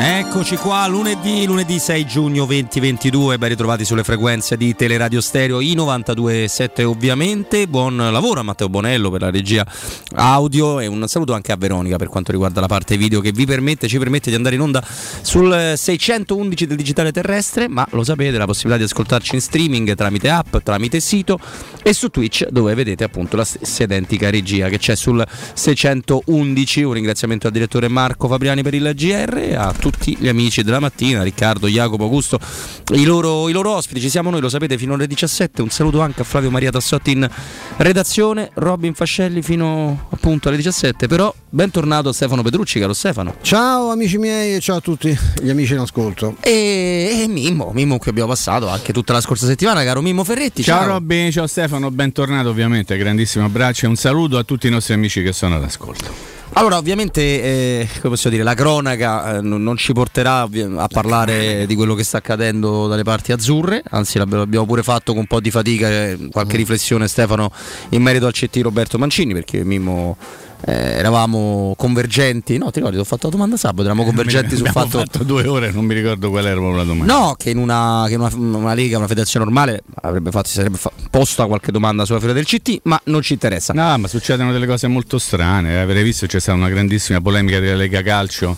Eccoci qua, lunedì 6 giugno 2022, ben ritrovati sulle frequenze di Teleradio Stereo i 92.7 ovviamente. Buon lavoro a Matteo Bonello per la regia audio e un saluto anche a Veronica per quanto riguarda la parte video che ci permette di andare in onda sul 611 del digitale terrestre, ma lo sapete, la possibilità di ascoltarci in streaming tramite app, tramite sito e su Twitch, dove vedete appunto la stessa identica regia che c'è sul 611. Un ringraziamento al direttore Marco Fabriani per il GR, a tutti gli amici della mattina, Riccardo, Jacopo, Augusto, i loro ospiti. Ci siamo noi, lo sapete, fino alle 17. Un saluto anche a Flavio Maria Tassotti in redazione, Robin Fascelli fino appunto alle 17. Però bentornato a Stefano Petrucci, caro Stefano. Ciao amici miei e ciao a tutti gli amici in ascolto. E Mimmo che abbiamo passato anche tutta la scorsa settimana, caro Mimmo Ferretti. Ciao Robin, ciao Stefano, bentornato ovviamente, grandissimo abbraccio e un saluto a tutti i nostri amici che sono all'ascolto. Allora, ovviamente, come posso dire, la cronaca non ci porterà a parlare di quello che sta accadendo dalle parti azzurre, anzi l'abbiamo pure fatto con un po' di fatica, qualche riflessione, Stefano, in merito al CT Roberto Mancini, perché Mimmo... eravamo convergenti, no, ti ricordi, ho fatto la domanda sabato, eravamo convergenti sul fatto 2 ore, non mi ricordo qual era proprio la domanda, no, che in una lega, una federazione normale si sarebbe posta qualche domanda sulla fila del CT, ma non ci interessa. No, ma succedono delle cose molto strane. Avrei visto c'è stata una grandissima polemica della Lega Calcio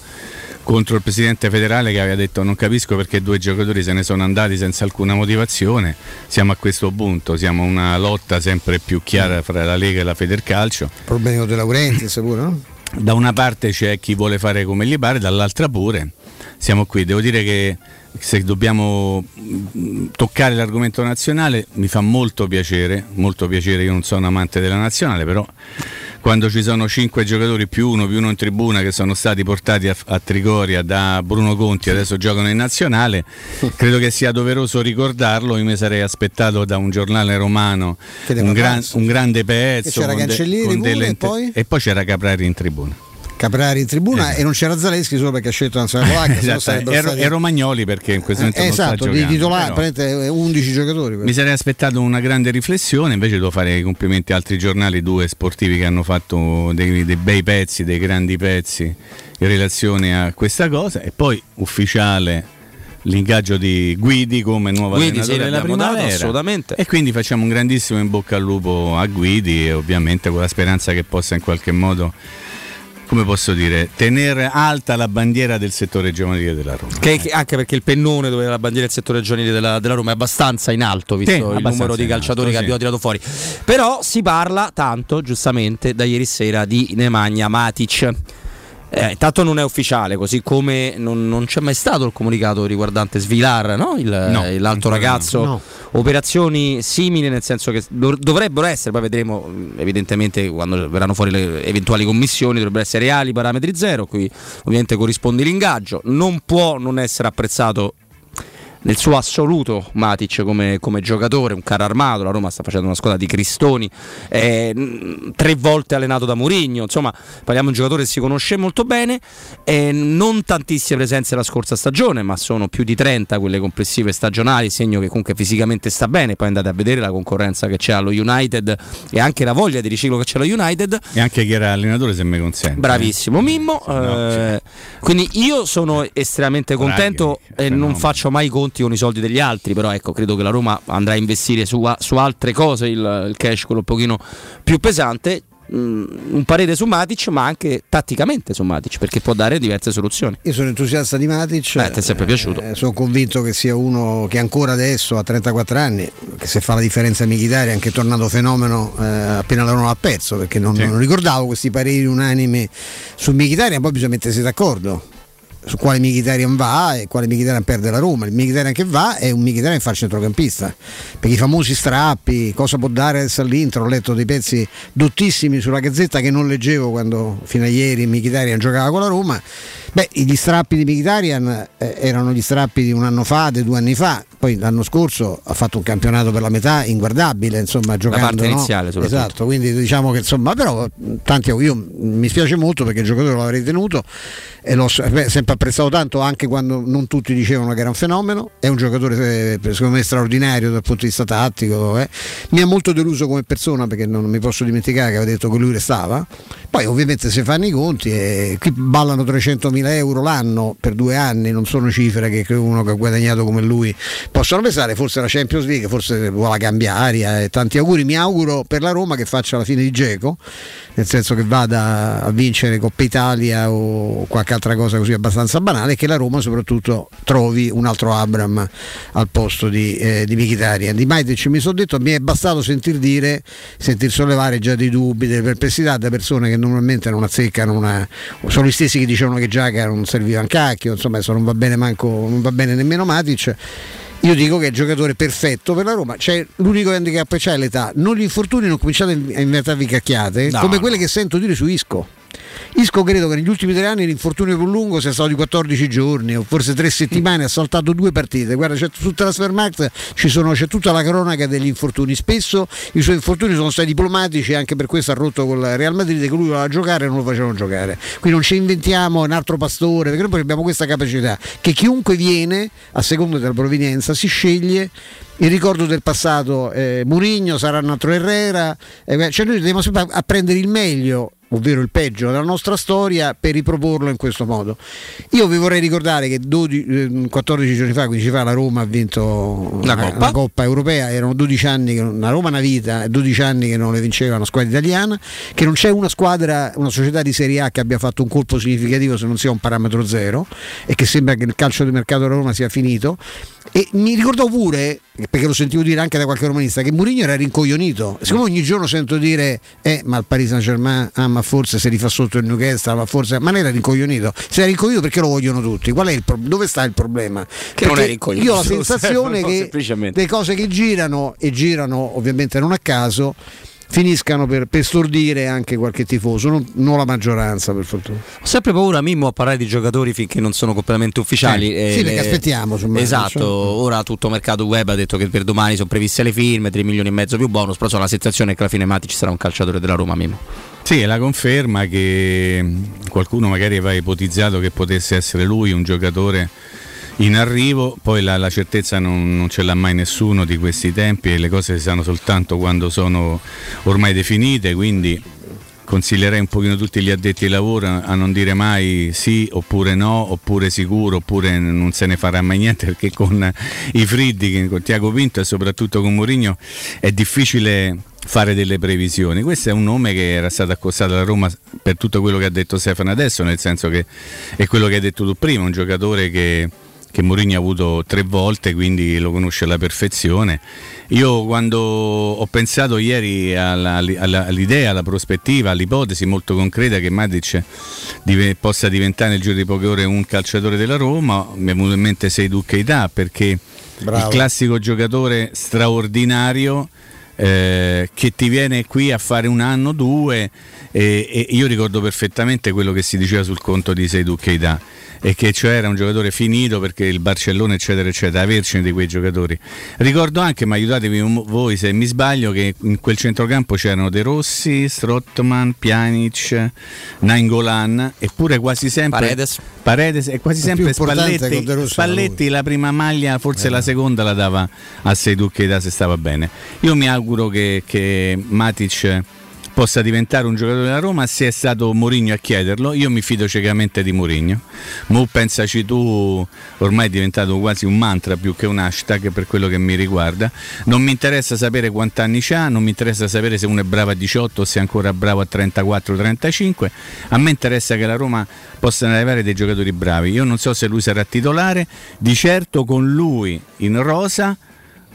contro il presidente federale che aveva detto: non capisco perché 2 giocatori se ne sono andati senza alcuna motivazione. Siamo a questo punto, siamo una lotta sempre più chiara fra la Lega e la Federcalcio. Problema De Laurenti, sicuro, no? Da una parte c'è chi vuole fare come gli pare, dall'altra pure. Siamo qui, devo dire che se dobbiamo toccare l'argomento nazionale mi fa molto piacere, io non sono amante della nazionale, però quando ci sono 5 giocatori più uno in tribuna che sono stati portati a Trigoria da Bruno Conti e adesso giocano in nazionale, credo che sia doveroso ricordarlo. Io mi sarei aspettato da un giornale romano un grande pezzo e poi c'era Caprari in tribuna, esatto. E non c'era Zaleschi solo perché ha scelto la nazionale polacca, esatto. E Romagnoli perché in questo momento non sta giocando, di titolare, però... 11 giocatori però. Mi sarei aspettato una grande riflessione, invece devo fare i complimenti a altri giornali, 2 sportivi che hanno fatto dei bei pezzi, dei grandi pezzi in relazione a questa cosa. E poi ufficiale l'ingaggio di Guidi come nuovo allenatore della primavera, assolutamente. E quindi facciamo un grandissimo in bocca al lupo a Guidi e ovviamente con la speranza che possa in qualche modo, come posso dire, tenere alta la bandiera del settore giovanile della Roma. Che anche perché il pennone dove la bandiera del settore giovanile della Roma è abbastanza in alto, visto il numero di calciatori che abbiamo tirato fuori. Però si parla tanto, giustamente, da ieri sera di Nemanja Matic. Tanto non è ufficiale, così come non c'è mai stato il comunicato riguardante Svilar, no? L'altro ragazzo, no. Operazioni simili, nel senso che dovrebbero essere, poi vedremo evidentemente quando verranno fuori le eventuali commissioni, dovrebbero essere reali, parametri zero, qui ovviamente corrisponde l'ingaggio, non può non essere apprezzato nel suo assoluto Matic come giocatore, un carro armato. La Roma sta facendo una squadra di cristoni, 3 volte allenato da Mourinho, insomma parliamo di un giocatore che si conosce molto bene, non tantissime presenze la scorsa stagione, ma sono più di 30 quelle complessive stagionali, segno che comunque fisicamente sta bene. Poi andate a vedere la concorrenza che c'è allo United e anche la voglia di riciclo che c'è allo United e anche chi era allenatore, se mi consente, bravissimo Mimmo, quindi io sono estremamente contento e non faccio mai conti con i soldi degli altri, però ecco, credo che la Roma andrà a investire su altre cose, il cash, quello un pochino più pesante. Un parere su Matic, ma anche tatticamente su Matic, perché può dare diverse soluzioni. Io sono entusiasta di Matic, ti è sempre piaciuto. Sono convinto che sia uno che ancora adesso a 34 anni, che se fa la differenza a Mkhitaryan, anche tornato fenomeno appena la Roma l'ha perso, perché non ricordavo questi pareri unanimi su Mkhitaryan. Poi bisogna mettersi d'accordo su quale Mkhitaryan va e quale Mkhitaryan perde la Roma. Il Mkhitaryan che va è un Mkhitaryan far centrocampista, perché i famosi strappi, cosa può dare adesso all'Inter, ho letto dei pezzi dottissimi sulla Gazzetta che non leggevo quando fino a ieri Mkhitaryan giocava con la Roma. Gli strappi di Mkhitaryan erano gli strappi di 1 anno fa, di 2 anni fa, Poi l'anno scorso ha fatto un campionato per la metà inguardabile, insomma, giocando la parte iniziale, soprattutto. Esatto, quindi diciamo che insomma, però tanti, io mi spiace molto perché il giocatore lo avrei tenuto e l'ho sempre apprezzato tanto, anche quando non tutti dicevano che era un fenomeno. È un giocatore secondo me straordinario dal punto di vista tattico, eh. Mi ha molto deluso come persona perché non mi posso dimenticare che aveva detto che lui restava. Poi ovviamente si fanno i conti e qui ballano 300.000 euro l'anno per 2 anni, non sono cifre che uno che ha guadagnato come lui possono pensare. Forse la Champions League, forse vuole cambiare, tanti auguri. Mi auguro per la Roma che faccia la fine di Dzeko, nel senso che vada a vincere Coppa Italia o qualche altra cosa così abbastanza banale, e che la Roma soprattutto trovi un altro Abraham al posto di Mkhitaryan. Di Matic mi sono detto, mi è bastato sentir sollevare già dei dubbi, delle perplessità da persone che normalmente non azzeccano sono gli stessi che dicevano che Giaca non serviva un cacchio, insomma adesso non va bene manco, non va bene nemmeno Matic. Io dico che è il giocatore perfetto per la Roma, cioè, l'unico handicap c'è è l'età, non gli infortuni, non cominciate a inventarvi cacchiate, no, come quelle che sento dire su Isco. Isco credo che negli ultimi 3 anni l'infortunio più lungo sia stato di 14 giorni o forse 3 settimane, ha saltato 2 partite. Guarda, c'è su Transfermarkt c'è tutta la cronaca degli infortuni. Spesso i suoi infortuni sono stati diplomatici, anche per questo ha rotto con il Real Madrid, che lui voleva giocare e non lo facevano giocare. Qui non ci inventiamo un altro pastore, perché noi abbiamo questa capacità che chiunque viene, a seconda della provenienza, si sceglie il ricordo del passato. Mourinho sarà un altro Herrera, cioè noi dobbiamo sempre a prendere il meglio, ovvero il peggio della nostra storia, per riproporlo in questo modo. Io vi vorrei ricordare che 14 giorni fa, 15 fa, la Roma ha vinto la Coppa Europea. Erano 12 anni che la Roma, una vita, 12 anni che non le vinceva una squadra italiana, che non c'è una squadra, una società di Serie A che abbia fatto un colpo significativo se non sia un parametro zero, e che sembra che il calcio di mercato della Roma sia finito. E mi ricordavo pure, perché lo sentivo dire anche da qualche romanista, che Mourinho era rincoglionito. Siccome ogni giorno sento dire ma il Paris Saint Germain, ma forse se li fa sotto il Newcastle, ma non era rincoglionito. Se era rincoglionito perché lo vogliono tutti. Qual è dove sta il problema? Che non è rincoglionito. Io ho la sensazione che le cose che girano, e girano ovviamente non a caso, finiscano per stordire anche qualche tifoso, non la maggioranza, per fortuna. Ho sempre paura, Mimmo, a parlare di giocatori finché non sono completamente ufficiali. Sì, perché aspettiamo. Esatto, ora tutto mercato web ha detto che per domani sono previste le firme, 3 milioni e mezzo più bonus, però la sensazione è che alla fine Matic sarà un calciatore della Roma, Mimmo. Sì, è la conferma che qualcuno magari aveva ipotizzato che potesse essere lui un giocatore in arrivo, poi la certezza non ce l'ha mai nessuno di questi tempi, e le cose si sanno soltanto quando sono ormai definite, quindi consiglierei un pochino tutti gli addetti ai lavori a non dire mai sì oppure no, oppure sicuro, oppure non se ne farà mai niente, perché con i Friedkin, con Tiago Pinto e soprattutto con Mourinho è difficile fare delle previsioni. Questo è un nome che era stato accostato alla Roma per tutto quello che ha detto Stefano adesso, nel senso che è quello che hai detto tu prima, un giocatore che Mourinho ha avuto 3 volte, quindi lo conosce alla perfezione. Io quando ho pensato ieri all'idea, alla prospettiva, all'ipotesi molto concreta che Matic possa diventare nel giro di poche ore un calciatore della Roma, mi è venuto in mente Seydou Keita, perché bravo, il classico giocatore straordinario che ti viene qui a fare 1 anno, 2, e io ricordo perfettamente quello che si diceva sul conto di Seydou Keita, e che cioè era un giocatore finito perché il Barcellona eccetera eccetera, avercene di quei giocatori. Ricordo anche, ma aiutatemi voi se mi sbaglio, che in quel centrocampo c'erano De Rossi, Strootman, Pjanic, Nainggolan, eppure quasi sempre Paredes, e quasi sempre Spalletti la prima maglia, forse la seconda la dava a Seydou Keita se stava bene. Io mi auguro che Matic possa diventare un giocatore della Roma, se è stato Mourinho a chiederlo. Io mi fido ciecamente di Mourinho. Mo pensaci tu, ormai è diventato quasi un mantra più che un hashtag per quello che mi riguarda. Non mi interessa sapere quanti anni c'ha, non mi interessa sapere se uno è bravo a 18 o se è ancora bravo a 34 35. A me interessa che la Roma possa arrivare dei giocatori bravi. Io non so se lui sarà titolare, di certo con lui in rosa,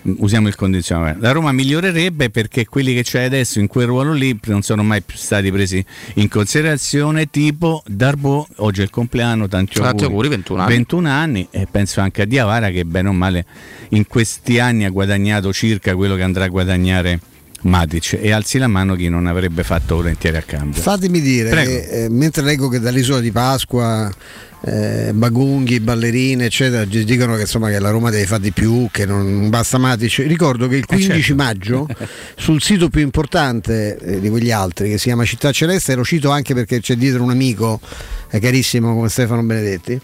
usiamo il condizionale, la Roma migliorerebbe, perché quelli che c'è adesso in quel ruolo lì non sono mai più stati presi in considerazione, tipo Darboe, oggi è il compleanno, tanti auguri, 21 anni, e penso anche a Diawara, che bene o male in questi anni ha guadagnato circa quello che andrà a guadagnare Matic, e alzi la mano chi non avrebbe fatto volentieri a cambio. Fatemi dire che, mentre leggo che dall'isola di Pasqua Bagunghi, ballerine eccetera, dicono che insomma che la Roma deve fare di più, che non basta Matic. Ricordo che il 15 maggio sul sito più importante di quegli altri, che si chiama Città Celeste, lo cito anche perché c'è dietro un amico carissimo come Stefano Benedetti,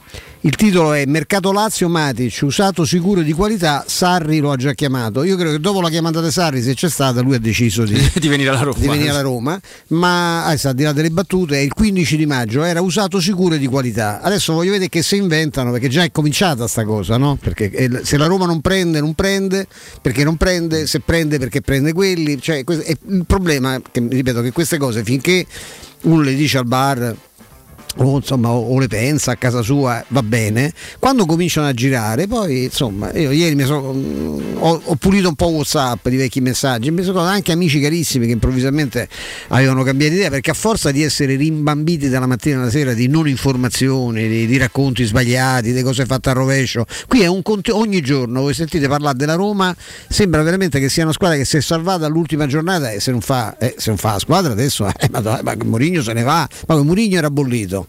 il titolo è Mercato Lazio Matic, usato sicuro di qualità, Sarri lo ha già chiamato. Io credo che dopo la chiamata di Sarri, se c'è stata, lui ha deciso di venire alla Roma, ma al di là delle battute, il 15 di maggio era usato sicuro di qualità. Adesso voglio vedere che se inventano, perché già è cominciata sta cosa, no? Perché se la Roma non prende, perché non prende, se prende perché prende quelli, cioè questo è il problema, che ripeto che queste cose finché uno le dice al bar o insomma o le pensa a casa sua va bene, quando cominciano a girare poi insomma io ieri ho pulito un po' WhatsApp di vecchi messaggi, mi sono anche amici carissimi che improvvisamente avevano cambiato idea, perché a forza di essere rimbambiti dalla mattina alla sera di non informazioni, di racconti sbagliati, di cose fatte a rovescio. Qui è ogni giorno voi sentite parlare della Roma, sembra veramente che sia una squadra che si è salvata all'ultima giornata, e se non fa la squadra adesso ma Mourinho se ne va, ma Mourinho era bollito.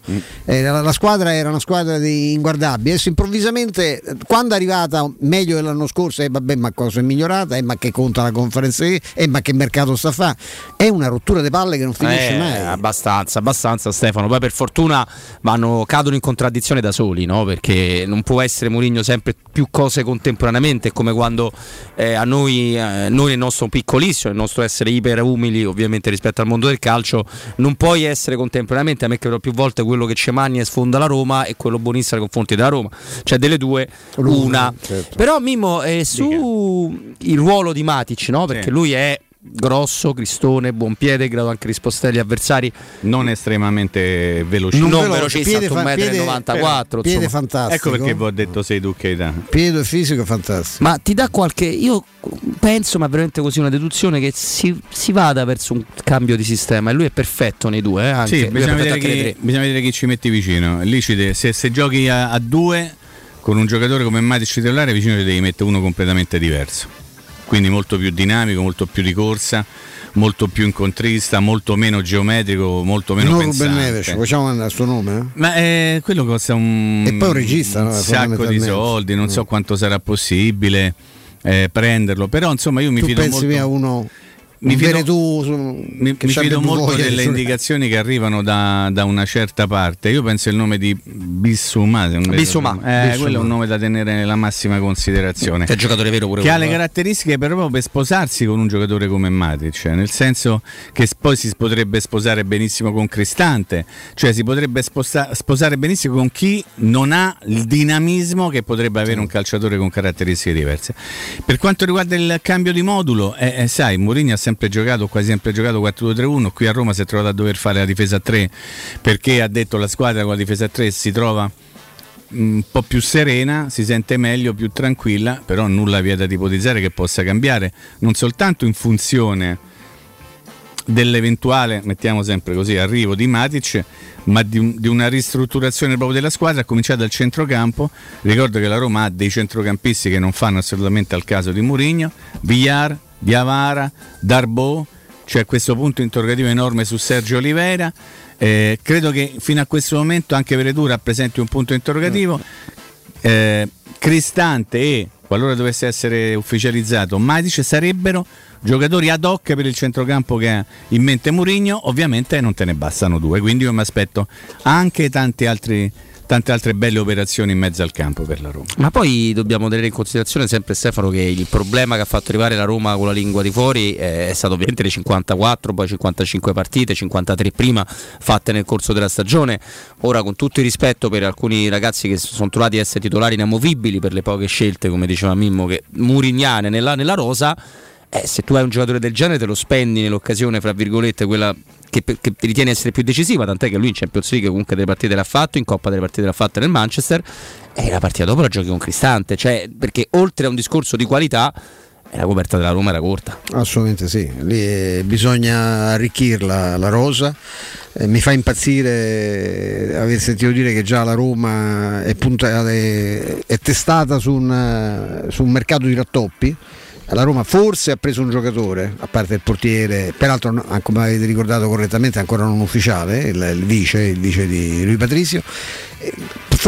La squadra era una squadra di inguardabili, adesso improvvisamente, quando è arrivata meglio dell'anno scorso, vabbè, ma cosa è migliorata, ma che conta la conferenza, ma che mercato sta a fare, è una rottura di palle che non finisce mai. Abbastanza Stefano, poi per fortuna cadono in contraddizione da soli, no? Perché non può essere Mourinho sempre più cose contemporaneamente, come quando a noi il nostro piccolissimo, il nostro essere iper umili ovviamente rispetto al mondo del calcio, non puoi essere contemporaneamente, a me che però più volte quello che Cemagna e sfonda la Roma e quello buonista nei confronti della Roma, cioè delle due una, certo. Però Mimmo su il ruolo di Matic, no? Perché lui è grosso, cristone, buon piede, in grado anche di spostare gli avversari, non estremamente velocissimo, non velocissimo, piede fantastico, ecco perché vi ho detto sei Duccheita, piede fisico fantastico, ma ti dà qualche, io penso, ma veramente così, una deduzione che si vada verso un cambio di sistema, e lui è perfetto nei due, anche. Sì, bisogna vedere chi ci metti vicino, lì se giochi a due con un giocatore come Matic titolare, vicino ci devi mettere uno completamente diverso, quindi molto più dinamico, molto più di corsa, molto più incontrista, molto meno geometrico, molto meno pensante. Ruben Neves, facciamo andare il suo nome? Ma quello costa e poi un regista, no? Un sacco di soldi, non so quanto sarà possibile prenderlo, però insomma io mi fido molto. Tu pensi a uno? Mi fido molto delle indicazioni che arrivano da una certa parte. Io penso il nome di Bissouma. Quello è un nome da tenere nella massima considerazione. Che è giocatore vero pure. Che ha le caratteristiche proprio per sposarsi con un giocatore come Matic, cioè, nel senso che poi si potrebbe sposare benissimo con Cristante, cioè si potrebbe sposare benissimo con chi non ha il dinamismo che potrebbe avere un calciatore con caratteristiche diverse. Per quanto riguarda il cambio di modulo, sai, Mourinho ha quasi sempre giocato 4-2-3-1, qui a Roma si è trovato a dover fare la difesa a 3 perché ha detto la squadra con la difesa a 3 si trova un po' più serena, si sente meglio, più tranquilla, però nulla vieta di ipotizzare che possa cambiare, non soltanto in funzione dell'eventuale, mettiamo sempre così, arrivo di Matic, ma di una ristrutturazione proprio della squadra, ha cominciato dal centrocampo. Ricordo che la Roma ha dei centrocampisti che non fanno assolutamente al caso di Mourinho, Villar, Diawara, Darboe, cioè questo punto interrogativo enorme su Sergio Oliveira, credo che fino a questo momento anche Veretout rappresenti un punto interrogativo, Cristante e, qualora dovesse essere ufficializzato, Matic sarebbero giocatori ad hoc per il centrocampo che ha in mente Mourinho. Ovviamente non te ne bastano due, quindi io mi aspetto anche tante altre belle operazioni in mezzo al campo per la Roma. Ma poi dobbiamo tenere in considerazione sempre, Stefano, che il problema che ha fatto arrivare la Roma con la lingua di fuori è stato ovviamente le 54, poi 55 partite, 53 prima fatte nel corso della stagione. Ora, con tutto il rispetto per alcuni ragazzi che sono trovati a essere titolari inamovibili per le poche scelte, come diceva Mimmo, che murignane nella rosa, se tu hai un giocatore del genere te lo spendi nell'occasione, fra virgolette, quella che ritiene essere più decisiva, tant'è che lui in Champions League comunque delle partite l'ha fatto, in Coppa delle partite l'ha fatta nel Manchester, e la partita dopo la giochi con Cristante, cioè, perché oltre a un discorso di qualità la coperta della Roma era corta. Assolutamente sì, lì bisogna arricchirla la rosa. Mi fa impazzire aver sentito dire che già la Roma è testata su un mercato di rattoppi. La Roma forse ha preso un giocatore, a parte il portiere, peraltro come avete ricordato correttamente ancora non ufficiale, il vice di Rui Patrizio,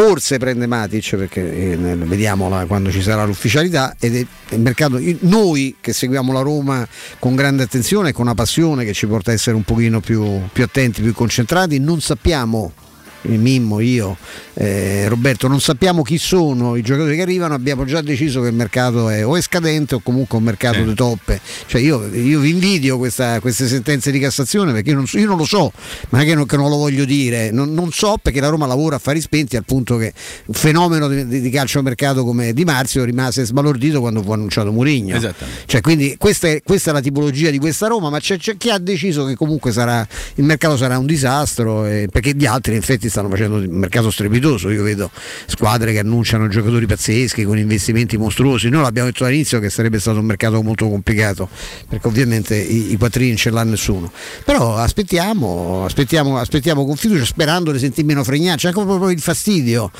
forse prende Matic, perché vediamola quando ci sarà l'ufficialità, ed è il mercato. Noi che seguiamo la Roma con grande attenzione e con una passione che ci porta a essere un pochino più attenti, più concentrati, non sappiamo, Mimmo, io, Roberto, non sappiamo chi sono i giocatori che arrivano. Abbiamo già deciso che il mercato è o è scadente o comunque un mercato di toppe. Cioè io vi invidio queste sentenze di Cassazione, perché io non lo so, ma che non lo voglio dire, non so, perché la Roma lavora a fari spenti, al punto che un fenomeno di calciomercato come Di Marzio rimase sbalordito quando fu annunciato Mourinho. Cioè, quindi questa è la tipologia di questa Roma, ma c'è chi ha deciso che comunque il mercato sarà un disastro, perché gli altri in effetti stanno facendo un mercato strepitoso. Io vedo squadre che annunciano giocatori pazzeschi con investimenti mostruosi. Noi l'abbiamo detto all'inizio che sarebbe stato un mercato molto complicato, perché ovviamente i quattrini ce l'ha nessuno, però aspettiamo con fiducia, sperando di sentir meno fregnare. C'è proprio il fastidio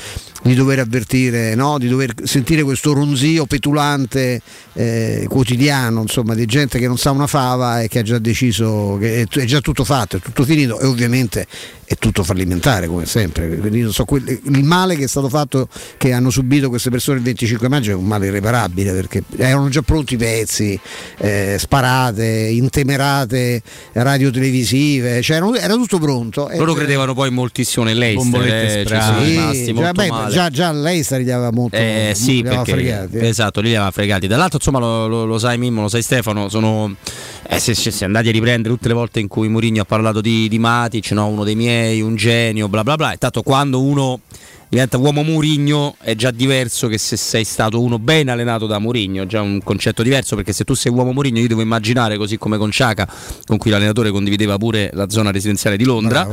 di dover avvertire, no? Di dover sentire questo ronzio petulante quotidiano, insomma, di gente che non sa una fava e che ha già deciso che è già tutto fatto, è tutto finito, e ovviamente è tutto fallimentare come sempre. Quindi non so, il male che è stato fatto, che hanno subito queste persone il 25 maggio, è un male irreparabile, perché erano già pronti i pezzi, sparate, intemerate radiotelevisive, cioè era tutto pronto. Loro credevano poi moltissimo nell'Eister, già l'Eister li aveva molto sì, li aveva fregati. Esatto, li aveva fregati. Dall'altro, insomma, lo sai Mimmo, lo sai Stefano, sono se andati a riprendere tutte le volte in cui Mourinho ha parlato di Matic, no? Uno dei miei, un genio, bla bla bla. Intanto quando uno diventa uomo Mourinho è già diverso che se sei stato uno ben allenato da Mourinho, è già un concetto diverso, perché se tu sei uomo Mourinho, io devo immaginare, così come con Ciaca, con cui l'allenatore condivideva pure la zona residenziale di Londra,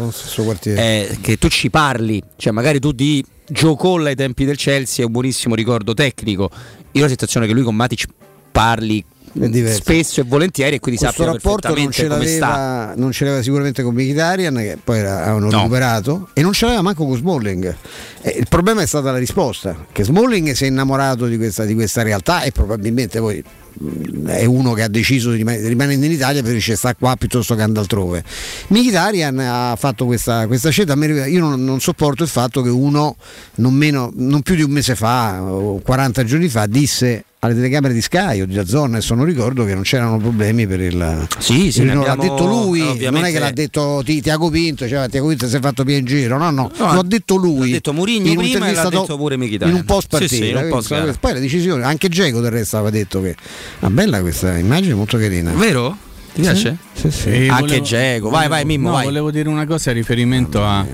che tu ci parli, cioè magari tu di Gio Colla ai tempi del Chelsea è un buonissimo ricordo tecnico. Io ho la sensazione che lui con Matic parli spesso e volentieri, e quindi questo rapporto non ce l'aveva sicuramente con Mkhitaryan, che poi avevano recuperato, e non ce l'aveva manco con Smalling. Il problema è stata la risposta, che Smalling si è innamorato di questa realtà, e probabilmente poi è uno che ha deciso di rimanere in Italia, preferisce stare qua piuttosto che andare altrove. Mkhitaryan ha fatto questa scelta. Io non sopporto il fatto che uno non più di un mese fa o 40 giorni fa disse alle telecamere di Sky o di DAZN, adesso non ricordo, che non c'erano problemi per il l'ha detto lui, non è che l'ha detto Tiago Pinto, cioè Tiago Pinto si è fatto via in giro, no, l'ha detto lui, l'ha detto Mourinho prima e l'ha detto pure Mkhitaryan in un post partita, poi la decisione, anche Dzeko del resto aveva detto che una bella questa immagine, molto carina, vero? Ti piace? Sì. Anche Dzeko, vai Mimmo, vai. Volevo dire una cosa a riferimento a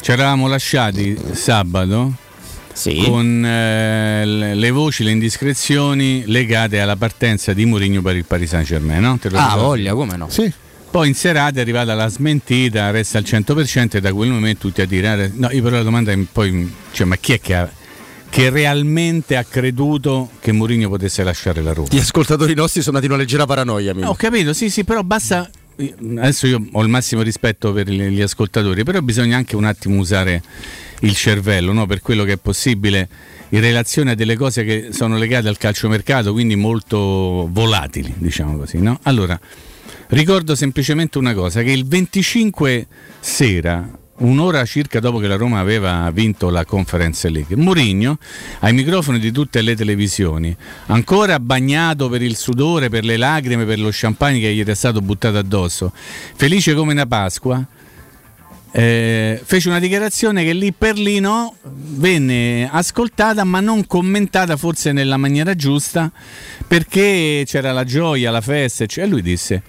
ci eravamo lasciati sabato. Sì. Con le voci, le indiscrezioni legate alla partenza di Mourinho per il Paris Saint-Germain, no? Voglia, come no? Sì. Poi in serata è arrivata la smentita, resta al 100%, e da quel momento tutti a dire no. Io però la domanda è poi, cioè, ma chi è che realmente ha creduto che Mourinho potesse lasciare la Roma? Gli ascoltatori nostri sono andati in una leggera paranoia, amico. Ho capito, sì, però basta. Adesso io ho il massimo rispetto per gli ascoltatori, però bisogna anche un attimo usare il cervello, no? Per quello che è possibile in relazione a delle cose che sono legate al calciomercato, quindi molto volatili, diciamo così, no? Allora, ricordo semplicemente una cosa, che il 25 sera, un'ora circa dopo che la Roma aveva vinto la Conference League, Mourinho, ai microfoni di tutte le televisioni, ancora bagnato per il sudore, per le lacrime, per lo champagne che gli era stato buttato addosso, felice come una Pasqua, fece una dichiarazione che lì per lì no, venne ascoltata ma non commentata forse nella maniera giusta, perché c'era la gioia, la festa, e lui disse: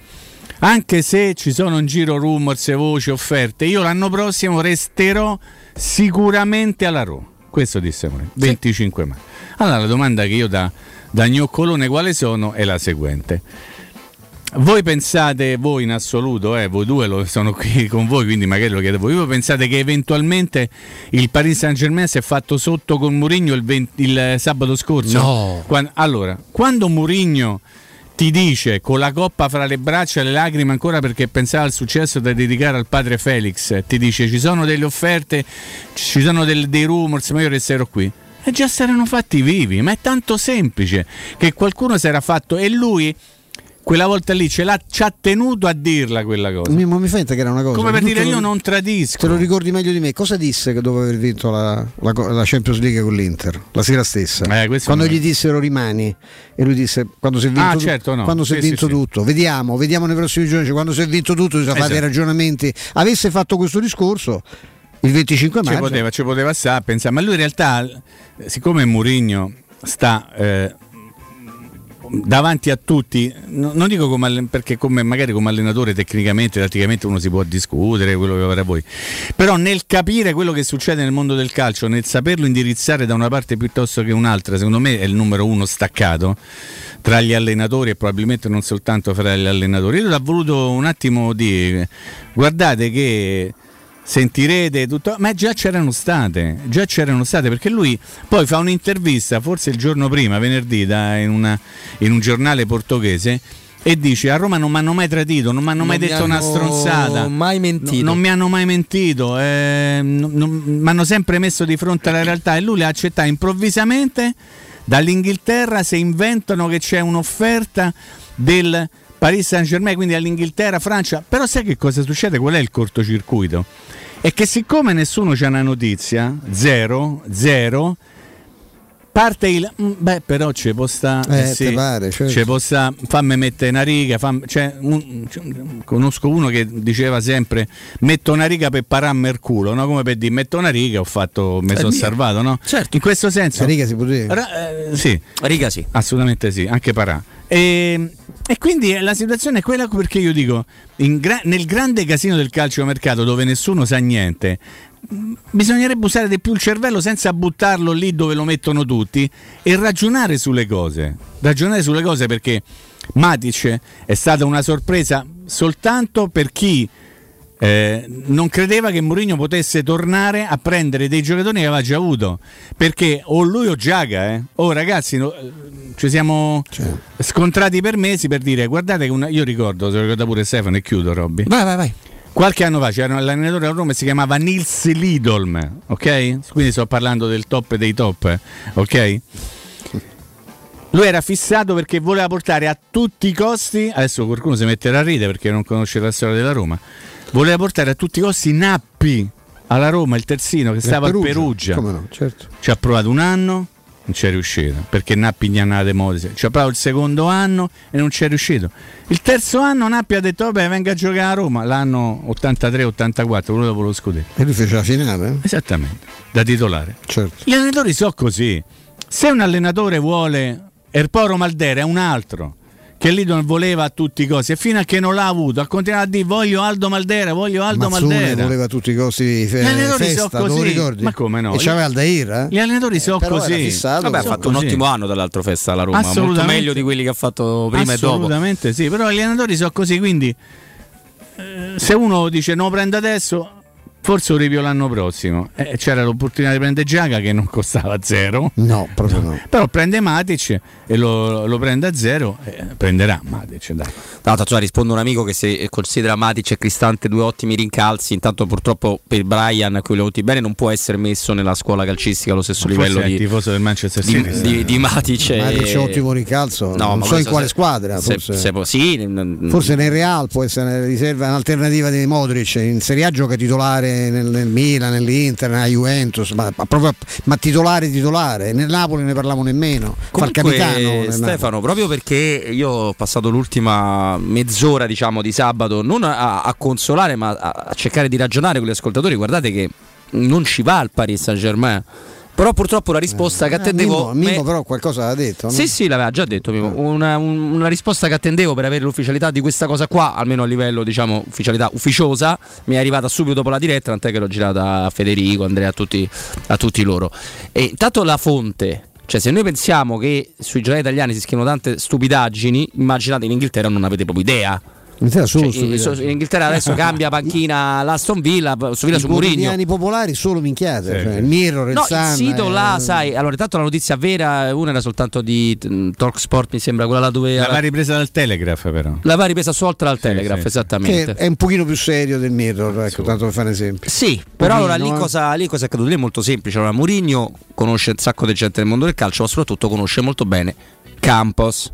anche se ci sono in giro rumors e voci, offerte, io l'anno prossimo resterò sicuramente alla Roma. Questo disse Mourinho, 25 maggio. Allora la domanda che io da gnoccolone quale sono è la seguente: voi pensate, voi in assoluto, voi due, sono qui con voi, quindi magari lo chiedo voi pensate che eventualmente il Paris Saint-Germain si è fatto sotto con Mourinho il sabato scorso? No. Quando Mourinho ti dice, con la coppa fra le braccia e le lacrime ancora perché pensava al successo da dedicare al padre Felix, ti dice ci sono delle offerte, ci sono dei rumors, ma io resterò qui, e già saranno fatti vivi, ma è tanto semplice, che qualcuno si era fatto, e lui Quella volta lì ci ha tenuto a dirla quella cosa. Ma mi fai che era una cosa come per dire io non tradisco. Te lo ricordi meglio di me. Cosa disse che dopo aver vinto la Champions League con l'Inter la sera stessa, quando gli dissero rimani, e lui disse quando si è vinto, certo, no. Quando si è vinto tutto, vediamo nei prossimi giorni, cioè, quando si è vinto tutto bisogna fare dei ragionamenti. Avesse fatto questo discorso il 25 maggio ci poteva stare a pensare, ma lui in realtà, siccome Mourinho sta davanti a tutti, non dico come, perché come magari come allenatore tecnicamente, tatticamente uno si può discutere quello che farà voi, però nel capire quello che succede nel mondo del calcio, nel saperlo indirizzare da una parte piuttosto che un'altra, secondo me è il numero uno staccato tra gli allenatori e probabilmente non soltanto fra gli allenatori. Io l'ho voluto un attimo dire, guardate che sentirete tutto, ma già c'erano state, perché lui poi fa un'intervista forse il giorno prima, venerdì, in un giornale portoghese, e dice a Roma non mi hanno mai tradito, non mi hanno mai detto una stronzata, mai mentito. Non mi hanno mai mentito, mi hanno sempre messo di fronte alla realtà, e lui le accetta improvvisamente. Dall'Inghilterra si inventano che c'è un'offerta del Paris Saint-Germain, quindi all'Inghilterra, Francia, però sai che cosa succede? Qual è il cortocircuito? È che siccome nessuno c'ha una notizia, zero, parte il beh però ci possa, sì, pare, certo. Ci possa, fammi mettere una riga, conosco uno che diceva sempre metto una riga per pararmi il culo, no? Come per dire metto una riga, mi sono salvato, no? Certo. In questo senso la riga si può dire, sì, riga sì, assolutamente sì, anche parà. E quindi la situazione è quella, perché io dico nel grande casino del calciomercato, dove nessuno sa niente, bisognerebbe usare di più il cervello senza buttarlo lì dove lo mettono tutti, e ragionare sulle cose, perché Matic è stata una sorpresa soltanto per chi non credeva che Mourinho potesse tornare a prendere dei giocatori che aveva già avuto, perché o lui o Giaga, ragazzi, ci siamo scontrati per mesi per dire guardate che io ricordo, se lo ricorda pure Stefano e chiudo, Robby, vai qualche anno fa c'era un allenatore a Roma, si chiamava Nils Lidholm, ok? Quindi sto parlando del top dei top, ok? Lui era fissato perché voleva portare a tutti i costi, adesso qualcuno si metterà a ridere perché non conosce la storia della Roma, voleva portare a tutti i costi Nappi alla Roma, il terzino che stava a Perugia. Come no, certo. Ci ha provato un anno, non ci è riuscito, perché Nappi gli andava de modi. Ci ha provato il secondo anno e non ci è riuscito. Il terzo anno Nappi ha detto vabbè, venga a giocare a Roma, l'anno 83-84, quello dopo lo scudetto. E lui fece la finale? Esattamente, da titolare. Certo. Gli allenatori sono così. Se un allenatore vuole Erporo Maldera è un altro che lì non voleva a tutti i costi, e fino a che non l'ha avuto ha continuato a dire voglio Aldo Maldera, voleva a tutti i costi gli allenatori Festa, so così, ma come no, e c'aveva Aldair, gli allenatori so così fissato, vabbè, ha fatto così. Un ottimo anno dall'altro Festa alla Roma, molto meglio di quelli che ha fatto prima e dopo, assolutamente sì, però gli allenatori so così, quindi se uno dice no prende adesso forse Oripio l'anno prossimo, c'era l'opportunità di prendere Giaga che non costava zero, no, proprio no. Però prende Matic e lo prende a zero, prenderà Matic, dai. Tanto, cioè, risponde un amico che se considera Matic e Cristante due ottimi rincalzi, intanto purtroppo per Brian, a cui lo voti bene, non può essere messo nella scuola calcistica allo stesso livello di tifoso del Manchester City di Matic. Matic è un ottimo rincalzo, no, non so in quale squadra, forse nel Real può essere una riserva, un'alternativa di Modric, in Serie A gioca titolare nel Milan, nell'Inter, nella Juventus, ma titolare, nel Napoli ne parlavamo nemmeno. Comunque, capitano Stefano, proprio perché io ho passato l'ultima mezz'ora, diciamo, di sabato non a consolare, ma a cercare di ragionare con gli ascoltatori, guardate che non ci va il Paris Saint-Germain. Però purtroppo la risposta che attendevo Mimmo però qualcosa l'ha detto, no? Sì, l'aveva già detto Mimmo. Una risposta che attendevo per avere l'ufficialità di questa cosa qua, almeno a livello, diciamo, ufficialità ufficiosa, mi è arrivata subito dopo la diretta, tant'è che l'ho girata a Federico, Andrea, a tutti loro. E intanto la fonte, cioè se noi pensiamo che sui giornali italiani si scrivono tante stupidaggini, immaginate in Inghilterra non avete proprio idea. In Inghilterra adesso cambia panchina l'Aston Villa, Villa su Mourinho. I quotidiani popolari solo minchiate, sì. Cioè, il Mirror, il Sun, il sito là, sai. Allora, intanto la notizia vera, una era soltanto di Talksport, mi sembra, quella là dove l'aveva ripresa dal Telegraph, però l'aveva ripresa su oltre al Telegraph, sì, esattamente. Che è un pochino più serio del Mirror, ecco, tanto per fare un esempio. Sì, però allora lì cosa è accaduto? Lì è molto semplice. Allora, Mourinho conosce un sacco di gente nel mondo del calcio, ma soprattutto conosce molto bene Campos.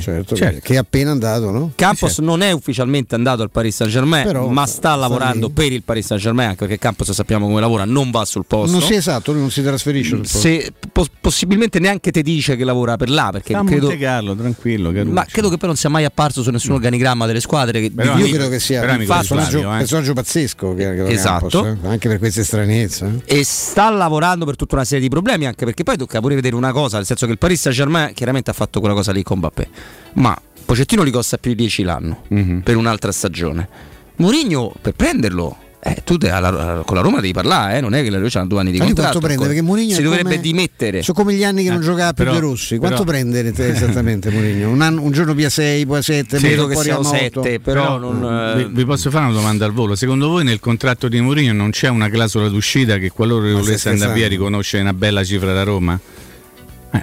certo. Che è appena andato, no? Campos non è ufficialmente andato al Paris Saint-Germain, però, ma sta lavorando per il Paris Saint-Germain, anche perché Campos sappiamo come lavora, non va sul posto. Non si è esatto, lui non si trasferisce sul posto. Se, possibilmente neanche te dice che lavora per là, perché credo, Montecarlo, tranquillo, Caruccio. Ma credo che però non sia mai apparso su nessun organigramma delle squadre che, però, io credo che sia un personaggio pazzesco che esatto. Campos, anche per queste stranezze. E sta lavorando per tutta una serie di problemi, anche perché poi tocca pure vedere una cosa, nel senso che il Paris Saint-Germain chiaramente ha fatto quella cosa lì con Mbappé, ma Pochettino gli costa più di 10 l'anno per un'altra stagione. Mourinho per prenderlo tu con la Roma devi parlare, non è che la Roma c'ha 2 anni di contratto, quanto prende? Perché Mourinho si dovrebbe dimettere. Sono come gli anni che non giocava più De Rossi, quanto prende esattamente Mourinho? Un giorno via 6, poi 7, credo che sia 7, però non, vi posso fare una domanda al volo. Secondo voi nel contratto di Mourinho non c'è una clausola d'uscita che qualora volesse andare via riconosce una bella cifra da Roma?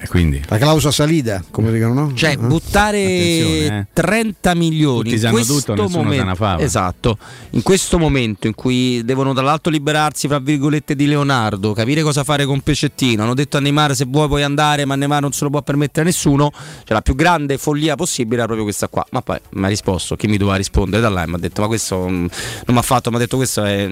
Quindi. La clausola salida, come dicono, no? Cioè buttare 30 milioni tutti in questo tutto, momento, fa, esatto, in questo momento in cui devono dall'alto liberarsi fra virgolette di Leonardo, capire cosa fare con Pochettino. Hanno detto a Neymar se vuoi puoi andare, ma Neymar non se lo può permettere a nessuno. Cioè la più grande follia possibile era proprio questa qua. Ma poi mi ha risposto chi mi doveva rispondere da là e mi ha detto ma questo non mi ha fatto, mi ha detto questo è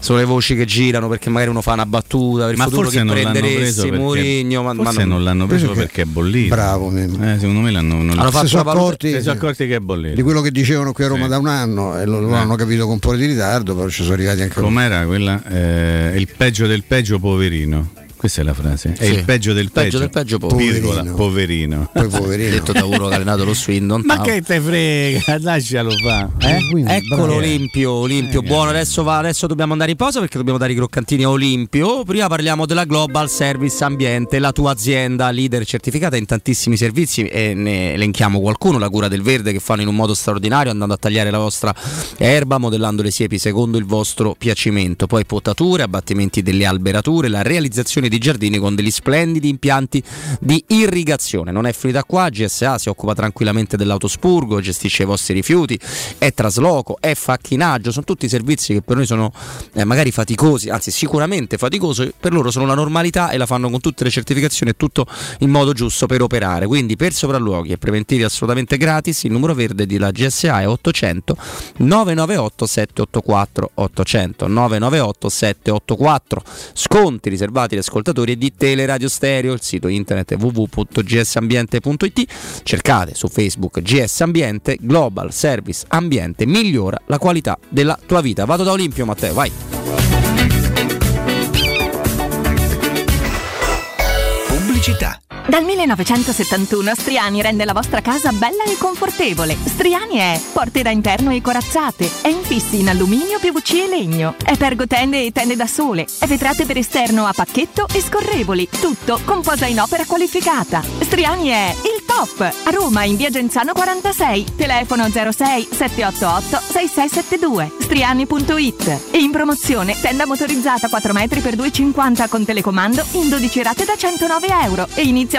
sono le voci che girano perché magari uno fa una battuta per il futuro che prenderesti Mourinho, ma forse non l'hanno preso perché è bollito. Bravo, secondo me l'hanno fatto. Si sono accorti che è bollito. Di quello che dicevano qui a Roma da un anno e lo hanno capito con un po' di ritardo, però ci sono arrivati anche. Com'era quella? Il peggio del peggio, poverino. Questa è la frase. È il peggio del peggio. poverino. Poi poverino. Detto da uno che ha allenato lo Swindon. Ma che te frega, lascialo fa. Eccolo Olimpio. Buono, adesso dobbiamo andare in pausa perché dobbiamo dare i croccantini a Olimpio. Prima parliamo della Global Service Ambiente, la tua azienda leader certificata in tantissimi servizi e ne elenchiamo qualcuno. La cura del verde che fanno in un modo straordinario andando a tagliare la vostra erba, modellando le siepi secondo il vostro piacimento. Poi potature, abbattimenti delle alberature, la realizzazione di giardini con degli splendidi impianti di irrigazione. Non è finita qua, GSA si occupa tranquillamente dell'autospurgo, gestisce i vostri rifiuti, è trasloco, è facchinaggio, sono tutti servizi che per noi sono magari faticosi, anzi sicuramente faticosi, per loro sono la normalità e la fanno con tutte le certificazioni e tutto in modo giusto per operare. Quindi per sopralluoghi e preventivi assolutamente gratis, il numero verde della GSA è 800 998 784 800 998 784. Sconti riservati agli ascoltatori di Teleradio Stereo, il sito internet www.gsambiente.it, cercate su Facebook GS Ambiente, Global Service Ambiente, migliora la qualità della tua vita. Vado da Olimpio, Matteo, vai. Pubblicità. Dal 1971 Striani rende la vostra casa bella e confortevole. Striani è porte da interno e corazzate, è infissi in alluminio, PVC e legno, è pergotende e tende da sole, è vetrate per esterno a pacchetto e scorrevoli, tutto con posa in opera qualificata. Striani è il top! A Roma in via Genzano 46, telefono 06 788 6672, striani.it. E in promozione tenda motorizzata 4 metri per 2,50 con telecomando in 12 rate da €109 e inizia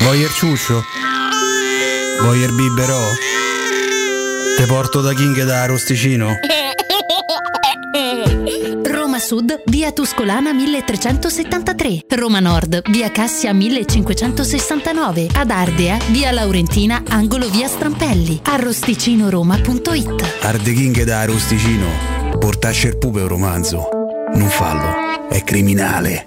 Voyer ciuscio? Voyer biberò? Te porto da King da Arosticino. Roma Sud, via Tuscolana 1373. Roma Nord, via Cassia 1569. Ad Ardea, via Laurentina, angolo via Strampelli. Arrosticinoroma.it. Arde King da Arosticino. Portasce il pupe un romanzo. Non fallo, è criminale.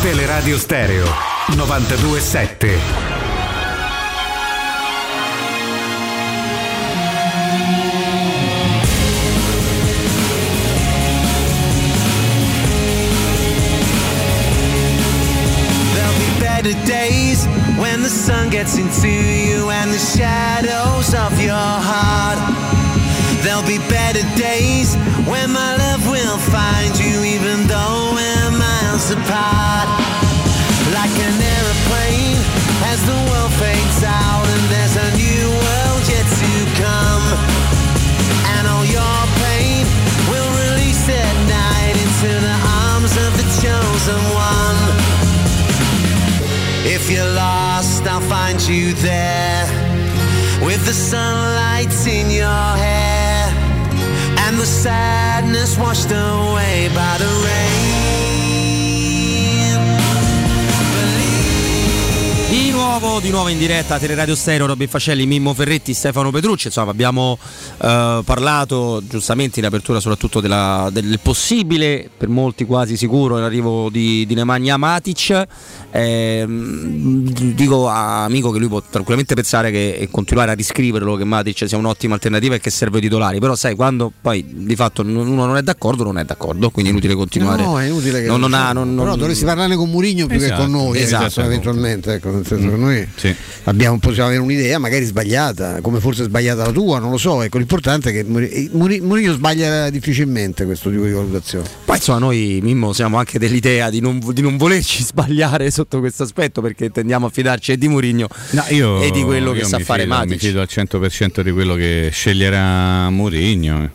Teleradio Stereo 92.7. There'll be better days when the sun gets into you and the shadows of your heart. There'll be better days when my love will find you, even though we're miles apart. Like an airplane as the world fades out, and there's a new world yet to come. And all your pain will release at night into the arms of the chosen one. If you're lost, I'll find you there, with the sunlight in your hair, and the sadness washed away by the rain. Believe. Di nuovo in diretta Teleradio Stereo, Robin Facelli, Mimmo Ferretti, Stefano Petrucci. Insomma, abbiamo parlato giustamente in apertura soprattutto del possibile, per molti quasi sicuro, l'arrivo di Nemanja Matic. Dico a Amico che lui può tranquillamente pensare che, e continuare a riscriverlo, che Matic sia un'ottima alternativa e che serve titolari, però sai, quando poi di fatto uno non è d'accordo, quindi è inutile continuare. No, è inutile che però dovresti parlarne con Mourinho più che con noi, eventualmente, ecco, nel senso che noi possiamo avere un'idea magari sbagliata, come forse è sbagliata la tua, non lo so, ecco, l'importante è che Mourinho sbaglia difficilmente questo tipo di valutazione. Poi insomma noi, Mimmo, siamo anche dell'idea di non volerci sbagliare sotto questo aspetto, perché tendiamo a fidarci di Mourinho e di quello che sa fare Matic. Mi fido al 100% di quello che sceglierà Mourinho,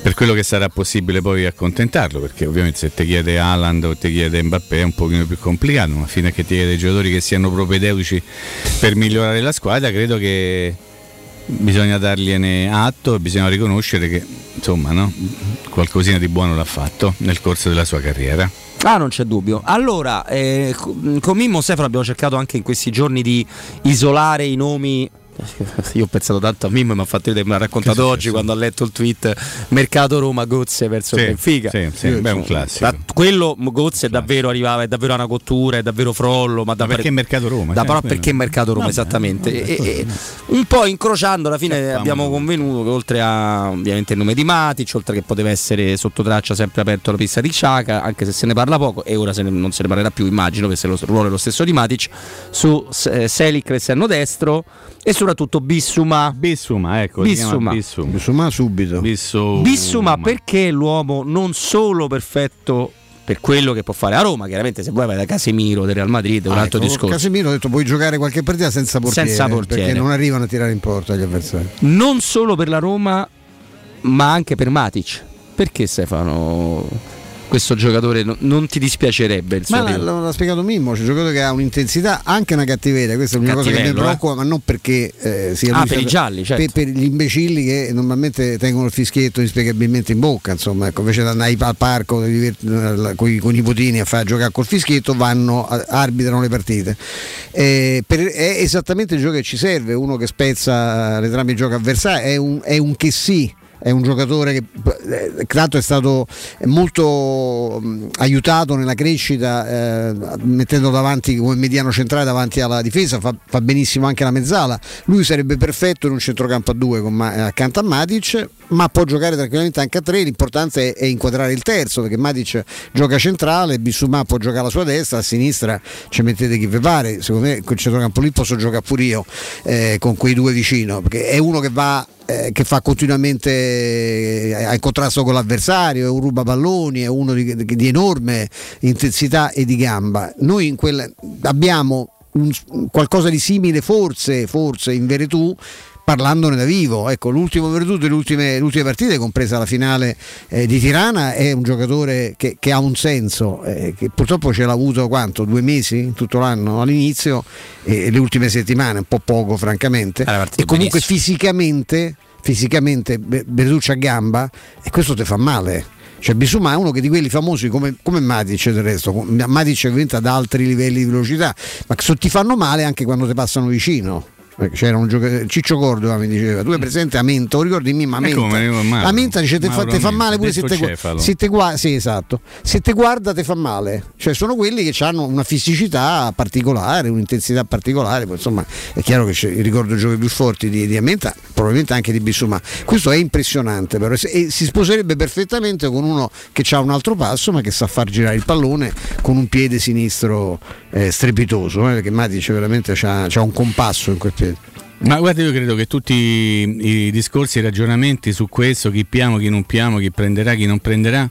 per quello che sarà possibile poi accontentarlo, perché ovviamente se ti chiede Haaland o ti chiede Mbappé è un pochino più complicato, ma fino a che ti chiede giocatori che siano propedeutici per migliorare la squadra, credo che bisogna dargliene atto e bisogna riconoscere che insomma, no, qualcosina di buono l'ha fatto nel corso della sua carriera. Ah, non c'è dubbio. Allora, con Mimmo Stefano abbiamo cercato anche in questi giorni di isolare i nomi. Io ho pensato tanto a Mimmo, mi ha fatto vedere, mi ha raccontato oggi quando ha letto il tweet mercato Roma Gozze verso Benfica. Beh, un classico. Quello Gozze davvero arrivava, è davvero una cottura, è davvero Frollo, ma perché mercato Roma? Perché mercato Roma, esattamente. Un po' incrociando alla fine abbiamo convenuto che oltre a ovviamente il nome di Matic, oltre che poteva essere sotto traccia sempre aperto alla pista di Xhaka, anche se se ne parla poco e ora non se ne parlerà più, immagino, che se lo ruolo è lo stesso di Matic, su Selic esterno destro e su soprattutto Bissouma, ecco, Bissouma subito. Bissouma perché l'uomo non solo perfetto per quello che può fare a Roma, chiaramente se vuoi vai da Casemiro del Real Madrid, un altro discorso. Casemiro ha detto puoi giocare qualche partita senza portiere, perché non arrivano a tirare in porta gli avversari. Non solo per la Roma, ma anche per Matic. Perché Stefano questo giocatore non ti dispiacerebbe? Ma l'ha spiegato Mimmo, c'è un giocatore che ha un'intensità, anche una cattiveria, questa è una cosa che mi preoccupa, ma non perché sia per i gialli, certo, per gli imbecilli che normalmente tengono il fischietto inspiegabilmente in bocca, insomma, ecco, invece di andare al parco con i nipotini a far giocare col fischietto vanno, arbitrano le partite, è esattamente il gioco che ci serve, uno che spezza le trame di gioco avversario, è un che sì. È un giocatore che tanto è stato molto aiutato nella crescita, mettendo davanti come mediano centrale davanti alla difesa, fa benissimo anche la mezzala. Lui sarebbe perfetto in un centrocampo a due accanto a Matic, ma può giocare tranquillamente anche a tre. L'importante è inquadrare il terzo, perché Matic gioca centrale, Bissouma può giocare alla sua destra, a sinistra ci mettete chi vi pare. Secondo me quel centrocampo lì posso giocare pure io con quei due vicino, perché è uno che va, che fa continuamente al contrasto con l'avversario, è un rubapalloni, è uno di enorme intensità e di gamba. Noi abbiamo qualcosa di simile forse in Veretù, parlandone da vivo, ecco, l'ultimo Veretù delle ultime partite, compresa la finale di Tirana, è un giocatore che ha un senso, che purtroppo ce l'ha avuto 2 mesi tutto l'anno all'inizio e le ultime settimane, un po' poco francamente, e comunque fisicamente Veretù a gamba e questo ti fa male. Cioè Bissouma è uno che di quelli famosi come Matic, del resto Matic diventa ad altri livelli di velocità, ma che ti fanno male anche quando ti passano vicino. C'era un giocatore, Ciccio Cordova mi diceva, tu hai presente Amenta, ricordi Amenta dice te fa male pure se te guarda te fa male, cioè sono quelli che hanno una fisicità particolare, un'intensità particolare. Poi, insomma, è chiaro che ricordo i giochi più forti di Amenta, probabilmente anche di Bissouma. Questo è impressionante, però, e si sposerebbe perfettamente con uno che ha un altro passo ma che sa far girare il pallone con un piede sinistro strepitoso, perché Matic veramente c'ha un compasso in quel piede. Ma guarda, io credo che tutti i discorsi e i ragionamenti su questo, chi piamo, chi non piamo, chi prenderà, chi non prenderà,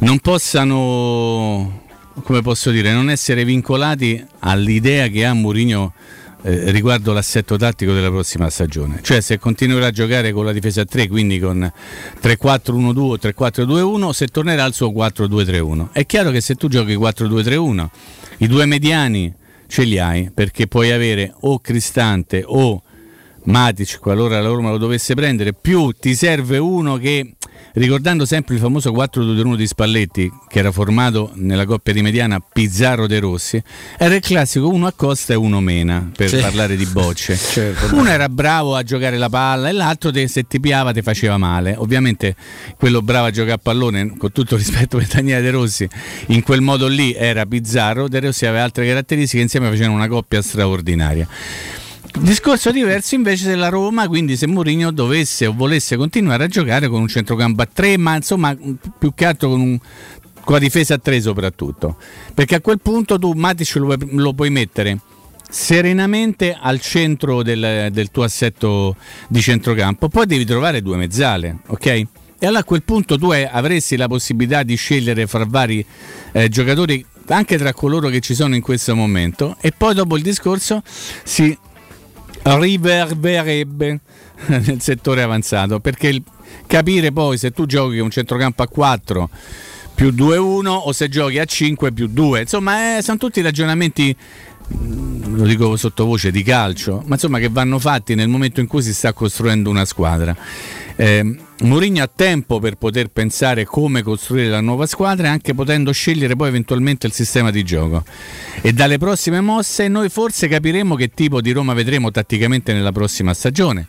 non possano, come posso dire, non essere vincolati all'idea che ha Mourinho riguardo l'assetto tattico della prossima stagione. Cioè se continuerà a giocare con la difesa a 3, quindi con 3-4-1-2 o 3-4-2-1, se tornerà al suo 4-2-3-1. È chiaro che se tu giochi 4-2-3-1, i due mediani ce li hai, perché puoi avere o Cristante o Matic qualora la Roma lo dovesse prendere, più ti serve uno che ricordando sempre il famoso 4-2-1 di Spalletti, che era formato nella coppia di mediana Pizzarro-De Rossi. Era il classico uno a Costa e uno Mena, per parlare di bocce. Certo. Uno era bravo a giocare la palla e l'altro se ti piava ti faceva male. Ovviamente quello bravo a giocare a pallone, con tutto rispetto per Daniele De Rossi, in quel modo lì era Pizzarro. De Rossi aveva altre caratteristiche, insieme facevano una coppia straordinaria. Discorso diverso invece della Roma, quindi se Mourinho dovesse o volesse continuare a giocare con un centrocampo a tre, ma insomma più che altro con la difesa a tre soprattutto, perché a quel punto tu Matic lo puoi mettere serenamente al centro del tuo assetto di centrocampo, poi devi trovare due mezzale, ok? E allora a quel punto tu avresti la possibilità di scegliere fra vari giocatori, anche tra coloro che ci sono in questo momento, e poi dopo il discorso si riverbererebbe nel settore avanzato, perché capire poi se tu giochi un centrocampo a 4 più 2-1 o se giochi a 5 più 2, insomma sono tutti ragionamenti, lo dico sottovoce, di calcio, ma insomma che vanno fatti nel momento in cui si sta costruendo una squadra. Mourinho ha tempo per poter pensare come costruire la nuova squadra, anche potendo scegliere poi eventualmente il sistema di gioco, e dalle prossime mosse noi forse capiremo che tipo di Roma vedremo tatticamente nella prossima stagione,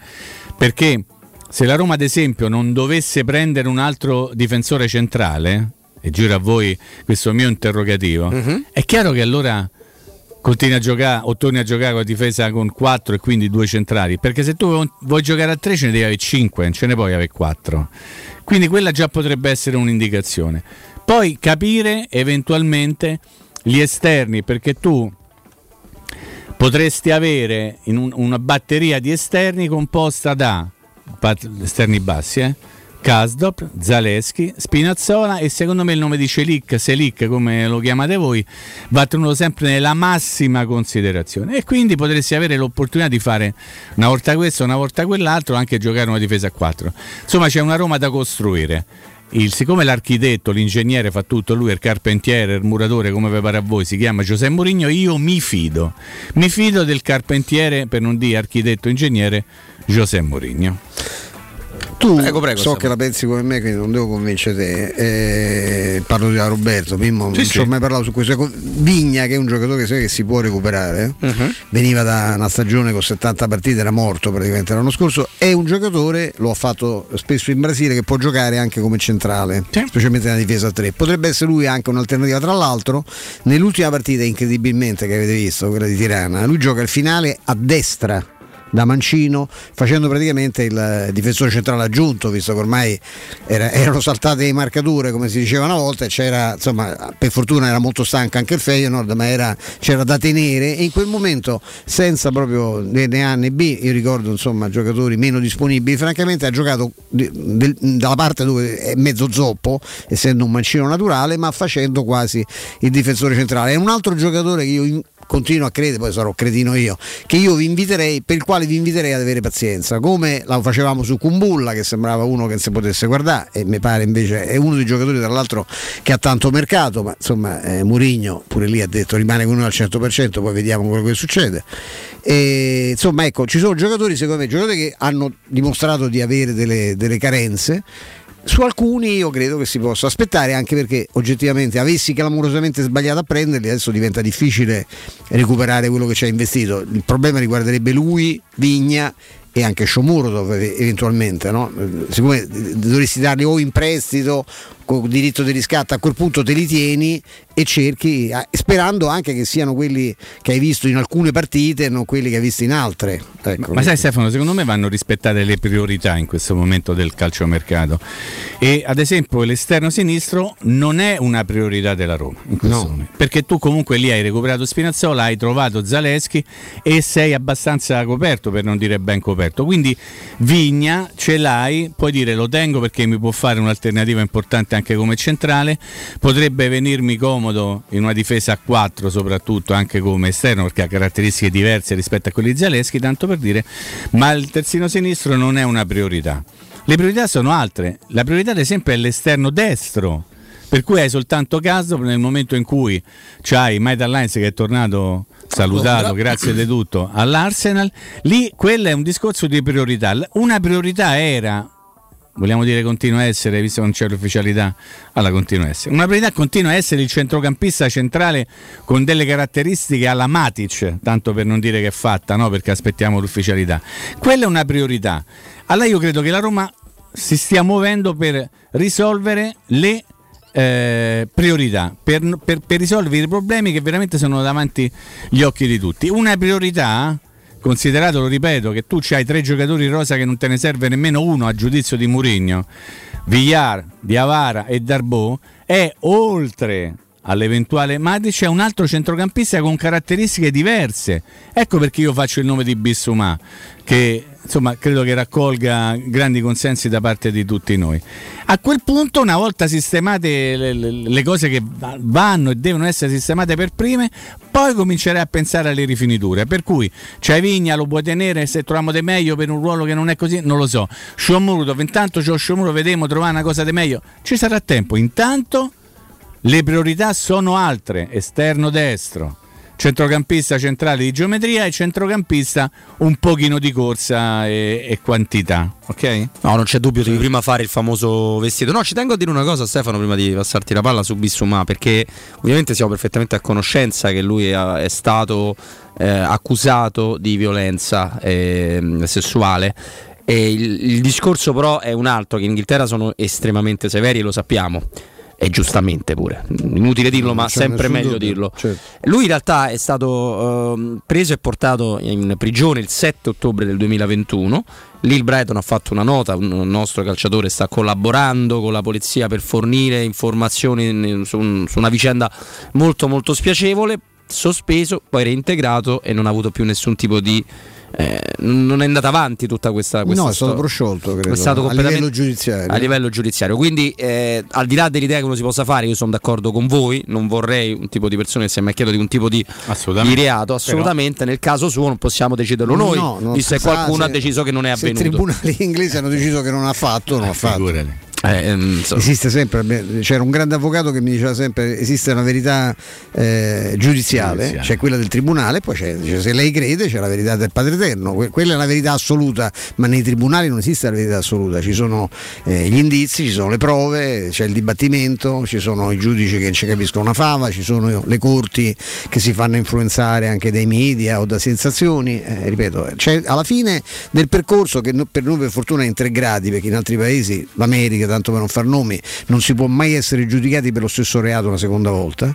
perché se la Roma ad esempio non dovesse prendere un altro difensore centrale, e giro a voi questo mio interrogativo, è chiaro che allora continui a giocare o torni a giocare con la difesa con 4 e quindi 2 centrali, perché se tu vuoi giocare a 3 ce ne devi avere 5, non ce ne puoi avere 4, quindi quella già potrebbe essere un'indicazione. Poi capire eventualmente gli esterni, perché tu potresti avere in una batteria di esterni composta da esterni bassi, Kasdorp, Zalewski, Spinazzola e secondo me il nome di Selic, come lo chiamate voi, va tenuto sempre nella massima considerazione, e quindi potresti avere l'opportunità di fare una volta questo, una volta quell'altro, anche giocare una difesa a 4. Insomma c'è una Roma da costruire. Siccome l'architetto, l'ingegnere fa tutto lui, il carpentiere, il muratore, come vi pare a voi, si chiama Giuseppe Mourinho, io mi fido del carpentiere, per non dire architetto ingegnere, Giuseppe Mourinho. Tu prego, so che la pensi come me, quindi non devo convincere te. Parlo di Roberto Mimmo, non ci ho mai parlato su questo. Vigna, che è un giocatore che si può recuperare, veniva da una stagione con 70 partite, era morto praticamente l'anno scorso. È un giocatore, lo ha fatto spesso in Brasile, che può giocare anche come centrale, specialmente nella difesa 3. Potrebbe essere lui anche un'alternativa. Tra l'altro, nell'ultima partita incredibilmente che avete visto, quella di Tirana, lui gioca il finale a destra da mancino, facendo praticamente il difensore centrale aggiunto, visto che ormai erano saltate le marcature, come si diceva una volta, e c'era, insomma, per fortuna era molto stanca anche il Feyenoord, ma c'era da tenere, e in quel momento, senza proprio né A né B, io ricordo insomma giocatori meno disponibili, francamente ha giocato dalla parte dove è mezzo zoppo, essendo un mancino naturale, ma facendo quasi il difensore centrale. È un altro giocatore che io continuo a credere, poi sarò cretino io, che io vi inviterei, per il quale vi inviterei ad avere pazienza, come la facevamo su Kumbulla, che sembrava uno che non si potesse guardare, e mi pare invece è uno dei giocatori, tra l'altro, che ha tanto mercato, ma insomma Mourinho pure lì ha detto rimane con uno al 100%, poi vediamo quello che succede. E, insomma, ecco, ci sono giocatori, secondo me, giocatori che hanno dimostrato di avere delle carenze. Su alcuni io credo che si possa aspettare, anche perché oggettivamente avessi clamorosamente sbagliato a prenderli, adesso diventa difficile recuperare quello che ci ha investito. Il problema riguarderebbe lui, Vigna e anche Shomurodov eventualmente, no? Siccome dovresti darli o in prestito con diritto di riscatto, a quel punto te li tieni e cerchi, sperando anche che siano quelli che hai visto in alcune partite e non quelli che hai visto in altre, ecco. Ma sai Stefano, secondo me vanno rispettate le priorità in questo momento del calciomercato, e ad esempio l'esterno sinistro non è una priorità della Roma in questo momento, perché tu comunque lì hai recuperato Spinazzola, hai trovato Zalewski e sei abbastanza coperto, per non dire ben coperto, quindi Vigna ce l'hai, puoi dire lo tengo perché mi può fare un'alternativa importante anche come centrale, potrebbe venirmi comodo in una difesa a 4 soprattutto anche come esterno, perché ha caratteristiche diverse rispetto a quelli di Zalewski, tanto per dire, ma il terzino sinistro non è una priorità, le priorità sono altre, la priorità ad esempio è l'esterno destro, per cui hai soltanto Kasdorp nel momento in cui c'hai Maitland Niles che è tornato salutato, grazie di tutto, all'Arsenal, lì quello è un discorso di priorità, una priorità era vogliamo dire continua a essere, visto che non c'è l'ufficialità, alla continua a essere. Una priorità continua a essere il centrocampista centrale con delle caratteristiche alla Matic, tanto per non dire che è fatta, no? Perché aspettiamo l'ufficialità. Quella è una priorità. Allora io credo che la Roma si stia muovendo per risolvere le priorità, per risolvere i problemi che veramente sono davanti agli occhi di tutti. Una priorità, considerato, lo ripeto, che tu c'hai tre giocatori in rosa che non te ne serve nemmeno uno a giudizio di Mourinho, Villar, Diawara e Darboe, è oltre all'eventuale Matic c'è un altro centrocampista con caratteristiche diverse. Ecco perché io faccio il nome di Bissouma, che insomma credo che raccolga grandi consensi da parte di tutti noi. A quel punto, una volta sistemate le cose che vanno e devono essere sistemate per prime, poi comincerai a pensare alle rifiniture. Per cui Cavigna lo può tenere se troviamo de meglio per un ruolo che non è così, non lo so. Shomurodov, intanto c'è Shomurodov, vedremo, trovare una cosa de meglio. Ci sarà tempo. Intanto le priorità sono altre: esterno destro, centrocampista centrale di geometria e centrocampista un pochino di corsa e quantità, ok? No, non c'è dubbio, devi prima fare il famoso vestito. No, ci tengo a dire una cosa, Stefano, prima di passarti la palla su Bissouma, perché ovviamente siamo perfettamente a conoscenza che lui è stato accusato di violenza sessuale. E il discorso però è un altro, che in Inghilterra sono estremamente severi, lo sappiamo. E giustamente pure, inutile dirlo, ma sempre meglio dirlo. Certo. Lui in realtà è stato preso e portato in prigione il 7 ottobre del 2021. Lì il Brighton ha fatto una nota, un nostro calciatore sta collaborando con la polizia per fornire informazioni su una vicenda molto molto spiacevole, sospeso, poi reintegrato e non ha avuto più nessun tipo di... non è andata avanti tutta questa no, è stato prosciolto, credo, è stato a livello giudiziario. Quindi al di là dell'idea che uno si possa fare, io sono d'accordo con voi, non vorrei un tipo di persone che si è macchiato di un tipo di reato, assolutamente. Però, nel caso suo non possiamo deciderlo noi, visto che qualcuno ha deciso che non è avvenuto. I tribunali inglesi hanno deciso che non ha fatto, figurati. Esiste sempre, c'era un grande avvocato che mi diceva sempre: esiste una verità giudiziale, c'è quella del tribunale, poi c'è, se lei crede, c'è la verità del Padre Eterno, quella è la verità assoluta, ma nei tribunali non esiste la verità assoluta, ci sono gli indizi, ci sono le prove, c'è il dibattimento, ci sono i giudici che non ci capiscono una fava, ci sono le corti che si fanno influenzare anche dai media o da sensazioni, ripeto, c'è alla fine del percorso, che per noi per fortuna è in tre gradi, perché in altri paesi, l'America, tanto per non far nomi, non si può mai essere giudicati per lo stesso reato una seconda volta,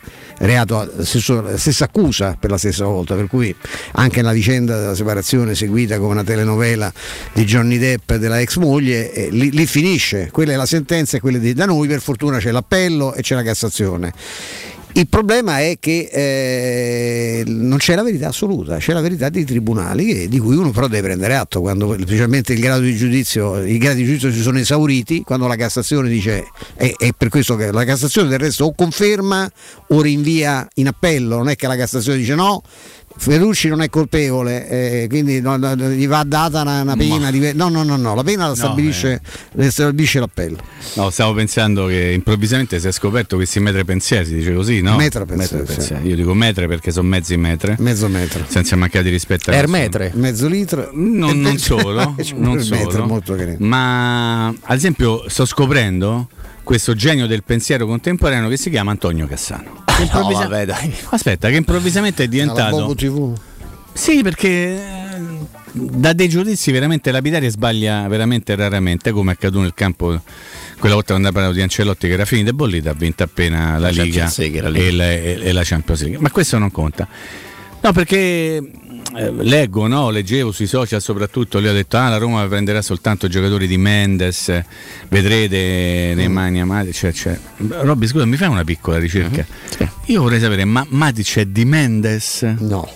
stessa accusa per la stessa volta, per cui anche la vicenda della separazione seguita come una telenovela di Johnny Depp e della ex moglie, lì finisce, quella è la sentenza e quella da noi per fortuna c'è l'appello e c'è la Cassazione. Il problema è che non c'è la verità assoluta, c'è la verità dei tribunali, di cui uno però deve prendere atto quando specialmente i gradi di giudizio si sono esauriti, quando la Cassazione dice, è per questo che la Cassazione del resto o conferma o rinvia in appello, non è che la Cassazione dice no, Ferrucci non è colpevole, quindi gli va data una pena. No, la pena la stabilisce l'appello. No, stavo pensando che improvvisamente si è scoperto questi metre pensieri, si dice così, no? Metre pensieri. Io dico metre perché sono mezzi metre. Mezzo metro. Senza mancare di rispetto a metre. Mezzo litro. Non solo. Molto, ma ad esempio sto scoprendo questo genio del pensiero contemporaneo che si chiama Antonio Cassano. Che improvvisamente è diventato TV. Sì, perché da dei giudizi veramente lapidari sbaglia veramente raramente, come è accaduto nel campo quella volta quando parlavo di Ancelotti, che era finita e bollita, ha vinto appena la Liga e la Champions League, ma questo non conta, no, perché leggevo sui social soprattutto, lui ha detto la Roma prenderà soltanto giocatori di Mendes, vedrete nei mani a Matic, cioè. Robby, scusa, mi fai una piccola ricerca? Sì. Io vorrei sapere, ma Matic è di Mendes? No,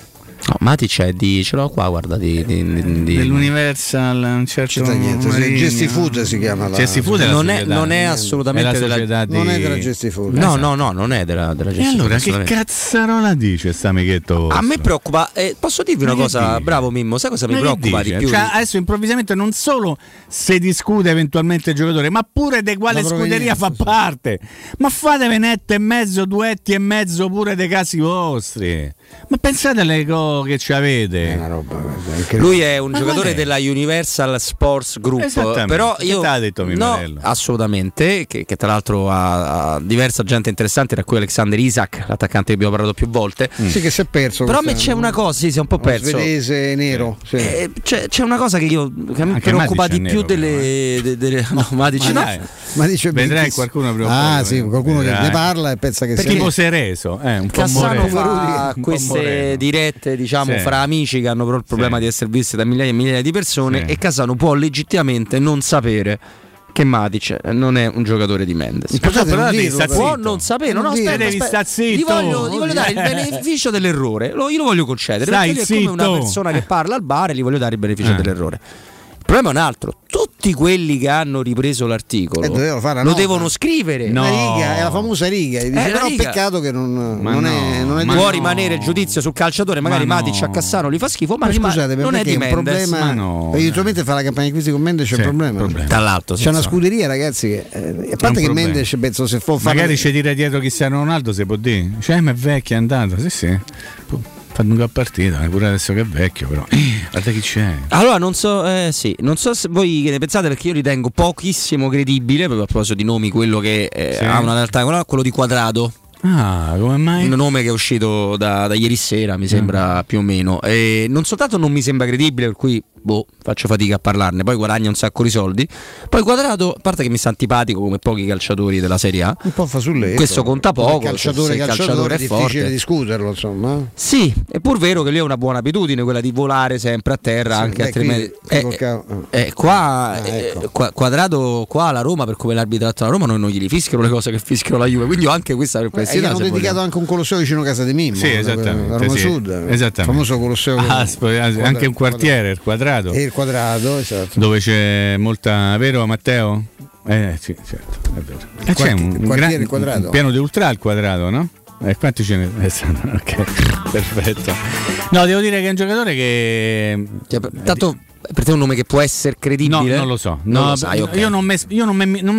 Matic è di, ce l'ho qua, guarda, di dell'Universal, un certo Gestifood si chiama la Gestifood, non è assolutamente non è della Gestifood. No, non è della Gestifood. E allora che cazzarola dice sta amichetto vostro? A me preoccupa, posso dirvi una cosa, dice? Bravo Mimmo, sai cosa mi preoccupa di più? Cioè, adesso improvvisamente non solo se discute eventualmente il giocatore, ma pure di quale scuderia fa parte. Ma fate venette e mezzo, duetti e mezzo pure dei casi vostri. Ma pensate alle cose. ruolo che ci avete. È una roba, guarda, lui è un giocatore della Universal Sports Group. Però io te l'ha detto Mimmarello? No, assolutamente. Che tra l'altro ha diversa gente interessante, tra cui Alexander Isak, l'attaccante che abbiamo parlato più volte. Sì, che si è perso. Però a me c'è una cosa, si è un po' perso. Svedese nero. Sì. C'è una cosa che a me preoccupa di più delle. No, ma dice no. Ma dice vedrai qualcuno prima. Ah, sì, qualcuno che ne parla e pensa che sia tipo Sereso, un po' Cassano fa queste dirette, diciamo, fra amici che hanno però il problema di essere viste da migliaia e migliaia di persone e Cassano può legittimamente non sapere che Matic non è un giocatore di Mendes. Può non sapere, devi stare zitto. Gli voglio dare il beneficio dell'errore. Io lo voglio concedere, perché è come una persona che parla al bar e gli voglio dare il beneficio dell'errore. Il problema è un altro. Tutti quelli che hanno ripreso l'articolo lo devono scrivere. No. Riga, è la famosa riga. Dice, però peccato che non è può rimanere il giudizio sul calciatore. Magari Matic a Cassano li fa schifo, ma scusate, non è di Mendes. Problema, eventualmente fa la campagna di crisi con Mendes, c'è un problema. Dall'alto, c'è una scuderia, ragazzi. Che, a parte che Mendes penso se può fare. Magari ci tira dietro Cristiano Ronaldo, se può dire. Cioè, ma è vecchio, è andato. Sì. Fanno una partita, pure adesso che è vecchio, però guarda chi c'è. Allora non so se voi che ne pensate, perché io ritengo pochissimo credibile, proprio a proposito di nomi, quello che ha una realtà, quello di Quadrado. Ah, come mai? Un nome che è uscito da ieri sera, mi sembra più o meno. E non soltanto non mi sembra credibile, per cui faccio fatica a parlarne. Poi guadagna un sacco di soldi. Poi Quadrato, a parte che mi sta antipatico come pochi calciatori della Serie A, un po' fasulletto. Questo conta poco. Calciatore è difficile forte discuterlo, insomma. Sì, è pur vero che lui ha una buona abitudine, quella di volare sempre a terra, anche altrimenti. Quadrato qua alla Roma, per come l'arbitrato alla Roma, noi non gli fischiano le cose che fischiano la Juve. Quindi ho anche questa perplessità. Gli hanno dedicato anche un Colosseo vicino a casa di Mimmo, a Roma Sud, il famoso Colosseo, anche un quartiere, il quadrato, esatto, dove c'è molta, vero Matteo? Sì, certo, è vero. C'è un quartiere il quadrato, un piano di ultra al quadrato, no? Quanti ce ne sono? Ok, perfetto. No, devo dire che è un giocatore che tanto per te è un nome che può essere credibile? No, non lo so. No, non lo sai, okay. Io non me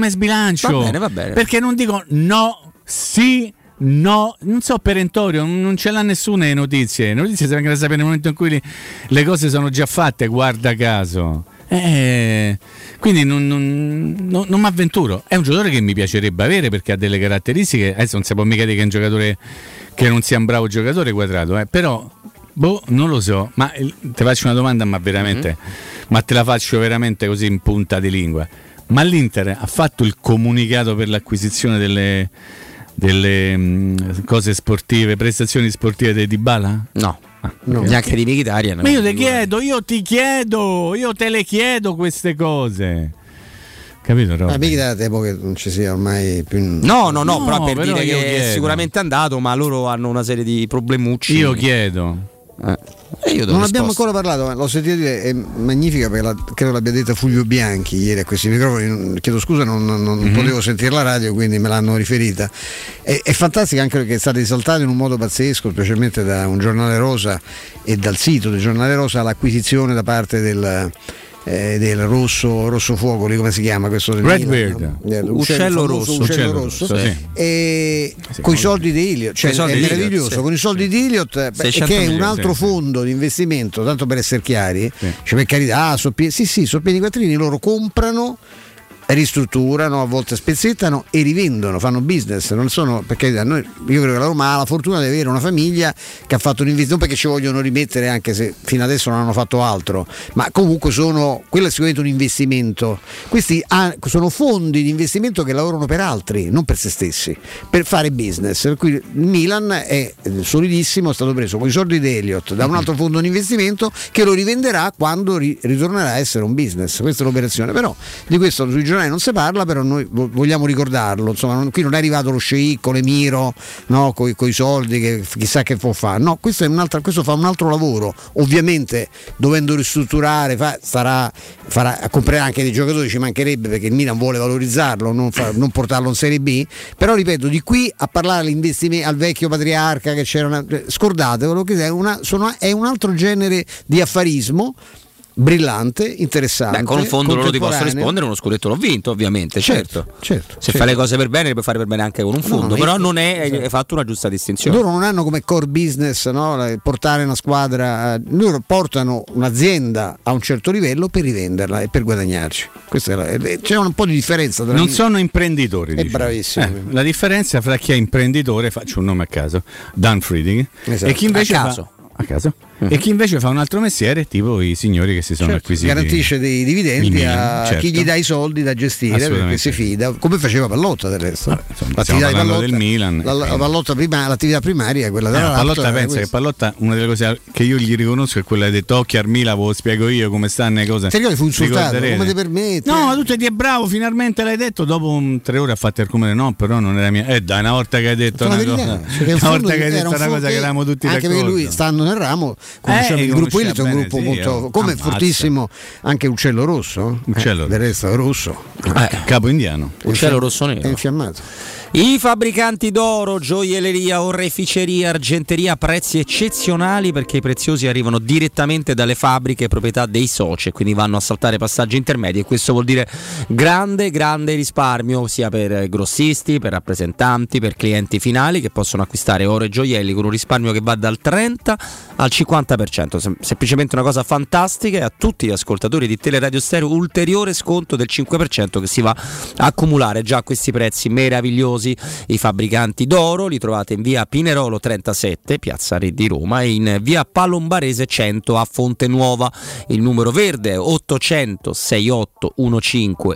sbilancio. Va bene. Perché non dico non so, perentorio, non ce l'ha nessuno le notizie. Le notizie si vengono a sapere nel momento in cui le cose sono già fatte, guarda caso. Quindi non mi avventuro. È un giocatore che mi piacerebbe avere perché ha delle caratteristiche. Adesso non si può mica dire che è un giocatore che non sia un bravo giocatore Quadrato, però non lo so. Ma te faccio una domanda, ma veramente, ma te la faccio veramente così in punta di lingua. Ma l'Inter ha fatto il comunicato per l'acquisizione delle cose sportive, prestazioni sportive di Dybala? No. Neanche di Mkhitaryan. Ma io te le chiedo queste cose. Capito, Rob? Ma mica da tempo che non ci sia ormai più. No, però per dire che è sicuramente andato, ma loro hanno una serie di problemucci. Io chiedo. Non abbiamo ancora parlato, ma l'ho sentito dire, è magnifica, perché credo l'abbia detta Fulvio Bianchi ieri a questi microfoni. Chiedo scusa, non potevo sentire la radio, quindi me l'hanno riferita. È fantastica anche perché è stata risaltata in un modo pazzesco, specialmente da un giornale rosa e dal sito del giornale rosa, l'acquisizione da parte del rosso fuoco, come si chiama questo? Redbeard, uccello rosso. Sì. E con i soldi di Elliott, è meraviglioso, con i soldi di Elliott, che è un altro fondo di investimento, tanto per essere chiari, per carità, Soppieni Quattrini, loro comprano, ristrutturano, a volte spezzettano e rivendono, fanno business, non sono, perché io credo che la Roma ha la fortuna di avere una famiglia che ha fatto un investimento, non perché ci vogliono rimettere, anche se fino adesso non hanno fatto altro, ma comunque quello è sicuramente un investimento. Questi sono fondi di investimento che lavorano per altri, non per se stessi, per fare business, per cui Milan è solidissimo, è stato preso con i soldi di Elliott da un altro fondo di investimento che lo rivenderà quando ritornerà a essere un business. Questa è l'operazione, però di questo sui non si parla, però noi vogliamo ricordarlo, insomma, qui non è arrivato lo sceicco, l'emiro, no, coi soldi che chissà che può fare, no, questo fa un altro lavoro, ovviamente dovendo ristrutturare comprerà anche dei giocatori, ci mancherebbe, perché il Milan vuole valorizzarlo, non portarlo in Serie B, però ripeto, di qui a parlare all'investimento, al vecchio patriarca che c'era, scordate, quello che è un altro genere di affarismo brillante, interessante. Beh, con un fondo loro ti possono rispondere, uno scudetto l'ho vinto, ovviamente, certo. Se fai le cose per bene, le puoi fare per bene anche con un fondo, però non è certo. Fatto una giusta distinzione. Loro non hanno come core business, no? Portare una squadra, loro portano un'azienda a un certo livello per rivenderla e per guadagnarci. C'è un po' di differenza tra non sono imprenditori, è bravissimo. La differenza fra chi è imprenditore, faccio un nome a caso, Dan Frieding, esatto. E chi invece a caso. E chi invece fa un altro mestiere, tipo i signori che si sono acquisiti, garantisce dei dividendi a chi gli dà i soldi da gestire perché si fida, come faceva Pallotta del resto. L'attività di Pallotta, del Milan, l'attività primaria è quella della Pallotta. Pensa che Pallotta, una delle cose che io gli riconosco è quella di detto: occhio Armila, ve lo spiego io come stanno le cose. Serioli fu insultato, come ti permette? No, tu ti è bravo, finalmente l'hai detto. Dopo 3 ore ha fatto il comune, no, però non era mia. Dai, una volta che hai detto una cosa che eravamo tutti d'accordo. Anche perché lui, stando nel ramo, il gruppo Illit è un gruppo molto come ammazza. Fortissimo anche Uccello Rosso, del resto rosso, capo indiano, Uccello Rosso nero, è infiammato. I fabbricanti d'oro, gioielleria, oreficeria, argenteria, prezzi eccezionali perché i preziosi arrivano direttamente dalle fabbriche proprietà dei soci, quindi vanno a saltare passaggi intermedi, e questo vuol dire grande risparmio sia per grossisti, per rappresentanti, per clienti finali che possono acquistare oro e gioielli con un risparmio che va dal 30 al 50%, semplicemente una cosa fantastica. E a tutti gli ascoltatori di Teleradio Stereo ulteriore sconto del 5% che si va a accumulare già a questi prezzi meravigliosi. I fabbricanti d'oro li trovate in via Pinerolo 37, piazza Re di Roma, e in via Palombarese 100 a Fontenuova. Il numero verde è 800 68 15 10,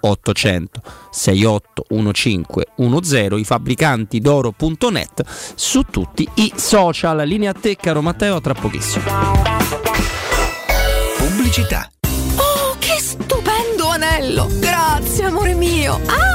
800 68 15 10, ifabbricantidoro.net su tutti i social. Linea a te, caro Matteo, tra pochissimo. Pubblicità. Oh, che stupendo anello! Grazie, amore mio.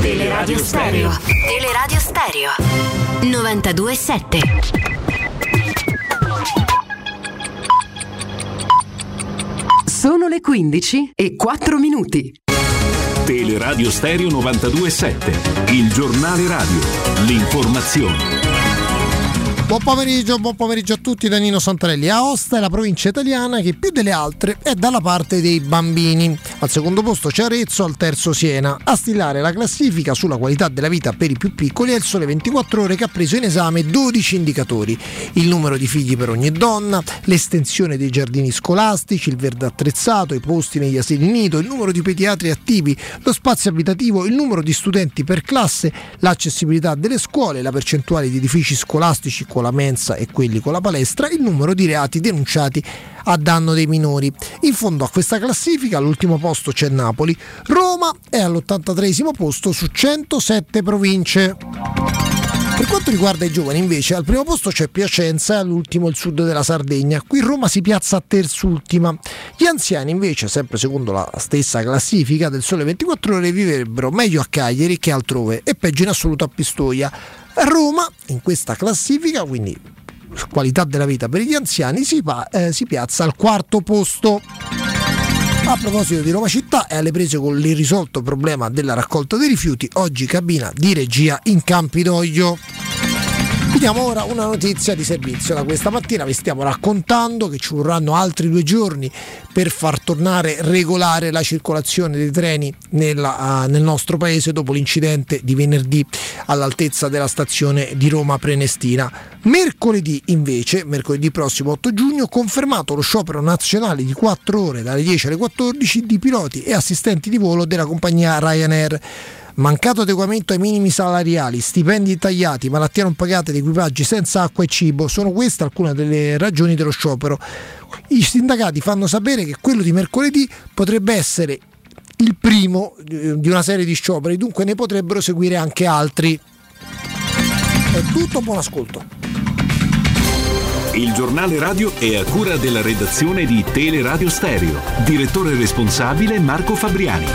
Teleradio Stereo. Teleradio Stereo 92.7. Sono le 15:04. Teleradio Stereo 92.7, il giornale radio, l'informazione. Buon pomeriggio a tutti da Nino Santarelli. Aosta è la provincia italiana che più delle altre è dalla parte dei bambini. Al secondo posto c'è Arezzo, al terzo Siena. A stilare la classifica sulla qualità della vita per i più piccoli è Il Sole 24 Ore, che ha preso in esame 12 indicatori: il numero di figli per ogni donna, l'estensione dei giardini scolastici, il verde attrezzato, i posti negli asili nido, il numero di pediatri attivi, lo spazio abitativo, il numero di studenti per classe, l'accessibilità delle scuole, la percentuale di edifici scolastici con la mensa e quelli con la palestra, il numero di reati denunciati a danno dei minori. In fondo a questa classifica, all'ultimo posto c'è Napoli. Roma è all'83esimo posto su 107 province. Per quanto riguarda i giovani, invece, al primo posto c'è Piacenza e all'ultimo il sud della Sardegna. Qui Roma si piazza a terzultima. Gli anziani, invece, sempre secondo la stessa classifica del Sole 24 Ore, vivrebbero meglio a Cagliari che altrove e peggio in assoluto a Pistoia. Roma, in questa classifica, quindi qualità della vita per gli anziani, si piazza al quarto posto. A proposito di Roma città, è alle prese con l'irrisolto problema della raccolta dei rifiuti. Oggi cabina di regia in Campidoglio. Vediamo ora una notizia di servizio. Da questa mattina vi stiamo raccontando che ci vorranno altri 2 giorni per far tornare regolare la circolazione dei treni nel nostro paese dopo l'incidente di venerdì all'altezza della stazione di Roma Prenestina. Mercoledì prossimo 8 giugno, confermato lo sciopero nazionale di 4 ore dalle 10 alle 14 di piloti e assistenti di volo della compagnia Ryanair. Mancato adeguamento ai minimi salariali, stipendi tagliati, malattie non pagate ed equipaggi senza acqua e cibo sono queste alcune delle ragioni dello sciopero. I sindacati fanno sapere che quello di mercoledì potrebbe essere il primo di una serie di scioperi, dunque ne potrebbero seguire anche altri. È tutto, buon ascolto. Il giornale radio è a cura della redazione di Teleradio Stereo. Direttore responsabile Marco Fabriani.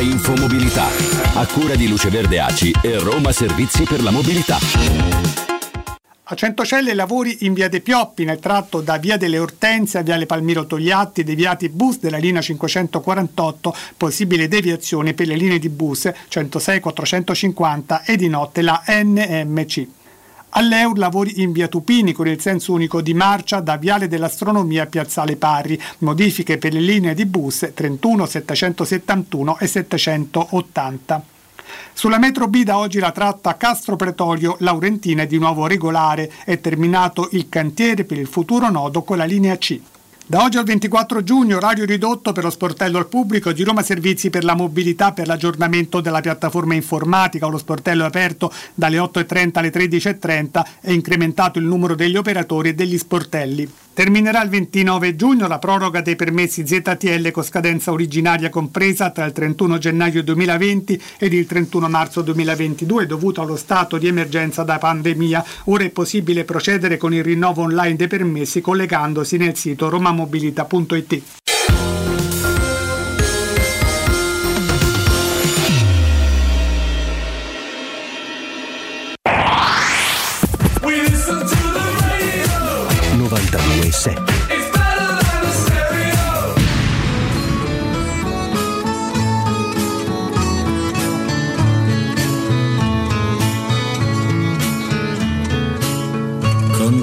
Infomobilità, a cura di Luceverde ACI e Roma Servizi per la Mobilità. A Centocelle lavori in via dei Pioppi, nel tratto da via delle Ortensie a viale Palmiro Togliatti, deviati bus della linea 548, possibile deviazione per le linee di bus 106-450 e di notte la NMC. All'Eur lavori in via Tupini con il senso unico di marcia da Viale dell'Astronomia a Piazzale Parri, modifiche per le linee di bus 31, 771 e 780. Sulla metro B da oggi la tratta Castro Pretorio Laurentina è di nuovo regolare, è terminato il cantiere per il futuro nodo con la linea C. Da oggi al 24 giugno, orario ridotto per lo sportello al pubblico di Roma Servizi per la Mobilità per l'aggiornamento della piattaforma informatica. Lo sportello è aperto dalle 8.30 alle 13.30 e incrementato il numero degli operatori e degli sportelli. Terminerà il 29 giugno la proroga dei permessi ZTL con scadenza originaria compresa tra il 31 gennaio 2020 ed il 31 marzo 2022 dovuta allo stato di emergenza da pandemia. Ora è possibile procedere con il rinnovo online dei permessi collegandosi nel sito Roma mobilità.it. Con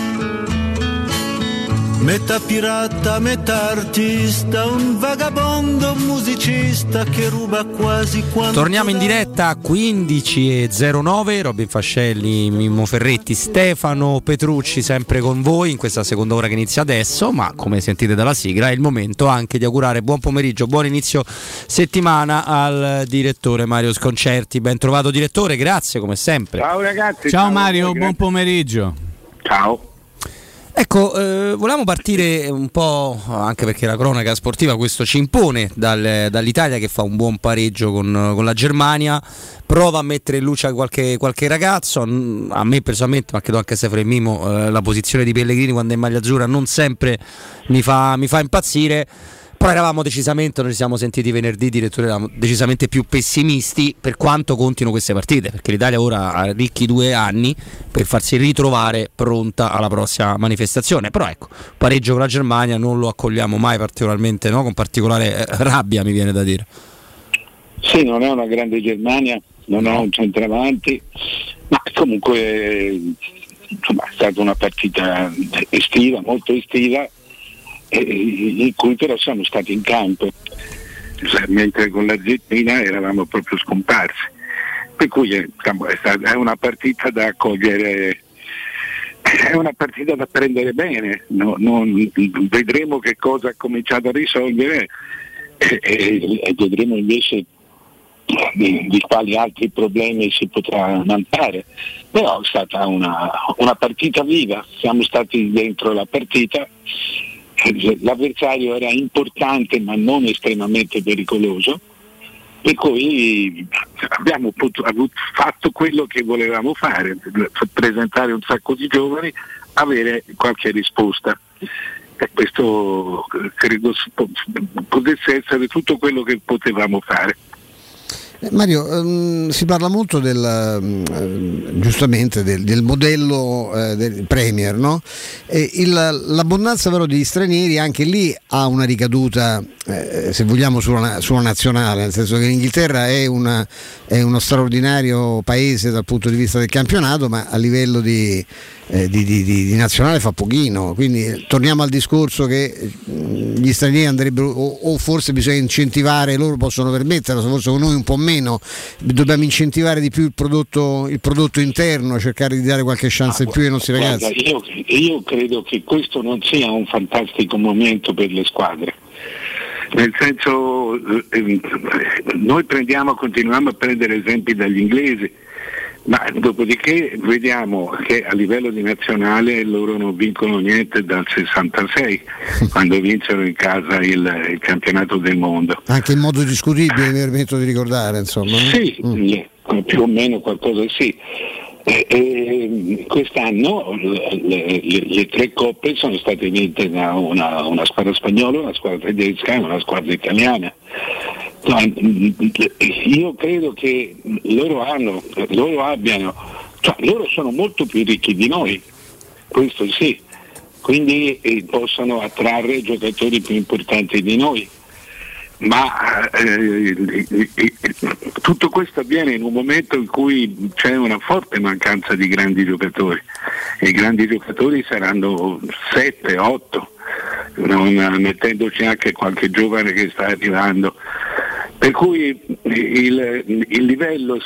Metà pirata, metà artista, un vagabondo musicista che ruba quasi quanto... Torniamo in diretta a 15.09, Robin Fascelli, Mimmo Ferretti, Stefano Petrucci sempre con voi in questa seconda ora che inizia adesso, ma come sentite dalla sigla è il momento anche di augurare buon pomeriggio, buon inizio settimana al direttore Mario Sconcerti. Ben trovato direttore, grazie come sempre. Ciao ragazzi. Ciao Mario, buon pomeriggio. Ciao. Ecco, volevamo partire un po', anche perché la cronaca sportiva questo ci impone, dall'Italia che fa un buon pareggio con la Germania, prova a mettere in luce qualche ragazzo. A me personalmente, ma credo anche a Stefano e Mimo, la posizione di Pellegrini quando è in maglia azzurra non sempre mi fa impazzire. Però eravamo decisamente, noi ci siamo sentiti venerdì, direttore, eravamo decisamente più pessimisti per quanto contino queste partite, perché l'Italia ora ha ricchi 2 anni per farsi ritrovare pronta alla prossima manifestazione. Però ecco, pareggio con la Germania non lo accogliamo mai particolarmente, no? Con particolare rabbia, mi viene da dire. Sì, non è una grande Germania, non ha un centravanti, ma comunque insomma, è stata una partita estiva, molto estiva, in cui però siamo stati in campo, mentre con l'Argentina eravamo proprio scomparsi, per cui è una partita da accogliere, è una partita da prendere bene, vedremo che cosa ha cominciato a risolvere e vedremo invece di quali altri problemi si potrà lamentare, però è stata una partita viva, siamo stati dentro la partita. L'avversario era importante ma non estremamente pericoloso, per cui abbiamo fatto quello che volevamo fare, presentare un sacco di giovani, avere qualche risposta. E questo credo potesse essere tutto quello che potevamo fare. Mario, si parla molto giustamente del modello del Premier, no? L'abbondanza però di stranieri anche lì ha una ricaduta, se vogliamo, sulla nazionale, nel senso che l'Inghilterra è uno straordinario paese dal punto di vista del campionato, ma a livello di di nazionale fa pochino, quindi torniamo al discorso che gli stranieri andrebbero, o forse bisogna incentivare, loro possono permetterlo, forse con noi un po' meno, dobbiamo incentivare di più il prodotto interno, cercare di dare qualche chance in più ai nostri ragazzi. Io credo che questo non sia un fantastico momento per le squadre, nel senso, noi continuiamo a prendere esempi dagli inglesi, ma dopodiché vediamo che a livello di nazionale loro non vincono niente dal 66, quando vinsero in casa il campionato del mondo, anche in modo discutibile, mi permetto di ricordare, insomma. Sì, più o meno qualcosa, sì. Quest'anno le tre coppe sono state vinte da una squadra spagnola, una squadra tedesca e una squadra italiana. Io credo che loro sono molto più ricchi di noi, questo sì, quindi possono attrarre giocatori più importanti di noi, ma tutto questo avviene in un momento in cui c'è una forte mancanza di grandi giocatori, e i grandi giocatori saranno 7, 8, mettendoci anche qualche giovane che sta arrivando, per cui il livello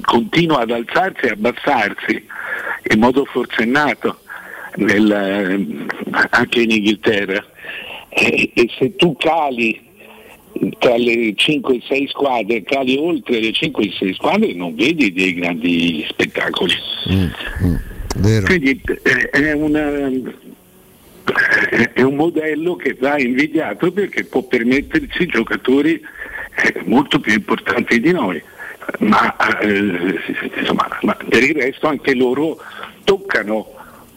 continua ad alzarsi e abbassarsi in modo forsennato anche in Inghilterra. E se tu cali tra le 5-6 squadre, cali oltre le 5-6 squadre, non vedi dei grandi spettacoli. Vero. Quindi è un modello che va invidiato, perché può permettersi giocatori molto più importanti di noi, ma per il resto anche loro toccano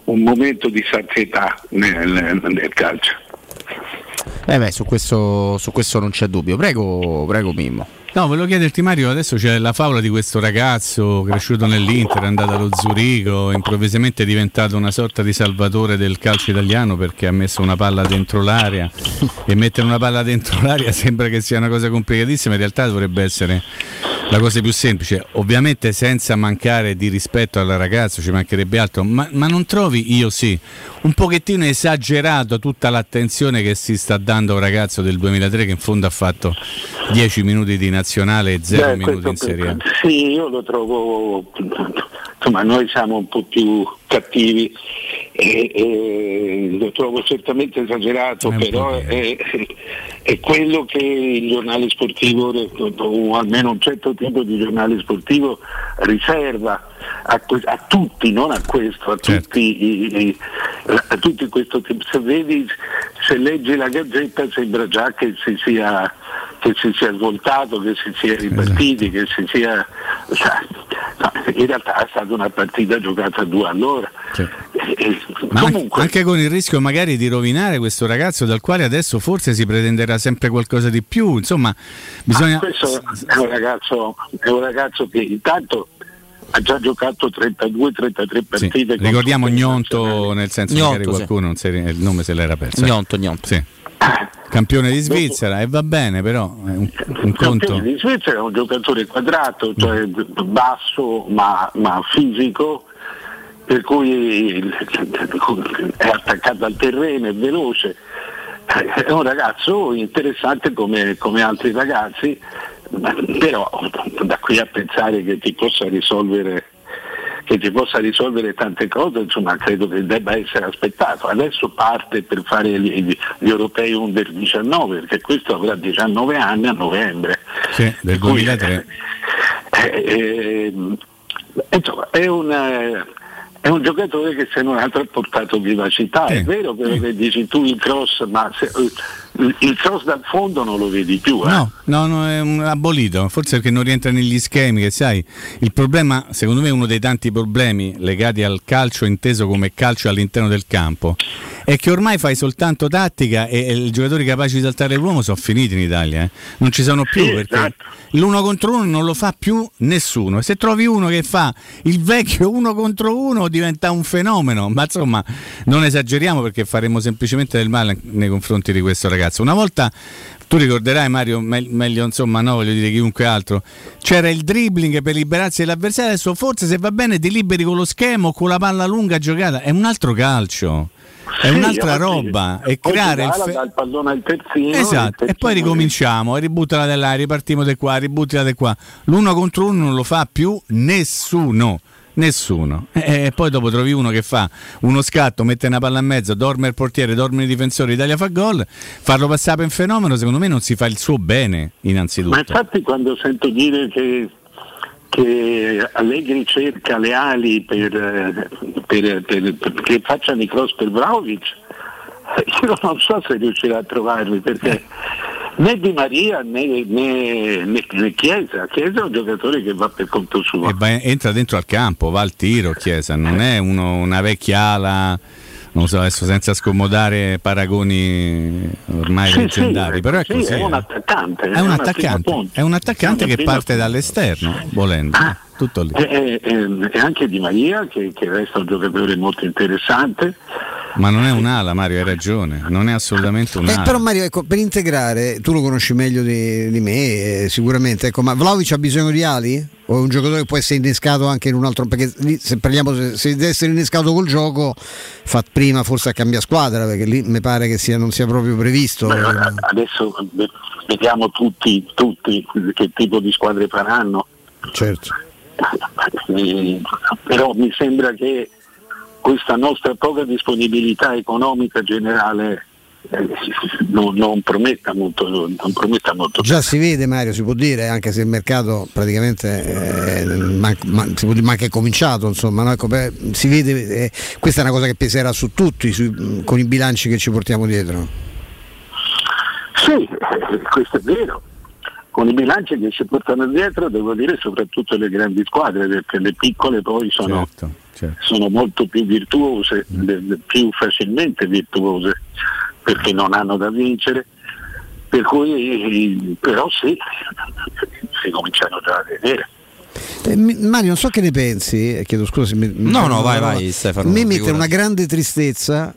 un momento di sazietà nel calcio. Su questo non c'è dubbio. Prego Mimmo. No, volevo chiederti, Mario, adesso c'è la favola di questo ragazzo cresciuto nell'Inter, è andato allo Zurigo, improvvisamente è diventato una sorta di salvatore del calcio italiano perché ha messo una palla dentro l'area, e mettere una palla dentro l'area sembra che sia una cosa complicatissima, in realtà dovrebbe essere la cosa più semplice, ovviamente senza mancare di rispetto al ragazzo, ci mancherebbe altro, ma non trovi, io sì, un pochettino esagerato tutta l'attenzione che si sta dando a un ragazzo del 2003 che in fondo ha fatto 10 minuti di nazionale e 0 minuti in Serie A? Sì, io lo trovo, insomma, noi siamo un po' più cattivi e lo trovo certamente esagerato, però è quello che il giornale sportivo, o almeno un certo tipo di giornale sportivo, riserva a tutti, non a questo, a certo. tutti questo tipo. Se leggi la Gazzetta sembra già che si sia svoltato, che si sia ripartiti, esatto. In realtà è stata una partita giocata a 2 all'ora. Certo. Ma comunque, anche con il rischio magari di rovinare questo ragazzo, dal quale adesso forse si pretenderà sempre qualcosa di più, insomma bisogna... Questo è un ragazzo che intanto ha già giocato 32-33 partite. Sì, ricordiamo Gnonto, nel senso che magari qualcuno non se, il nome se l'era perso. Gnonto. Sì. Campione di Svizzera, e va bene, però è un conto. Campione di Svizzera è un giocatore quadrato, cioè basso ma fisico, per cui è attaccato al terreno, è veloce, è un ragazzo interessante come altri ragazzi, però da qui a pensare che ti possa risolvere tante cose, insomma, credo che debba essere aspettato. Adesso parte per fare gli europei under 19, perché questo avrà 19 anni a novembre. Sì, del 2003. Insomma, è un giocatore che se non altro ha portato vivacità, è vero quello che dici tu, il cross, ma il cross dal fondo non lo vedi più. No, è abolito, forse perché non rientra negli schemi, che sai, il problema, secondo me uno dei tanti problemi legati al calcio inteso come calcio all'interno del campo, è che ormai fai soltanto tattica e i giocatori capaci di saltare l'uomo sono finiti in Italia, eh? Non ci sono più, sì, perché esatto. L'uno contro uno non lo fa più nessuno, e se trovi uno che fa il vecchio uno contro uno diventa un fenomeno, ma insomma non esageriamo perché faremo semplicemente del male nei confronti di questo ragazzo. Una volta, tu ricorderai Mario, meglio insomma, no, voglio dire chiunque altro, c'era il dribbling per liberarsi dell'avversario, adesso forse se va bene ti liberi con lo schemo, con la palla lunga giocata, è un altro calcio, è sì, un'altra roba, sì. E creare il pallone al terzino, esatto, e poi ricominciamo, ributtala da là, ripartiamo da qua, ributtala da qua, l'uno contro uno non lo fa più nessuno. E poi dopo trovi uno che fa uno scatto, mette una palla in mezzo, dorme il portiere, dorme i difensori, l'Italia fa gol. Farlo passare per un fenomeno, secondo me non si fa il suo bene innanzitutto. Ma infatti quando sento dire che Allegri cerca le ali per che facciano i cross per Vlahović, io non so se riuscirà a trovarli, perché né Di Maria né Chiesa. Chiesa è un giocatore che va per conto suo. Entra dentro al campo, va al tiro Chiesa, non è una vecchia ala, non so, adesso senza scomodare paragoni ormai leggendari, sì, però è così. Sì, è un attaccante. È un attaccante che parte dall'esterno, volendo. Tutto lì. E anche Di Maria, che resta un giocatore molto interessante. Ma non è un'ala, Mario, hai ragione, non è assolutamente un'ala. Però Mario, ecco, per integrare, tu lo conosci meglio di me, sicuramente, ecco, ma Vlahović ha bisogno di ali? O è un giocatore che può essere innescato anche in un altro, perché lì, se parliamo, se deve essere innescato col gioco, fa prima forse a cambiare squadra, perché lì mi pare che non sia proprio previsto. Beh, adesso vediamo tutti che tipo di squadre faranno. Certo. Però mi sembra che questa nostra poca disponibilità economica generale non prometta molto. Già si vede, Mario, si può dire, anche se il mercato praticamente manca è cominciato, insomma, no? Ecco, si vede, questa è una cosa che peserà su tutti, con i bilanci che ci portiamo dietro. Sì, questo è vero. Con i bilanci che si portano dietro, devo dire, soprattutto le grandi squadre, perché le piccole poi sono, certo. sono molto più virtuose, più facilmente virtuose, perché non hanno da vincere, per cui però sì, si cominciano già a vedere. Mario, non so che ne pensi, chiedo scusa se vai Stefano. Mi mette una grande tristezza.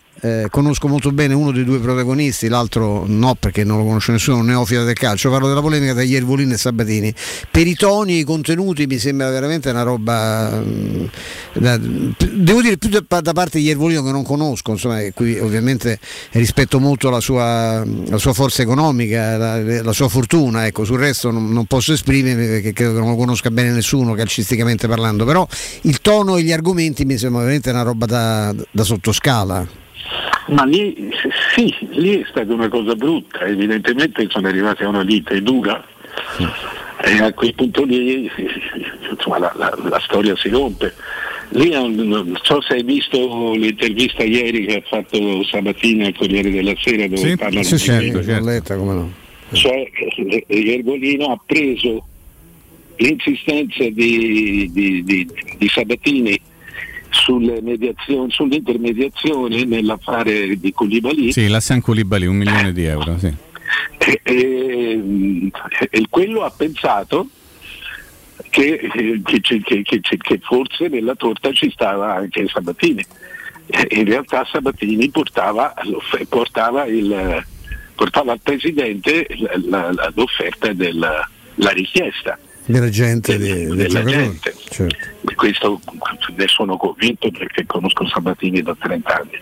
Conosco molto bene uno dei due protagonisti, l'altro no, perché non lo conosce nessuno, un neofita del calcio. Parlo della polemica tra Iervolino e Sabatini. Per i toni e i contenuti mi sembra veramente una roba, devo dire, più da parte di Iervolino, che non conosco, insomma, qui ovviamente rispetto molto la sua forza economica, la sua fortuna, ecco. Sul resto non posso esprimermi, perché credo che non lo conosca bene nessuno calcisticamente parlando, però il tono e gli argomenti mi sembra veramente una roba da sottoscala. Ma lì è stata una cosa brutta, evidentemente sono arrivati a una lite dura, sì. E a quel punto lì, insomma, la storia si rompe. Lì non so se hai visto l'intervista ieri che ha fatto Sabatini al Corriere della Sera, dove sì, parla sì, certo. Letta, come no. Cioè, Iervolino ha preso l'insistenza di Sabatini sull'intermediazione nell'affare di Koulibaly. Sì, l'Hassan Koulibaly, 1 milione di euro. Sì. E quello ha pensato che forse nella torta ci stava anche Sabatini. In realtà Sabatini portava al presidente l'offerta della richiesta. Della gente, della gente. Certo. Questo ne sono convinto, perché conosco Sabatini da 30 anni.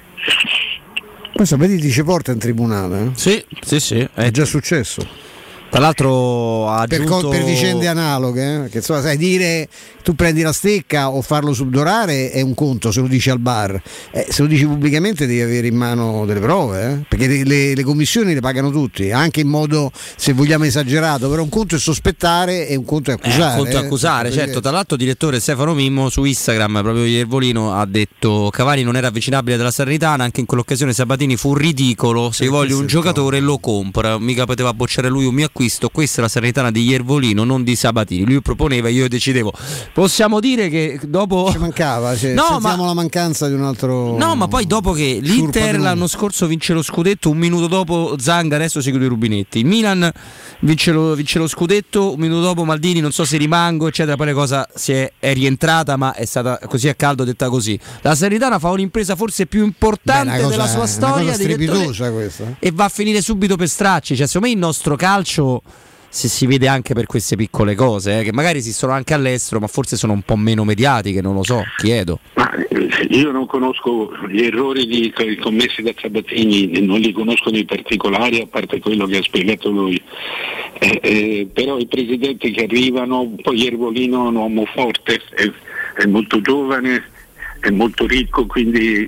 Poi Sabatini dice porta in tribunale, eh? Sì, è già successo. Tra l'altro ha aggiunto per vicende analoghe, che insomma, sai, dire tu prendi la stecca o farlo subdolare è un conto, se lo dici al bar, se lo dici pubblicamente devi avere in mano delle prove, perché le commissioni le pagano tutti, anche in modo, se vogliamo, esagerato, però un conto è sospettare e un conto è accusare. Un conto è accusare, perché... certo. Tra l'altro il direttore Stefano Mimmo su Instagram, proprio Iervolino, ha detto: Cavani non era avvicinabile dalla Salernitana, anche in quell'occasione Sabatini fu ridicolo, se voglio un giocatore lo compra, mica poteva bocciare lui un mio acquisto acquisto, questa è la Salernitana di Iervolino, non di Sabatini. Lui proponeva, io decidevo. Possiamo dire che dopo ci mancava, cioè, no, sentiamo la mancanza di un altro. No, ma poi dopo che l'Inter l'anno scorso vince lo scudetto, un minuto dopo Zanga, adesso si chiude i rubinetti. Il Milan vince lo scudetto, un minuto dopo Maldini, non so se rimango, eccetera. Poi la cosa è rientrata, ma è stata così a caldo, detta così. La Salernitana fa un'impresa forse più importante della sua storia, e va a finire subito per stracci. Cioè, secondo me il nostro calcio si vede anche per queste piccole cose, che magari esistono anche all'estero, ma forse sono un po' meno mediatiche, non lo so, chiedo. Ma io non conosco gli errori commessi da Sabatini, non li conosco nei particolari, a parte quello che ha spiegato lui. Però i presidenti che arrivano, poi Iervolino è un uomo forte, è molto giovane, è molto ricco, quindi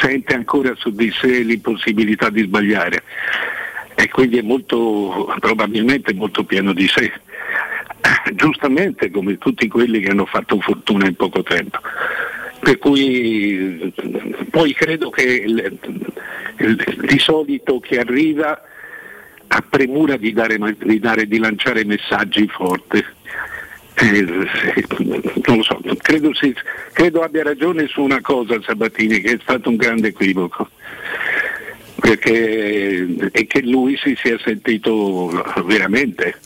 sente ancora su di sé l'impossibilità di sbagliare, e quindi è molto, probabilmente molto pieno di sé, giustamente, come tutti quelli che hanno fatto fortuna in poco tempo. Per cui poi credo che di solito chi arriva ha premura di lanciare messaggi forti. Non lo so, credo abbia ragione su una cosa Sabatini, che è stato un grande equivoco, perché è che lui si sia sentito veramente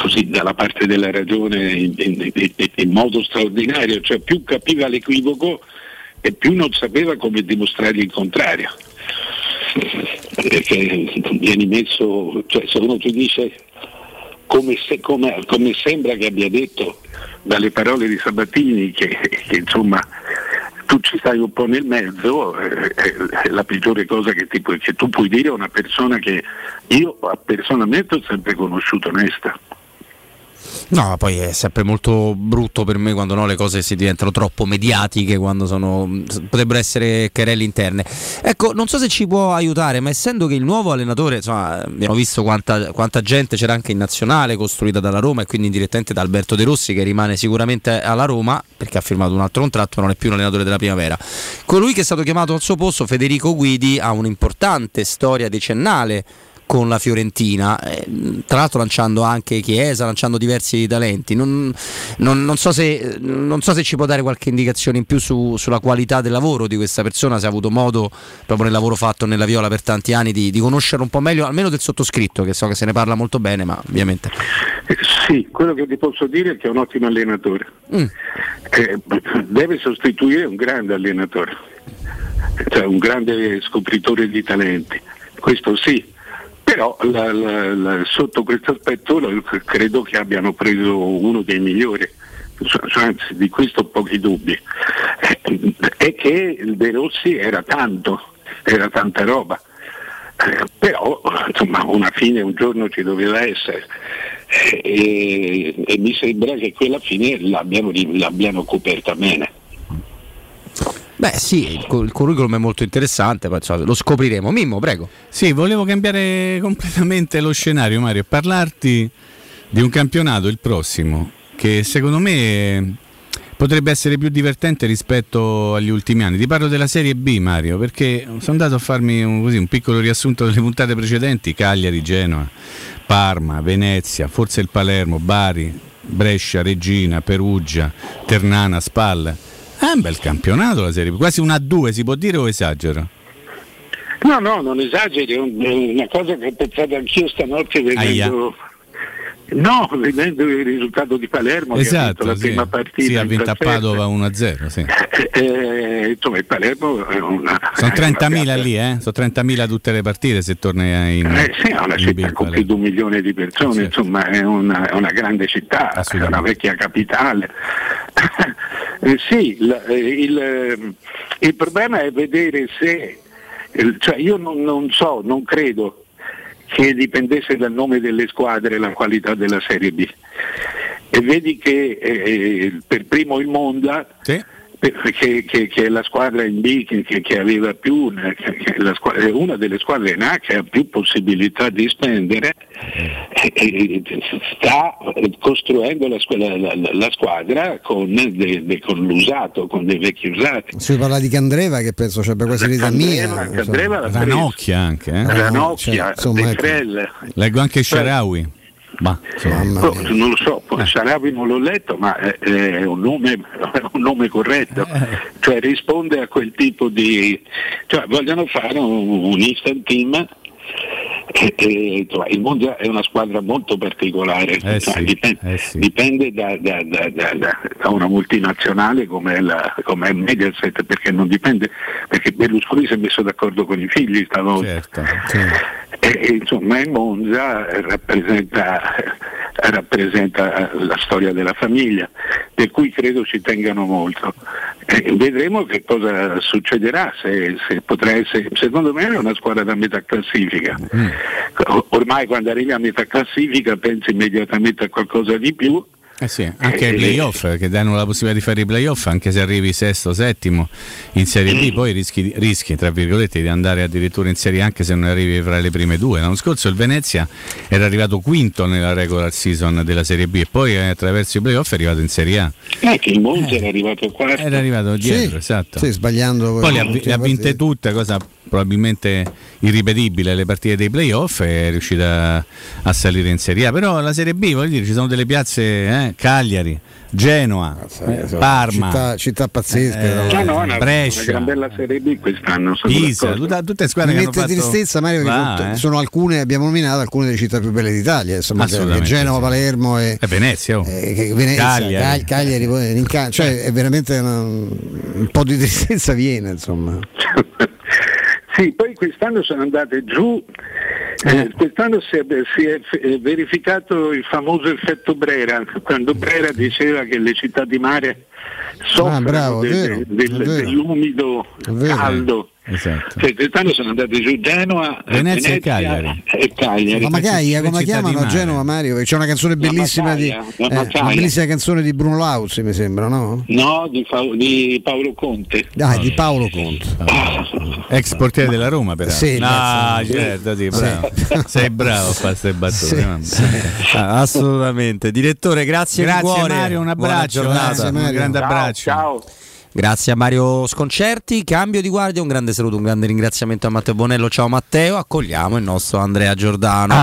così dalla parte della ragione in modo straordinario, cioè più capiva l'equivoco e più non sapeva come dimostrargli il contrario, perché vieni messo, cioè se uno ti dice come sembra che abbia detto dalle parole di Sabatini, che insomma tu ci stai un po' nel mezzo, è la peggiore cosa che tu puoi dire a una persona che io personalmente ho sempre conosciuto onesta. No, poi è sempre molto brutto per me quando le cose si diventano troppo mediatiche, quando potrebbero essere querelle interne. Ecco, non so se ci può aiutare, ma essendo che il nuovo allenatore, insomma, abbiamo visto quanta gente c'era anche in nazionale costruita dalla Roma, e quindi direttamente da Alberto De Rossi, che rimane sicuramente alla Roma perché ha firmato un altro contratto, ma non è più un allenatore della primavera. Colui che è stato chiamato al suo posto, Federico Guidi, ha un'importante storia decennale con la Fiorentina, tra l'altro lanciando anche Chiesa, lanciando diversi talenti. Non so se ci può dare qualche indicazione in più sulla qualità del lavoro di questa persona, se ha avuto modo, proprio nel lavoro fatto nella Viola per tanti anni, di conoscere un po' meglio, almeno del sottoscritto, che so che se ne parla molto bene, ma ovviamente. Sì, quello che ti posso dire è che è un ottimo allenatore. Deve sostituire un grande allenatore, cioè un grande scopritore di talenti, questo sì. Però sotto questo aspetto credo che abbiano preso uno dei migliori, anzi di questo ho pochi dubbi. È che De Rossi era tanta roba, però insomma una fine un giorno ci doveva essere, e mi sembra che quella fine l'abbiano coperta bene. Beh sì, il curriculum è molto interessante, lo scopriremo. Mimmo, prego. Sì, volevo cambiare completamente lo scenario, Mario, e parlarti di un campionato, il prossimo, che secondo me potrebbe essere più divertente rispetto agli ultimi anni. Ti parlo della Serie B, Mario, perché sono andato a farmi un piccolo riassunto delle puntate precedenti: Cagliari, Genoa, Parma, Venezia, forse il Palermo, Bari, Brescia, Reggina, Perugia, Ternana, Spal. È un bel campionato la Serie B, quasi 1-2 si può dire, o esagero? No, non esageri, è una cosa che ho pensato anch'io stanotte vedendo il risultato di Palermo. Esatto, che ha vinto la prima partita. Sì, ha vinto a Padova 1-0, sì. Insomma, il Palermo è sono 30.000 lì, sono 30.000 tutte le partite se torna in sì, è una città con più di 1 milione di persone, certo. Insomma, è una grande città, è una vecchia capitale. Sì, il problema è vedere se, cioè io non credo che dipendesse dal nome delle squadre la qualità della Serie B, e vedi che per primo il Monza, sì, Che la squadra in B che aveva più, una delle squadre in A che ha più possibilità di spendere, sta costruendo la squadra con l'usato, con dei vecchi usati. Si parla di Candreva, che penso c'è questa idea mia, Ranocchia anche, Ranocchia, De Crel. Leggo anche Sharawi. Ma, non lo so, Sharawi non l'ho letto, ma è un nome corretto, cioè risponde a quel tipo di, cioè vogliono fare un instant team. Il Monza è una squadra molto particolare, dipende da una multinazionale come è Mediaset, perché non dipende, perché Berlusconi si è messo d'accordo con i figli stavolta. Certo, sì. E insomma il Monza rappresenta la storia della famiglia, per cui credo ci tengano molto. Vedremo che cosa succederà, se potrà essere, secondo me è una squadra da metà classifica. Ormai quando arrivi a metà classifica pensi immediatamente a qualcosa di più. Sì, anche ai playoff, che danno la possibilità di fare i playoff, anche se arrivi sesto, settimo in Serie B, poi rischi tra virgolette di andare addirittura in Serie A anche se non arrivi fra le prime due. L'anno scorso il Venezia era arrivato quinto nella regular season della Serie B e poi attraverso i playoff è arrivato in Serie A. Che il Monza era arrivato quarto. Era arrivato dietro, sì, esatto. Sì, sbagliando. Poi le ha vinte tutte, cosa probabilmente irripetibile, le partite dei playoff, è riuscita a salire in Serie A. Però la Serie B, voglio dire, ci sono delle piazze, Cagliari, Genoa, Parma, città pazzesche, Brescia, una gran bella Serie B quest'anno, Pisa, tutte le squadre. Mi mette tristezza, Mario, perché sono alcune, abbiamo nominato alcune delle città più belle d'Italia, insomma, Genova, sì. Palermo e Venezia, Cagliari poi, cioè è veramente un po' di tristezza viene, insomma. Sì, poi quest'anno sono andate giù, quest'anno si è verificato il famoso effetto Brera, quando Brera diceva che le città di mare soffrono dell'umido caldo. Esatto. Cioè, quest'anno sono andati su Genova, Venezia e Cagliari. La Macaia, come chiamano a Genova, Mario? C'è una canzone bellissima, una bellissima canzone di Bruno Lauzi, mi sembra, no? No, di Paolo Conte. Di Paolo Conte. Ex portiere della Roma, però. Sì, certo, sì, bravo. Sì. Sei bravo a fare queste battute. Sì, sì. Assolutamente. Direttore, grazie cuore. Mario, un abbraccio. Grazie, Mario. Un grande abbraccio. Ciao. Grazie a Mario Sconcerti. Cambio di guardia, un grande saluto, un grande ringraziamento a Matteo Bonello. Ciao Matteo, accogliamo il nostro Andrea Giordano.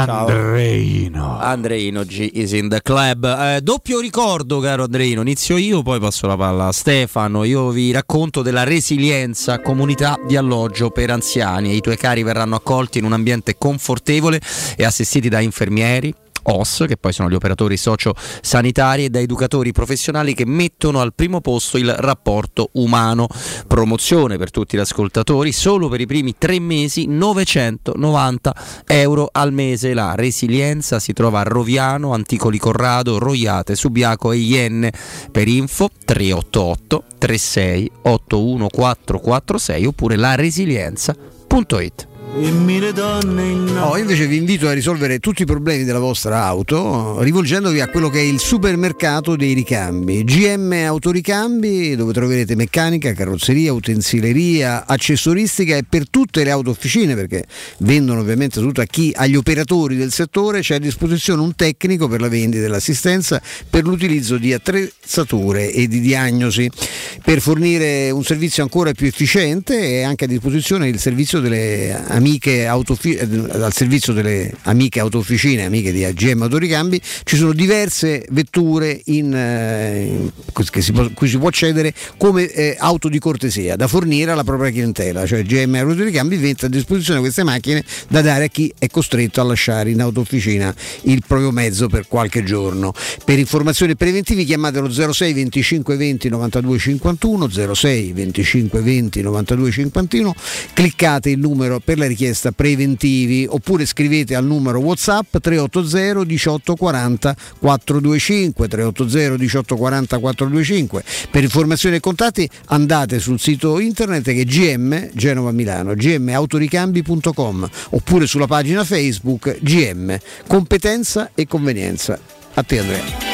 Andreino G is in the club. Doppio ricordo, caro Andreino, inizio io, poi passo la palla a Stefano. Io vi racconto della Resilienza, comunità di alloggio per anziani. I tuoi cari verranno accolti in un ambiente confortevole e assistiti da infermieri, OS, che poi sono gli operatori socio-sanitari, e da educatori professionali che mettono al primo posto il rapporto umano. Promozione per tutti gli ascoltatori: solo per i primi 3 mesi €990 al mese. La Resilienza si trova a Roviano, Anticoli Corrado, Roiate, Subiaco e Ienne. Per info 388 36 81 446 oppure laresilienza.it. Io invece vi invito a risolvere tutti i problemi della vostra auto rivolgendovi a quello che è il supermercato dei ricambi, GM Autoricambi, dove troverete meccanica, carrozzeria, utensileria, accessoristica e per tutte le auto officine, perché vendono ovviamente soprattutto agli operatori del settore. C'è a disposizione un tecnico per la vendita e l'assistenza per l'utilizzo di attrezzature e di diagnosi. Per fornire un servizio ancora più efficiente è anche a disposizione il servizio delle al servizio delle amiche autofficine, amiche di AGM Autoricambi. Ci sono diverse vetture cui si può accedere come auto di cortesia da fornire alla propria clientela, cioè AGM Autoricambi mette a disposizione queste macchine da dare a chi è costretto a lasciare in autofficina il proprio mezzo per qualche giorno. Per informazioni preventivi chiamate lo 06 25 20 92 51 06 25 20 92 51, cliccate il numero per la richiesta preventivi oppure scrivete al numero WhatsApp 380 1840 425 380 1840 425. Per informazioni e contatti andate sul sito internet che è GM Genova Milano, gmautoricambi.com, oppure sulla pagina Facebook GM Competenza e Convenienza. A te Andrea.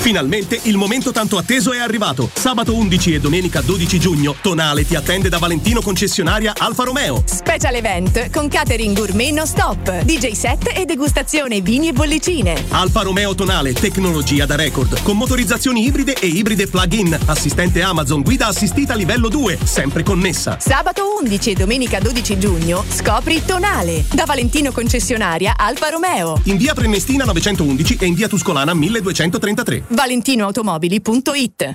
Finalmente il momento tanto atteso è arrivato. Sabato 11 e domenica 12 giugno Tonale ti attende da Valentino concessionaria Alfa Romeo. Special event con catering gourmet non stop, DJ set e degustazione vini e bollicine. Alfa Romeo Tonale, tecnologia da record, con motorizzazioni ibride e ibride plug-in, assistente Amazon, guida assistita livello 2, sempre connessa. Sabato 11 e domenica 12 giugno scopri Tonale da Valentino concessionaria Alfa Romeo, in via Prenestina 911 e in via Tuscolana 1233. ValentinoAutomobili.it.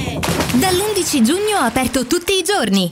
Dall'11 giugno aperto tutti i giorni.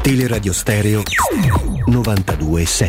Teleradio Stereo 92.7.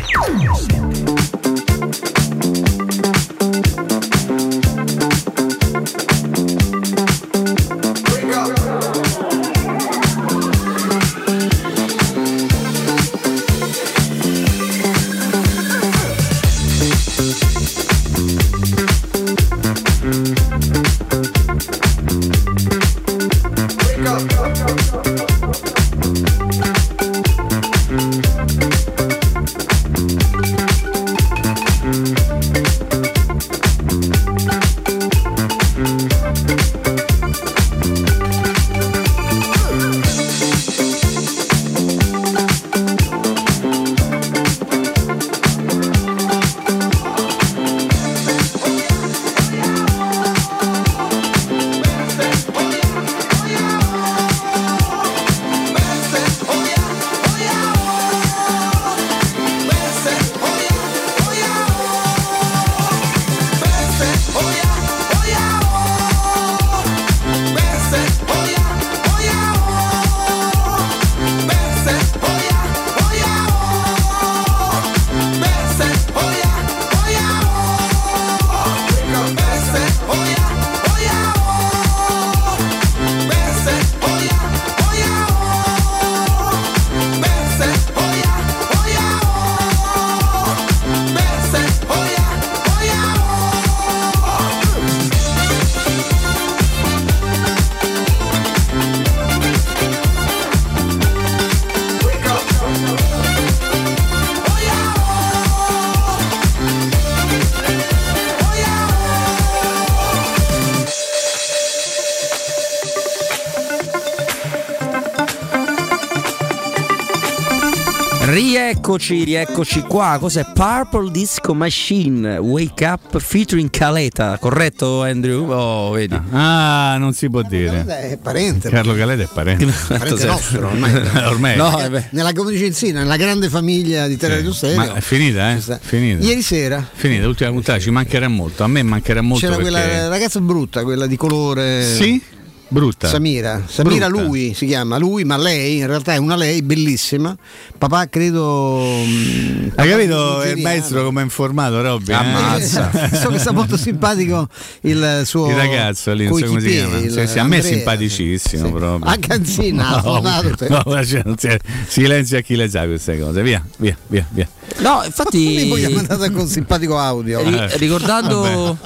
Rieccoci qua, cos'è Purple Disco Machine Wake Up featuring Caleta, corretto Andrew? Oh, vedi. Ah, non si può dire. Caleta è parente. Carlo Caleta è parente. Parente nostro ormai. No, nella, come dice il Sina, nella grande famiglia di Teleradio Stereo. Ma è finita, eh? Finita. Ieri sera. Finita, l'ultima puntata, ci mancherà molto. A me mancherà molto. C'era perché... quella ragazza brutta, quella di colore. Sì. Brutta. Samira brutta. Lui si chiama lui, ma lei in realtà è una lei bellissima. Papà credo. Hai capito il maestro come è informato, Robby? Ammazza. So che sta molto simpatico il suo. Il ragazzo lì, non so come si chiama. A me è simpaticissimo, sì. Proprio. A Canzina, no, silenzio a chi le sa queste cose. Via. No, infatti. Poi è andata con simpatico audio. Ricordando.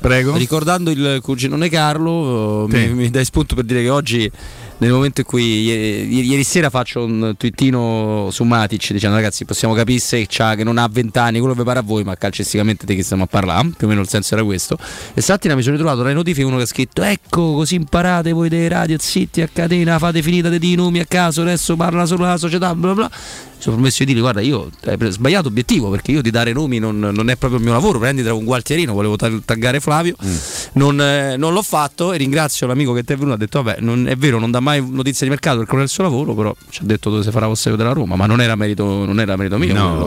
Prego. Ricordando il cuginone Carlo. Mi dai spunto per dire che oggi, nel momento in cui ieri sera faccio un twittino su Matic dicendo ragazzi possiamo capire se c'ha, che non ha 20 anni, quello che pare a voi, ma calcisticamente di che stiamo a parlare, più o meno il senso era questo. E stamattina mi sono ritrovato tra le notifiche uno che ha scritto ecco così imparate voi dei radio zitti a catena, fate finita dei nomi a caso, adesso parla solo la società bla bla. Mi sono permesso di dire guarda io hai sbagliato obiettivo, perché io di dare nomi non è proprio il mio lavoro, prendi tra un gualtierino, volevo taggare Flavio. Non l'ho fatto e ringrazio l'amico che ti è venuto, ha detto vabbè non è vero, non dà mai notizie di mercato perché non è il suo lavoro, però ci ha detto dove si farà possesso della Roma, ma non era merito mio, no,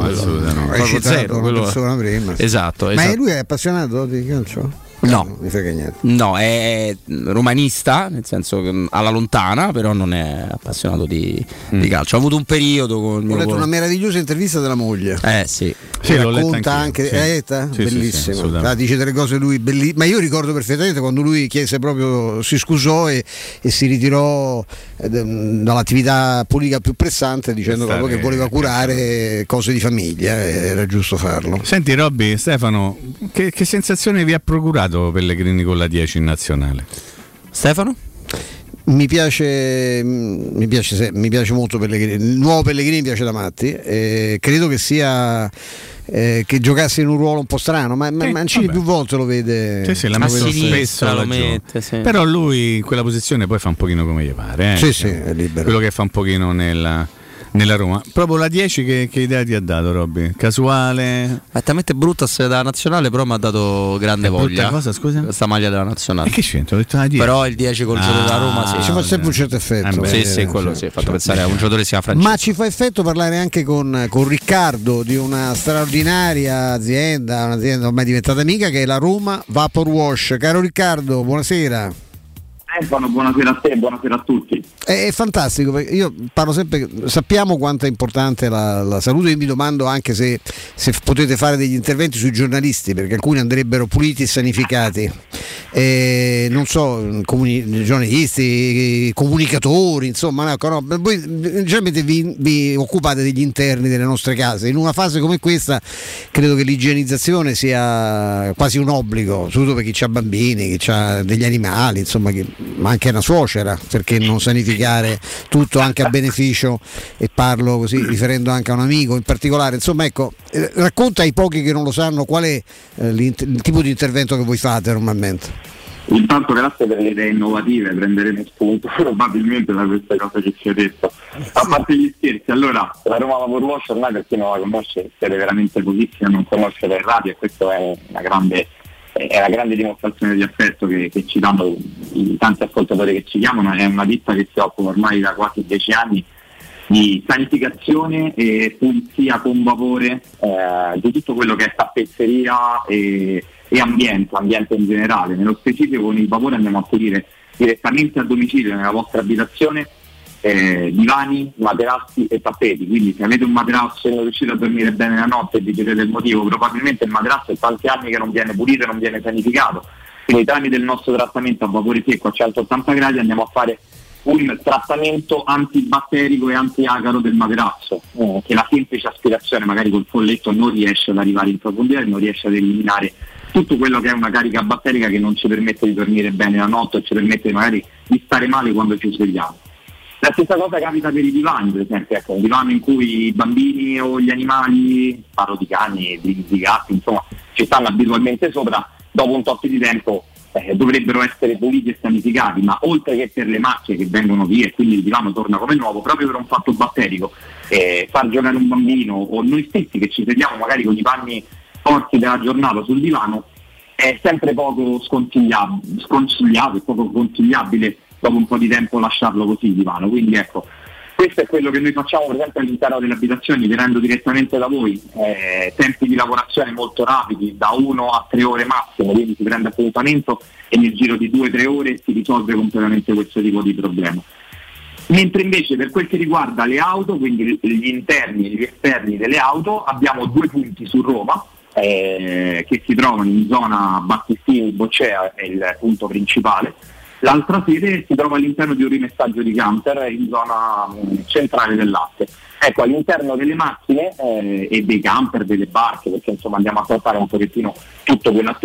assolutamente no. Proprio zero, una persona prima, sì. Esatto. Ma lui è appassionato di calcio? No, non mi frega niente. No, è romanista, nel senso che alla lontana, però non è appassionato di calcio. Ho avuto un periodo con Ho letto una meravigliosa intervista della moglie. Sì, racconta anche bellissimo. Dice delle cose lui bellissime, ma io ricordo perfettamente quando lui chiese proprio, si scusò e si ritirò dall'attività politica più pressante, dicendo proprio che voleva curare cose di famiglia, era giusto farlo. Senti Robby, Stefano, che sensazione vi ha procurato Pellegrini con la 10 in nazionale? Stefano? Mi piace molto Pellegrini. Il nuovo Pellegrini mi piace da matti, credo che sia che giocasse in un ruolo un po' strano, ma Mancini più volte lo vede, la sinistra lo mette, però lui in quella posizione poi fa un pochino come gli pare, è libero. Quello che fa un pochino nella Roma. Proprio la 10 che idea ti ha dato Robby? Casuale? È talmente brutta della nazionale, però mi ha dato grande voglia. Cosa, scusa? Questa maglia della nazionale. E che c'entra? Ho detto la 10. Però il 10 col giocatore della Roma ci fa sempre un certo effetto. Fatto pensare a un giocatore che si chiama Francesco. Ma ci fa effetto parlare anche con Riccardo di una straordinaria azienda, un'azienda ormai diventata amica, che è la Roma Vapor Wash. Caro Riccardo, buonasera. Stefano, buonasera a te, buonasera a tutti. È fantastico, perché io parlo sempre, sappiamo quanto è importante la salute, e mi domando anche se potete fare degli interventi sui giornalisti, perché alcuni andrebbero puliti e sanificati. Non so, giornalisti, comunicatori, insomma, no, voi generalmente vi occupate degli interni delle nostre case. In una fase come questa credo che l'igienizzazione sia quasi un obbligo, soprattutto per chi ha bambini, chi ha degli animali, insomma, ma anche una suocera, perché non sanificare tutto anche a beneficio, e parlo così riferendo anche a un amico in particolare, insomma, ecco, racconta ai pochi che non lo sanno qual è il tipo di intervento che voi fate normalmente. Intanto grazie per le idee innovative, prenderemo spunto probabilmente da questa cosa che ci ho detto. A parte gli scherzi, allora la Roma Vapor Wash ormai, perché non la conosce, siete veramente pochissimi a non conoscere il radio, e questo è una grande dimostrazione di affetto che ci danno i tanti ascoltatori che ci chiamano. È una ditta che si occupa ormai da quasi 10 anni di sanificazione e pulizia con vapore di tutto quello che è tappezzeria e ambiente in generale. Nello specifico, con il vapore andiamo a pulire direttamente a domicilio, nella vostra abitazione, divani, materassi e tappeti. Quindi se avete un materasso e non riuscite a dormire bene la notte e vi chiedete il motivo, probabilmente il materasso è tanti anni che non viene pulito e non viene sanificato. Quindi tramite il nostro trattamento a vapore secco a 180 gradi andiamo a fare un trattamento antibatterico e antiacaro del materasso, che la semplice aspirazione magari col folletto non riesce ad arrivare in profondità e non riesce ad eliminare tutto quello che è una carica batterica che non ci permette di dormire bene la notte e ci permette magari di stare male quando ci svegliamo. La stessa cosa capita per i divani, per esempio, ecco, un divano in cui i bambini o gli animali, parlo di cani, di gatti, insomma, ci stanno abitualmente sopra, dopo un tot di tempo dovrebbero essere puliti e sanificati, ma oltre che per le macchie che vengono via e quindi il divano torna come nuovo, proprio per un fatto batterico, far giocare un bambino o noi stessi che ci sediamo magari con i panni forti della giornata sul divano, è sempre poco sconsigliato e poco consigliabile dopo un po' di tempo lasciarlo così il divano. Quindi ecco, questo è quello che noi facciamo per esempio all'interno delle abitazioni, venendo direttamente da voi, tempi di lavorazione molto rapidi, da 1 a 3 ore massimo, quindi si prende appuntamento e nel giro di 2 o 3 ore si risolve completamente questo tipo di problema. Mentre invece per quel che riguarda le auto, quindi gli interni e gli esterni delle auto, abbiamo 2 punti su Roma, che si trovano in zona Battistini, Boccea è il punto principale. L'altra sede si trova all'interno di un rimessaggio di camper in zona centrale dell'asse. Ecco, all'interno delle macchine e dei camper, delle barche, perché insomma andiamo a trattare un pochettino tutta quella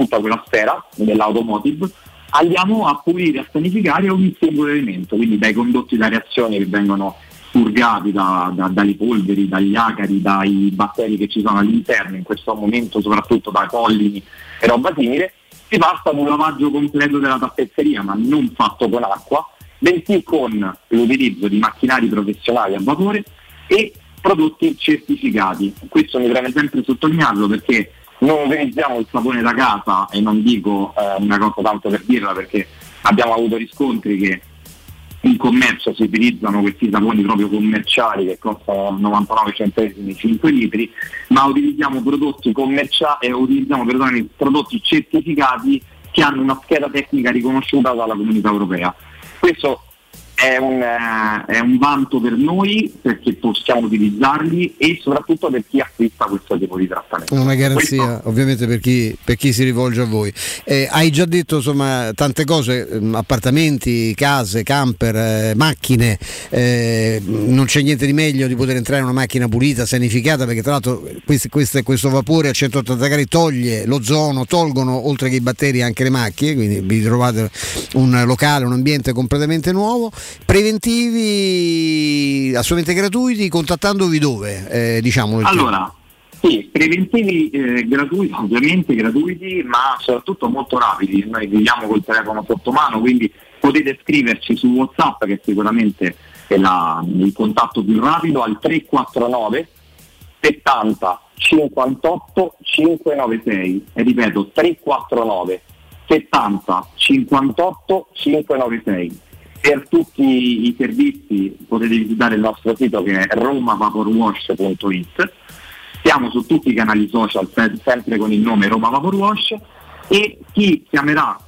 sfera dell'automotive, andiamo a pulire, a sanificare ogni singolo elemento, quindi dai condotti da reazione che vengono purgati dalle polveri, dagli acari, dai batteri che ci sono all'interno in questo momento, soprattutto da collini e roba simile. Si passa ad un lavaggio completo della tappezzeria, ma non fatto con acqua, bensì con l'utilizzo di macchinari professionali a vapore e prodotti certificati. Questo mi preme sempre sottolinearlo, perché non utilizziamo il sapone da casa, e non dico una cosa tanto per dirla, perché abbiamo avuto riscontri che in commercio si utilizzano questi saponi proprio commerciali che costano 99 centesimi 5 litri, ma utilizziamo prodotti certificati che hanno una scheda tecnica riconosciuta dalla Comunità Europea. Questo è un vanto per noi, perché possiamo utilizzarli, e soprattutto per chi acquista questo tipo di trattamento. Una garanzia, questo, ovviamente, per chi si rivolge a voi. Hai già detto, insomma, tante cose: appartamenti, case, camper, macchine. Non c'è niente di meglio di poter entrare in una macchina pulita, sanificata, perché tra l'altro questo vapore a 180 gradi toglie l'ozono, tolgono, oltre che i batteri, anche le macchie, quindi vi trovate un locale, un ambiente completamente nuovo. Preventivi assolutamente gratuiti, contattandovi dove? Allora, sì, preventivi gratuiti, ovviamente gratuiti, ma soprattutto molto rapidi. Noi viviamo col telefono sotto mano, quindi potete scriverci su WhatsApp, che sicuramente è il contatto più rapido, al 349 70 58 596, e ripeto 349 70 58 596. Per tutti i servizi potete visitare il nostro sito, che è romavaporwash.it. Siamo su tutti i canali social, sempre con il nome Roma Vapor Wash, e chi chiamerà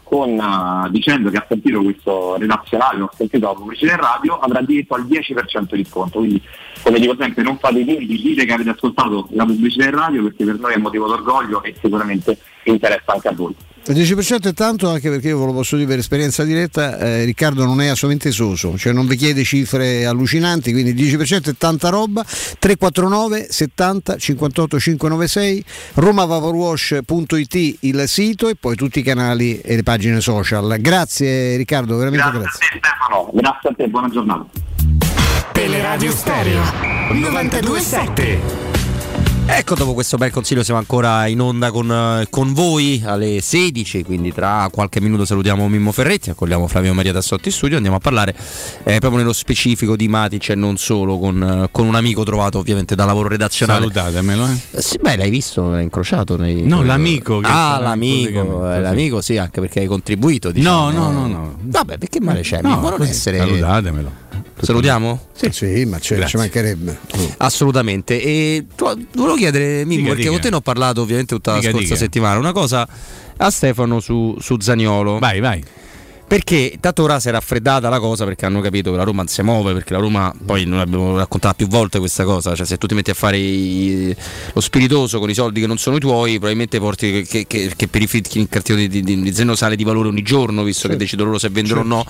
dicendo che ha sentito questo redazionale, ho sentito la pubblicità in radio, avrà diritto al 10% di sconto. Quindi, come dico sempre, non fate i limiti, dite che avete ascoltato la pubblicità in radio, perché per noi è motivo d'orgoglio e sicuramente interessa anche a voi. Il 10% è tanto, anche perché io ve lo posso dire per esperienza diretta, Riccardo non è assolutamente esoso, cioè non vi chiede cifre allucinanti, quindi il 10% è tanta roba. 349 70 58 596, romavaporwash.it il sito, e poi tutti i canali e le pagine social. Grazie Riccardo, veramente grazie. Stefano, grazie a te, buona giornata. Teleradio Stereo 92.7. Ecco, dopo questo bel consiglio siamo ancora in onda con voi alle 16, quindi tra qualche minuto salutiamo Mimmo Ferretti, accogliamo Flavio Maria Tassotti in studio, andiamo a parlare proprio nello specifico di Matic e non solo, con un amico trovato ovviamente da lavoro redazionale. Salutatemelo, eh? Sì, beh, l'hai visto, l'hai incrociato nei... No, l'amico. L'amico, sì, anche perché hai contribuito, diciamo. No. Vabbè, perché male c'è? No, Mimmo non essere... Salutatemelo. Salutiamo? Sì, ma ci mancherebbe. Assolutamente. E volevo chiedere, Mimmo, perché con te ne ho parlato ovviamente tutta la scorsa settimana, una cosa a Stefano su Zaniolo. Vai. Perché tanto ora si è raffreddata la cosa, perché hanno capito che la Roma non si muove, perché la Roma, poi noi abbiamo raccontato più volte questa cosa, cioè se tu ti metti a fare lo spiritoso con i soldi che non sono i tuoi, probabilmente porti che per i fitchi in cartino di Zeno sale di valore ogni giorno, visto che decidono loro se vendono o no.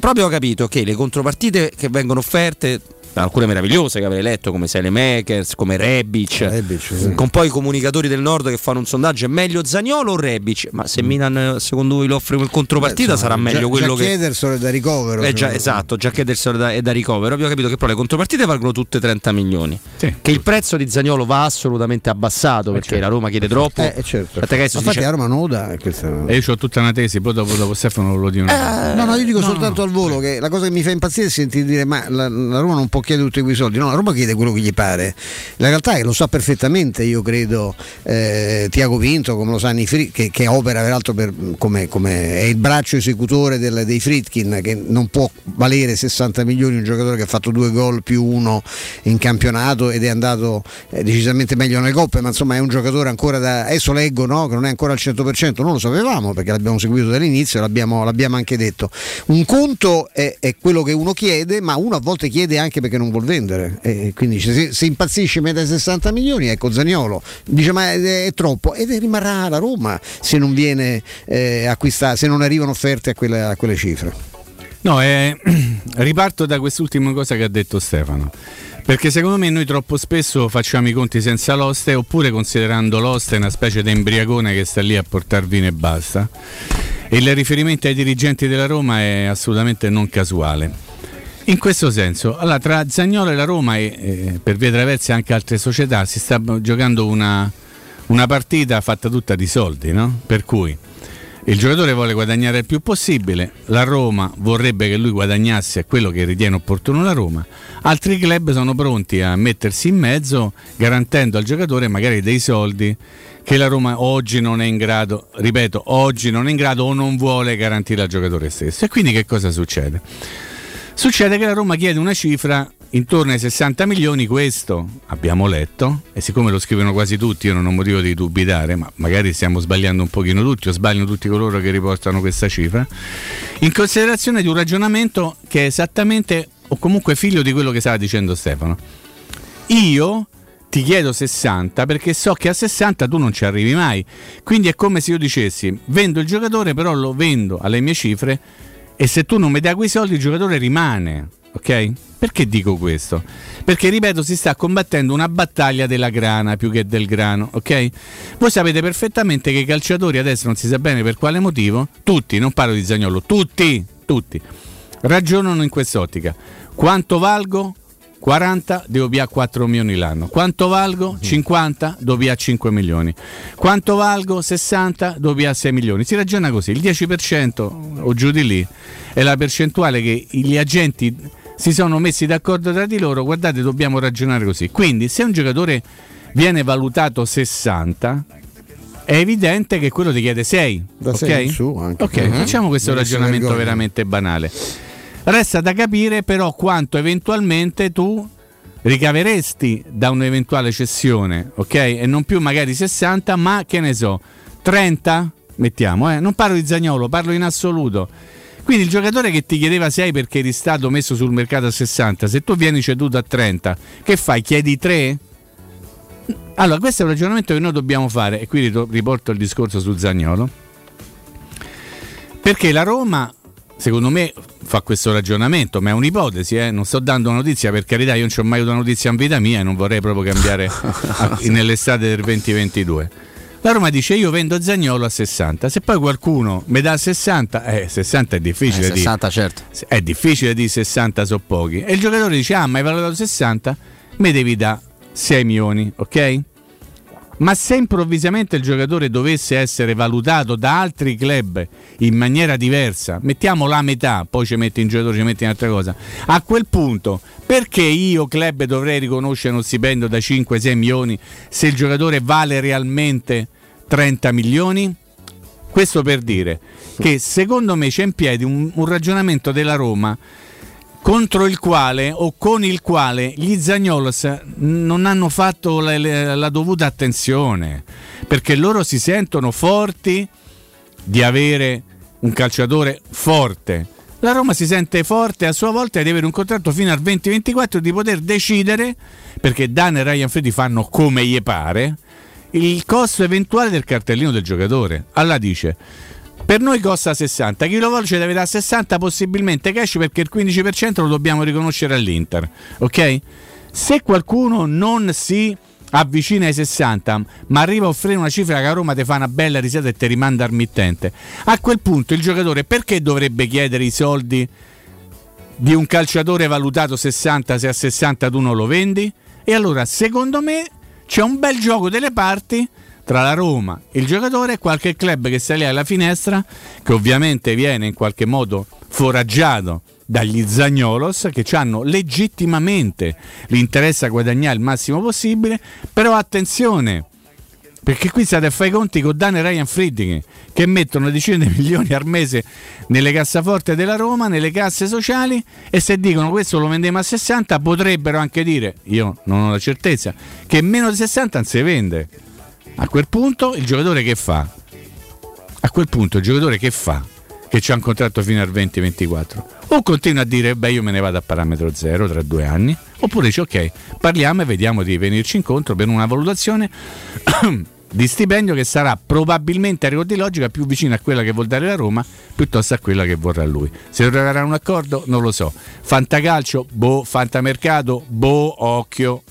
Proprio ho capito che le contropartite che vengono offerte, alcune meravigliose che avrei letto, come Selemakers, come Rebic, sì, con poi i comunicatori del nord che fanno un sondaggio: è meglio Zaniolo o Rebic? Ma se Milan, secondo voi, lo offre in contropartita, sarà meglio quello che Ederson è da ricovero, esatto, già che Ederson è da ricovero. Abbiamo capito che però le contropartite valgono tutte 30 milioni, sì, che il prezzo di Zaniolo va assolutamente abbassato, perché la Roma chiede troppo, infatti la Roma nuda e io ho tutta una tesi, poi dopo Stefano lo dico. Io dico soltanto al volo che la cosa che mi fa impazzire è sentire dire: ma la Roma non può chiede tutti quei soldi. No, la Roma chiede quello che gli pare. La realtà è che lo sa perfettamente, io credo, Tiago Pinto, come lo sanno i Fritkin, che opera peraltro come è il braccio esecutore dei Fritkin, che non può valere 60 milioni un giocatore che ha fatto 2 gol più 1 in campionato ed è andato decisamente meglio nelle coppe, ma insomma è un giocatore ancora adesso leggo, no? Che non è ancora al 100%, non lo sapevamo perché l'abbiamo seguito dall'inizio, l'abbiamo anche detto. Un conto è quello che uno chiede, ma uno a volte chiede anche perché non vuol vendere, e quindi se impazzisce mette 60 milioni, ecco Zaniolo dice ma è troppo, ed rimarrà la Roma se non viene acquistata, se non arrivano offerte a quelle cifre. Riparto da quest'ultima cosa che ha detto Stefano, perché secondo me noi troppo spesso facciamo i conti senza l'oste, oppure considerando l'oste una specie di embriagone che sta lì a portar vino e basta, e il riferimento ai dirigenti della Roma è assolutamente non casuale. In questo senso, allora, tra Zaniolo e la Roma e per via traversa anche altre società si sta giocando una partita fatta tutta di soldi, no? Per cui il giocatore vuole guadagnare il più possibile, la Roma vorrebbe che lui guadagnasse quello che ritiene opportuno la Roma, altri club sono pronti a mettersi in mezzo garantendo al giocatore magari dei soldi che la Roma oggi non è in grado, ripeto, oggi non è in grado o non vuole garantire al giocatore stesso. E quindi che cosa succede? Succede che la Roma chiede una cifra intorno ai 60 milioni, questo abbiamo letto, e siccome lo scrivono quasi tutti, io non ho motivo di dubitare, ma magari stiamo sbagliando un pochino tutti, o sbagliano tutti coloro che riportano questa cifra, in considerazione di un ragionamento che è esattamente o comunque figlio di quello che stava dicendo Stefano. Io ti chiedo 60 perché so che a 60 tu non ci arrivi mai, quindi è come se io dicessi vendo il giocatore, però lo vendo alle mie cifre, e se tu non mi dai quei soldi il giocatore rimane, ok? Perché dico questo? Perché, ripeto, si sta combattendo una battaglia della grana più che del grano, ok? Voi sapete perfettamente che i calciatori adesso, non si sa bene per quale motivo, tutti, non parlo di Zaniolo, tutti ragionano in quest'ottica. Quanto valgo? 40, devo via 4 milioni l'anno. Quanto valgo? 50, devo via 5 milioni. Quanto valgo? 60, devo via 6 milioni. Si ragiona così, il 10% o giù di lì è la percentuale che gli agenti si sono messi d'accordo tra di loro. Guardate, dobbiamo ragionare così. Quindi se un giocatore viene valutato 60, è evidente che quello ti chiede 6. Da okay? 6 in su anche. Ok, facciamo questo ragionamento veramente banale. Resta da capire però quanto eventualmente tu ricaveresti da un'eventuale cessione, ok? E non più magari 60, ma che ne so, 30, mettiamo, non parlo di Zaniolo, parlo in assoluto. Quindi il giocatore che ti chiedeva 6 perché eri stato messo sul mercato a 60, se tu vieni ceduto a 30, che fai? Chiedi 3? Allora, questo è un ragionamento che noi dobbiamo fare, e qui riporto il discorso su Zaniolo, perché la Roma, secondo me, fa questo ragionamento, ma è un'ipotesi, non sto dando una notizia, per carità, io non ci ho mai avuto una notizia in vita mia e non vorrei proprio cambiare nell'estate del 2022. La Roma dice io vendo Zaniolo a 60, se poi qualcuno mi dà 60, 60 è difficile, 60 certo. È difficile di 60 so pochi, e il giocatore dice ma hai valutato 60, mi devi da 6 milioni, ok? Ma se improvvisamente il giocatore dovesse essere valutato da altri club in maniera diversa, mettiamo la metà, poi ci metti un giocatore, ci metti un'altra cosa, a quel punto perché io club dovrei riconoscere uno stipendio da 5-6 milioni se il giocatore vale realmente 30 milioni? Questo per dire che secondo me c'è in piedi un ragionamento della Roma contro il quale o con il quale gli Zagnolos non hanno fatto la dovuta attenzione, perché loro si sentono forti di avere un calciatore forte. La Roma si sente forte a sua volta di avere un contratto fino al 2024, di poter decidere, perché Dan e Ryan Fredi fanno come gli pare, il costo eventuale del cartellino del giocatore. Allora dice, per noi costa 60, chi lo vuole ce deve dare 60, possibilmente cash, perché il 15% lo dobbiamo riconoscere all'Inter, ok? Se qualcuno non si avvicina ai 60 ma arriva a offrire una cifra che a Roma ti fa una bella risata e ti rimanda al mittente, a quel punto il giocatore perché dovrebbe chiedere i soldi di un calciatore valutato 60 se a 60 tu non lo vendi? E allora secondo me c'è un bel gioco delle parti tra la Roma, il giocatore e qualche club che sta lì alla finestra, che ovviamente viene in qualche modo foraggiato dagli Zagnolos, che hanno legittimamente l'interesse a guadagnare il massimo possibile. Però attenzione, perché qui state a fare i conti con Dan e Ryan Friedrich, che mettono decine di milioni al mese nelle cassaforte della Roma, nelle casse sociali, e se dicono questo lo vendiamo a 60 potrebbero anche dire, io non ho la certezza, che meno di 60 non si vende. A quel punto il giocatore che fa? Che c'ha un contratto fino al 2024, o continua a dire io me ne vado a parametro zero tra 2 anni, oppure dice ok, parliamo e vediamo di venirci incontro per una valutazione di stipendio che sarà probabilmente, a rigor di logica, più vicina a quella che vuol dare la Roma piuttosto a quella che vorrà lui. Se troverà un accordo non lo so, fantacalcio, fantamercato, occhio.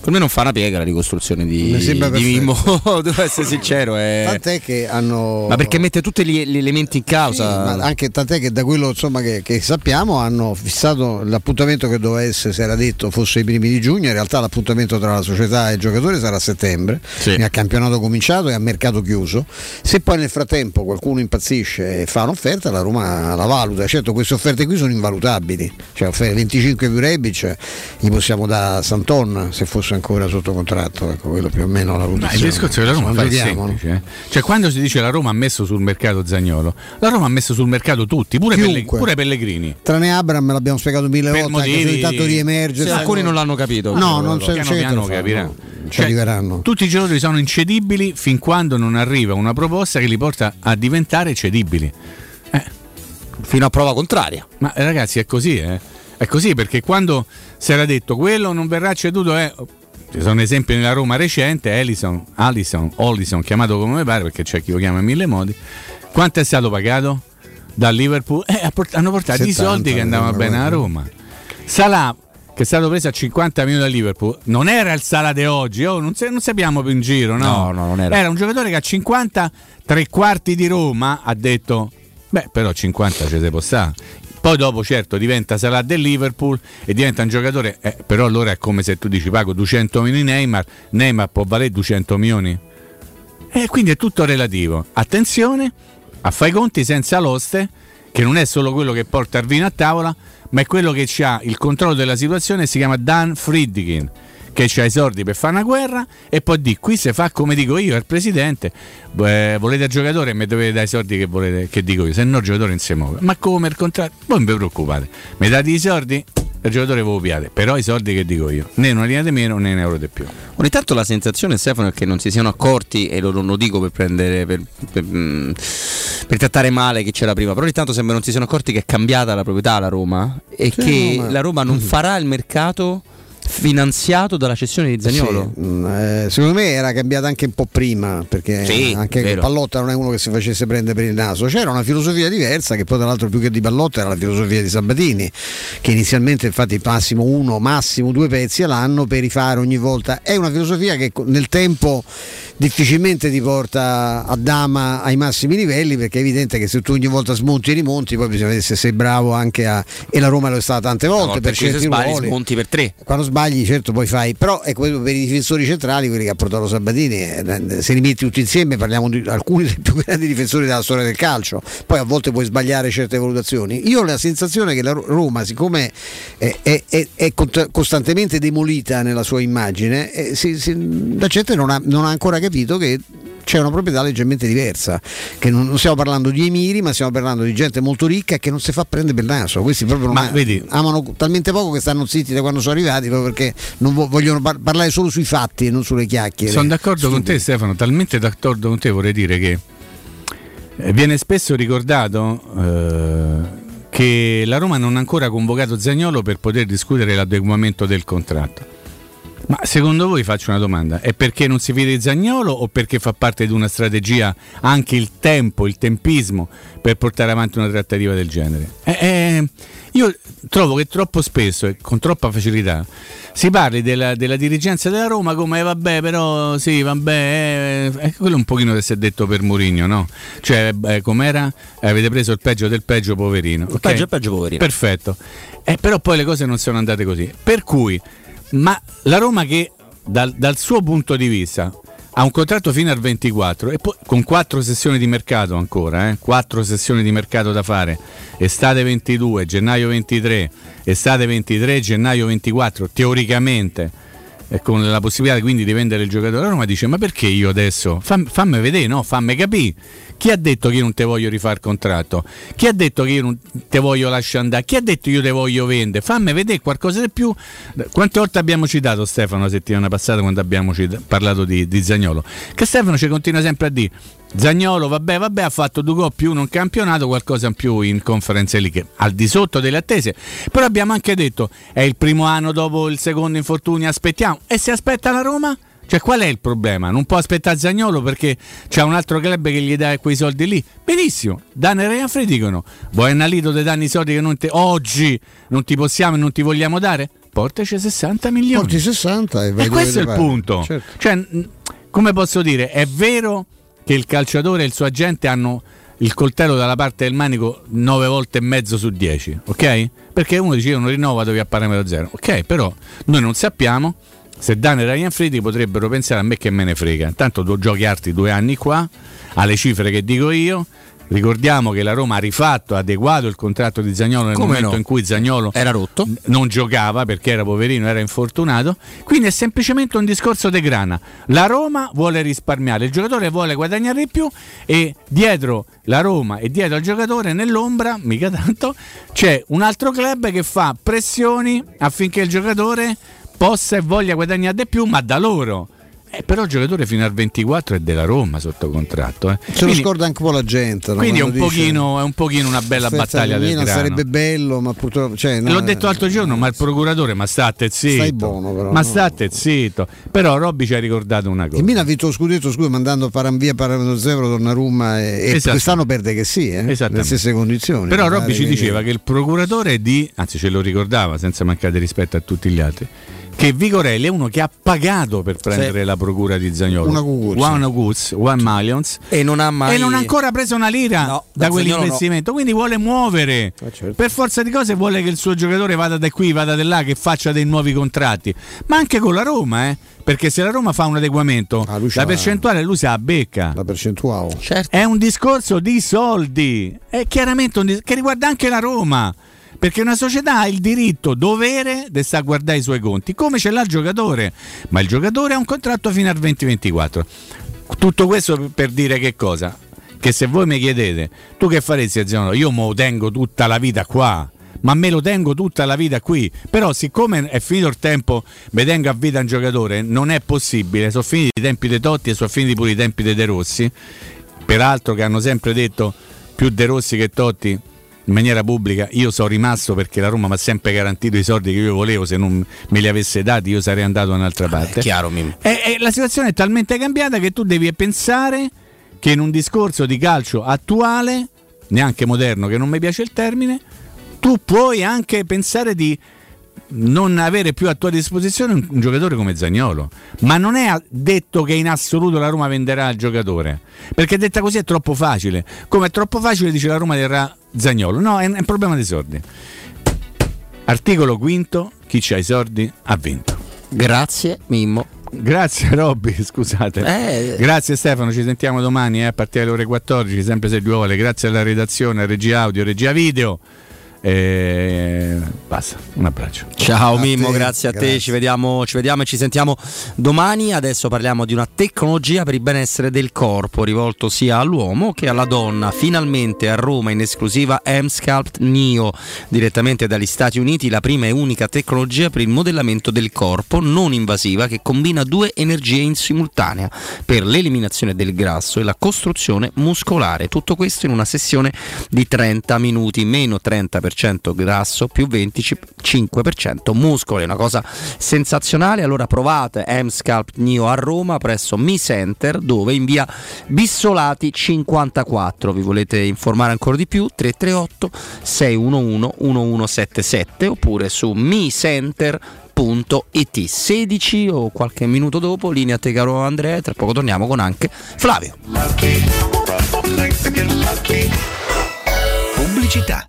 Per me non fa una piega la ricostruzione di Mimmo, devo essere sincero. Tant'è che hanno. Ma perché mette tutti gli elementi in causa. Sì, anche tant'è che da quello insomma che sappiamo hanno fissato l'appuntamento che doveva essere, si era detto, fosse i primi di giugno. In realtà l'appuntamento tra la società e il giocatore sarà a settembre, a campionato cominciato e a mercato chiuso. Se poi nel frattempo qualcuno impazzisce e fa un'offerta, la Roma la valuta. Certo, queste offerte qui sono invalutabili. Cioè, 25 più Rebic, gli possiamo dare Santon se fosse Juventus ancora sotto contratto, ecco, quello più o meno la valutazione. Ma il discorso della Roma è semplice, eh? Cioè, quando si dice la Roma ha messo sul mercato Zaniolo, la Roma ha messo sul mercato tutti, pure Pellegrini, tranne Abraham, l'abbiamo spiegato mille volte, motivi... anche se tanto riemerge, se alcuni non l'hanno capito, no, non c'è, piano capiranno, ci arriveranno. Tutti i giocatori sono incedibili fin quando non arriva una proposta che li porta a diventare cedibili, fino a prova contraria. Ma ragazzi, è così, è così, perché quando si era detto quello non verrà ceduto, ci sono esempi nella Roma recente, Allison, chiamato come pare, perché c'è chi lo chiama in mille modi. Quanto è stato pagato dal Liverpool? Hanno portato 70, i soldi che andavano bene alla Roma. Salah, che è stato preso a 50 milioni da Liverpool, non era il Salah di oggi, non sappiamo più in giro, no, non era. Era un giocatore che a 50 tre quarti di Roma ha detto: beh, però 50 ce se può stare. Poi dopo, certo, diventa Salah del Liverpool e diventa un giocatore, però allora è come se tu dici pago 200 milioni Neymar può valere 200 milioni? E quindi è tutto relativo. Attenzione a fare i conti senza l'oste, che non è solo quello che porta il vino a tavola, ma è quello che ha il controllo della situazione. Si chiama Dan Friedkin, che c'ha i soldi per fare una guerra e poi di qui se fa come dico io al presidente: volete il giocatore e mi dovete dare i soldi che volete, che dico io, se no il giocatore non si muove. Ma come, il contrario? Voi non vi preoccupate, mi date i soldi, il giocatore voi piate, però i soldi che dico io, né una linea di meno né un euro di più. Ogni tanto la sensazione, Stefano, è che non si siano accorti, e lo dico per trattare male chi c'era prima, però ogni tanto sembra non si siano accorti che è cambiata la proprietà la Roma e sì, che no, ma... la Roma non farà il mercato finanziato dalla cessione di Zaniolo. Secondo me era cambiata anche un po' prima, perché sì, anche Pallotta non è uno che si facesse prendere per il naso, c'era una filosofia diversa, che poi tra l'altro più che di Pallotta era la filosofia di Sabatini, che inizialmente infatti massimo uno, massimo due pezzi all'anno per rifare ogni volta. È una filosofia che nel tempo difficilmente ti porta a dama ai massimi livelli, perché è evidente che se tu ogni volta smonti e rimonti, poi bisogna vedere se sei bravo anche a... e la Roma lo è stata tante volte, per certi sbagli ruoli, smonti per tre, quando sbagli certo poi fai, però ecco, per i difensori centrali, quelli che ha portato Sabatini, se li metti tutti insieme parliamo di alcuni dei più grandi difensori della storia del calcio. Poi a volte puoi sbagliare certe valutazioni. Io ho la sensazione che la Roma, siccome è costantemente demolita nella sua immagine, la gente non ha ancora capito che c'è una proprietà leggermente diversa, che non stiamo parlando di emiri, ma stiamo parlando di gente molto ricca che non si fa prendere per naso. Questi proprio amano talmente poco che stanno zitti da quando sono arrivati, proprio perché non vogliono parlare solo sui fatti e non sulle chiacchiere. Sono d'accordo con te, Stefano, talmente d'accordo con te, vorrei dire che viene spesso ricordato che la Roma non ha ancora convocato Zaniolo per poter discutere l'adeguamento del contratto. Ma secondo voi, faccio una domanda, è perché non si vede Zaniolo o perché fa parte di una strategia anche il tempo, il tempismo per portare avanti una trattativa del genere? Io trovo che troppo spesso e con troppa facilità si parli della dirigenza della Roma come vabbè, però sì, vabbè, quello un pochino che si è detto per Mourinho, no? Cioè, com'era? Avete preso il peggio del peggio, poverino. Il peggio del peggio, poverino. Perfetto. Però poi le cose non sono andate così. Per cui... ma la Roma, che dal suo punto di vista ha un contratto fino al 24 e poi con 4 sessioni di mercato ancora, 4 sessioni di mercato da fare, estate 22, gennaio 23, estate 23, gennaio 24 teoricamente, e con la possibilità quindi di vendere il giocatore. La Roma dice: ma perché io adesso? Fammi vedere, no? Fammi capire. Chi ha detto che io non te voglio rifare il contratto? Chi ha detto che io non te voglio lasciare andare? Chi ha detto che io te voglio vendere? Fammi vedere qualcosa di più. Quante volte abbiamo citato Stefano la settimana passata, quando abbiamo parlato di Zaniolo, che Stefano ci continua sempre a dire: Zaniolo vabbè, ha fatto 2 gol più un campionato, qualcosa in più in Conference League, al di sotto delle attese. Però abbiamo anche detto: è il primo anno dopo il secondo infortunio, aspettiamo. E se aspetta la Roma? Cioè, qual è il problema? Non può aspettare Zaniolo perché c'è un altro club che gli dà quei soldi lì? Benissimo, Dan e Renfrey dicono: vuoi analito te danno i soldi che oggi non ti possiamo e non ti vogliamo dare? Portaci 60 milioni. Porti 60 e vai. E questo è il punto. Certo. Cioè, come posso dire, è vero che il calciatore e il suo agente hanno il coltello dalla parte del manico 9 volte e mezzo su 10, ok? Perché uno dice: io non rinnovo, devi a parametro zero. Ok, però noi non sappiamo se Dan e Ryan Friedrich potrebbero pensare: a me che me ne frega, tanto giochi altri 2 anni qua alle cifre che dico io, Ricordiamo che la Roma ha rifatto, adeguato il contratto di Zaniolo nel momento in cui Zaniolo era rotto, non giocava perché era poverino, era infortunato. Quindi è semplicemente un discorso de grana. La Roma vuole risparmiare, il giocatore vuole guadagnare di più, e dietro la Roma e dietro al giocatore, nell'ombra, mica tanto, c'è un altro club che fa pressioni affinché il giocatore possa e voglia guadagnare di più, ma da loro. Però il giocatore fino al 24 è della Roma sotto contratto. Se lo scorda anche un po' la gente. No? Quindi è un pochino una bella battaglia del grano. Sarebbe bello, ma purtroppo. Cioè, no, l'ho detto l'altro giorno, ma il procuratore, ma state zitto. Stai buono, però, ma state zitto. Però Robby ci ha ricordato una cosa. Il Milan ha vinto lo scudetto, scusa, mandando Paranvia, Paranzevro, Donnarumma e quest'anno perde che sì, nelle stesse condizioni. Però Robby ci diceva che il procuratore anzi ce lo ricordava, senza mancare rispetto a tutti gli altri, che Vigorelli è uno che ha pagato per prendere la procura di Zaniolo, one millions, e non ha ancora preso una lira da quell'investimento. No. Quindi vuole muovere, certo, per forza di cose vuole che il suo giocatore vada da qui, vada da là, che faccia dei nuovi contratti, ma anche con la Roma, perché se la Roma fa un adeguamento, la percentuale lui se la becca, la percentuale, certo, è un discorso di soldi, è chiaramente che riguarda anche la Roma. Perché una società ha il diritto, dovere di sta a guardare i suoi conti, come ce l'ha il giocatore. Ma il giocatore ha un contratto fino al 2024. Tutto questo per dire che cosa? Che se voi mi chiedete, tu che faresti a Zaniolo? Io me lo tengo tutta la vita qua, ma me lo tengo tutta la vita qui. Però siccome è finito il tempo, me tengo a vita un giocatore, non è possibile. Sono finiti i tempi dei Totti e sono finiti pure i tempi dei De Rossi. Peraltro che hanno sempre detto più De Rossi che Totti, in maniera pubblica. Io sono rimasto perché la Roma mi ha sempre garantito i soldi che io volevo, se non me li avesse dati io sarei andato da un'altra parte. È chiaro, la situazione è talmente cambiata che tu devi pensare che in un discorso di calcio attuale, neanche moderno, che non mi piace il termine, tu puoi anche pensare di non avere più a tua disposizione un giocatore come Zaniolo, ma non è detto che in assoluto la Roma venderà il giocatore, perché detta così è troppo facile, come è troppo facile dice la Roma verrà Zaniolo. No, è un problema di sordi. Articolo 5, chi c'ha i sordi ha vinto. Grazie Mimmo. Grazie Robby, scusate. Grazie Stefano, ci sentiamo domani a partire dalle ore 14, sempre se vuole. Grazie alla redazione, regia audio, regia video. Basta, un abbraccio. Ciao Mimmo, grazie a te. Ci vediamo e ci sentiamo domani. Adesso parliamo di una tecnologia per il benessere del corpo, rivolto sia all'uomo che alla donna. Finalmente a Roma in esclusiva M-Sculpt Neo, direttamente dagli Stati Uniti, la prima e unica tecnologia per il modellamento del corpo non invasiva, che combina due energie in simultanea per l'eliminazione del grasso e la costruzione muscolare. Tutto questo in una sessione di 30 minuti, meno 30% grasso, più 25% muscoli. È una cosa sensazionale. Allora provate M-Sculpt Neo a Roma presso Mi Center, dove in via Bissolati 54. Vi volete informare ancora di più? 338 611 1177, oppure su micenter.it. 16 o qualche minuto dopo, linea te caro Andrea, tra poco torniamo con anche Flavio. Pubblicità.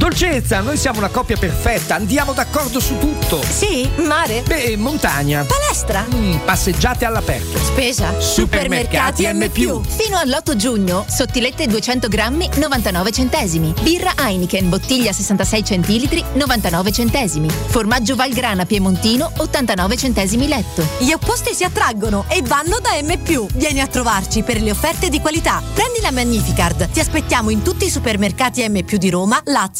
Dolcezza, noi siamo una coppia perfetta, andiamo d'accordo su tutto. Sì, mare. Beh, montagna. Palestra. Passeggiate all'aperto. Spesa. Supermercati M+. Fino all'8 giugno, Sottilette 200 grammi, 99 centesimi. Birra Heineken, bottiglia 66 centilitri, 99 centesimi. Formaggio Valgrana Piemontino, 89 centesimi letto. Gli opposti si attraggono e vanno da M+. Vieni a trovarci per le offerte di qualità. Prendi la Magnificard. Ti aspettiamo in tutti i supermercati M+ di Roma, Lazio,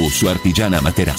o su artigianamaterassi.com.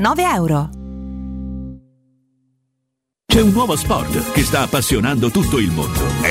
C'è un nuovo sport che sta appassionando tutto il mondo. È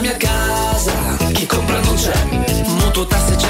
Mia casa, chi compra non c'è, mutuo, tasse,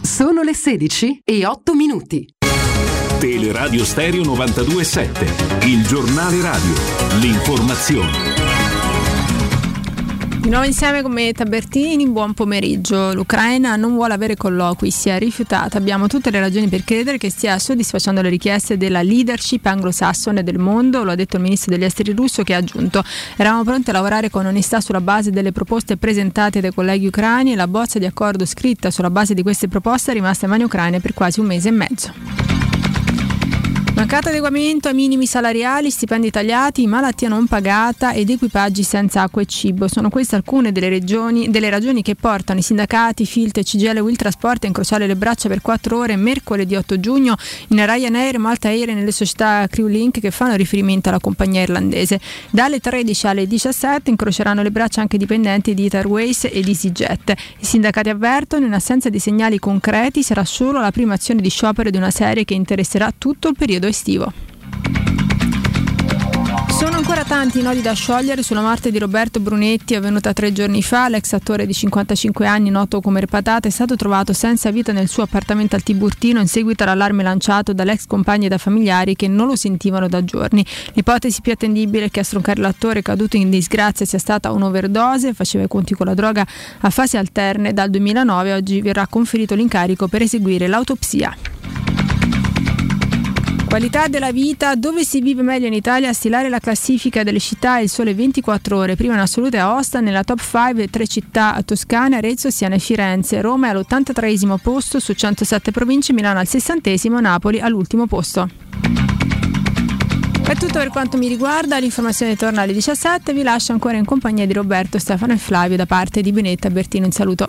Sono le 16 e 8 minuti. Teleradio Stereo 92.7, il giornale radio, l'informazione. Di nuovo insieme come Tabertini, buon pomeriggio. L'Ucraina non vuole avere colloqui, si è rifiutata. Abbiamo tutte le ragioni per credere che stia soddisfacendo le richieste della leadership anglosassone del mondo, lo ha detto il ministro degli esteri russo, che ha aggiunto: eravamo pronti a lavorare con onestà sulla base delle proposte presentate dai colleghi ucraini e la bozza di accordo scritta sulla base di queste proposte è rimasta in mani ucraine per quasi un mese e mezzo. Mancato adeguamento ai minimi salariali, stipendi tagliati, malattia non pagata ed equipaggi senza acqua e cibo. Sono queste alcune delle ragioni che portano i sindacati, Filt, CGIL e Wiltrasport a incrociare le braccia per 4 ore mercoledì 8 giugno in Ryanair, Malta Air e nelle società Crewlink che fanno riferimento alla compagnia irlandese. Dalle 13 alle 17 incroceranno le braccia anche i dipendenti di Ita Airways e di EasyJet. I sindacati avvertono: in assenza di segnali concreti sarà solo la prima azione di sciopero di una serie che interesserà tutto il periodo estivo. Sono ancora tanti i nodi da sciogliere sulla morte di Roberto Brunetti, avvenuta 3 giorni fa. L'ex attore di 55 anni, noto come Repatata, è stato trovato senza vita nel suo appartamento al Tiburtino in seguito all'allarme lanciato dall'ex compagno e da familiari che non lo sentivano da giorni. L'ipotesi più attendibile è che a stroncare l'attore caduto in disgrazia sia stata un'overdose. Faceva i conti con la droga a fasi alterne dal 2009. Oggi verrà conferito l'incarico per eseguire l'autopsia. Qualità della vita, dove si vive meglio in Italia? A stilare la classifica delle città Il Sole 24 Ore, prima in assoluta Aosta, nella top 5 3 città toscane, Arezzo, Siena e Firenze. Roma è all'83° posto su 107 province, Milano al 60°, Napoli all'ultimo posto. È tutto per quanto mi riguarda, l'informazione torna alle 17, vi lascio ancora in compagnia di Roberto, Stefano e Flavio da parte di Benetta Bertino, in saluto.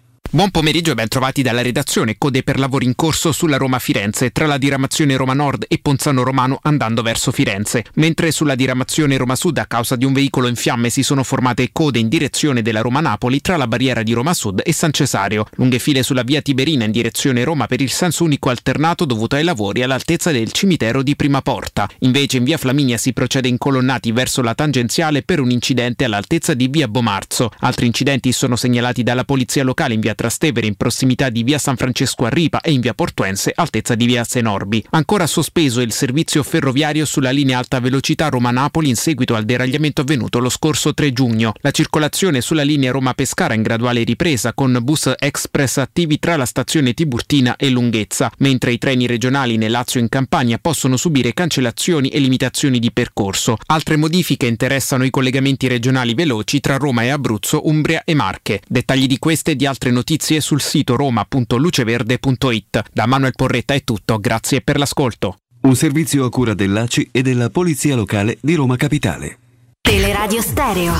Buon pomeriggio e ben trovati dalla redazione. Code per lavori in corso sulla Roma-Firenze tra la diramazione Roma Nord e Ponzano Romano andando verso Firenze, mentre sulla diramazione Roma Sud a causa di un veicolo in fiamme si sono formate code in direzione della Roma-Napoli tra la barriera di Roma Sud e San Cesario, lunghe file sulla via Tiberina in direzione Roma per il senso unico alternato dovuto ai lavori all'altezza del cimitero di Prima Porta. Invece in via Flaminia si procede in colonnati verso la tangenziale per un incidente all'altezza di via Bomarzo. Altri incidenti sono segnalati dalla polizia locale in via Trastevere in prossimità di via San Francesco a Ripa e in via Portuense altezza di via Senorbi. Ancora sospeso il servizio ferroviario sulla linea alta velocità Roma-Napoli in seguito al deragliamento avvenuto lo scorso 3 giugno. La circolazione sulla linea Roma-Pescara in graduale ripresa con bus express attivi tra la stazione Tiburtina e Lunghezza, mentre i treni regionali nel Lazio e in Campania possono subire cancellazioni e limitazioni di percorso. Altre modifiche interessano i collegamenti regionali veloci tra Roma e Abruzzo, Umbria e Marche. Dettagli di queste e di altre notizie sul sito roma.luceverde.it. Da Manuel Porretta è tutto, grazie per l'ascolto. Un servizio a cura dell'ACI e della Polizia Locale di Roma Capitale. Teleradio Stereo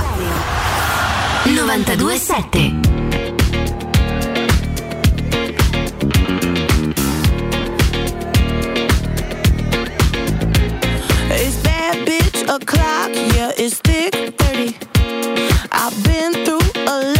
92.7. It's bad bitch o'clock, yeah, it's thick 30. I've been through a lot.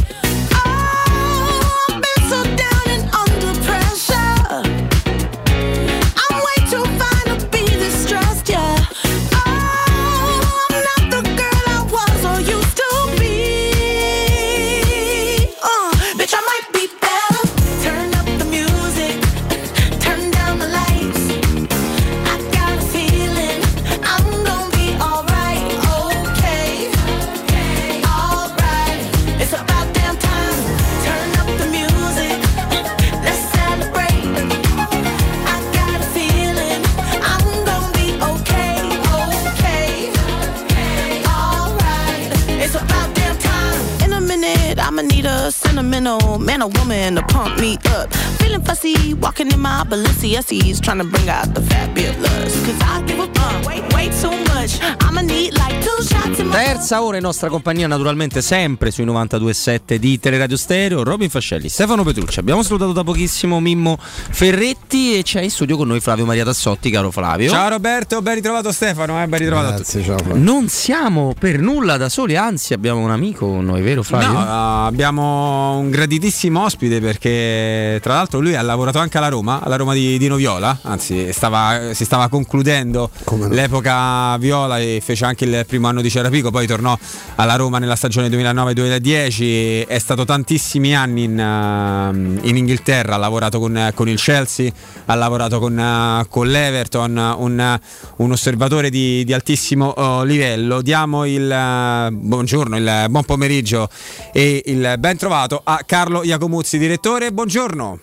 Oh, I've been so down and under pressure. I'm way too fine to be distressed, yeah. Oh, I'm not the girl I was or used to be. Bitch, I might be better. I need a sentimental man or woman to pump me up. Feeling fussy, walking in my Balenciennes, trying to bring out the fabulous. 'Cause I give a fuck, way too much. I'ma need like 2 shots in my... Terza ora in nostra compagnia, naturalmente sempre sui 92.7 di Teleradio Stereo. Robin Fascelli, Stefano Petrucci. Abbiamo salutato da pochissimo Mimmo Ferretti e c'è in studio con noi Flavio Maria Tassotti, caro Flavio. Ciao Roberto, ben ritrovato Stefano, ben ritrovato. Grazie, a tutti. Ciao, non siamo per nulla da soli, anzi abbiamo un amico con noi, vero Flavio? No, no, abbiamo un graditissimo ospite, perché tra l'altro lui ha lavorato anche alla Roma di Noviola, anzi si stava concludendo l'epoca viola e fece anche il primo anno di Cerapico, poi tornò alla Roma nella stagione 2009-2010, è stato tantissimi anni in Inghilterra, ha lavorato con il Chelsea, ha lavorato con l'Everton, un osservatore di altissimo livello. Diamo il buongiorno, il buon pomeriggio e il ben trovato a Carlo Iacomuzzi, direttore. Buongiorno.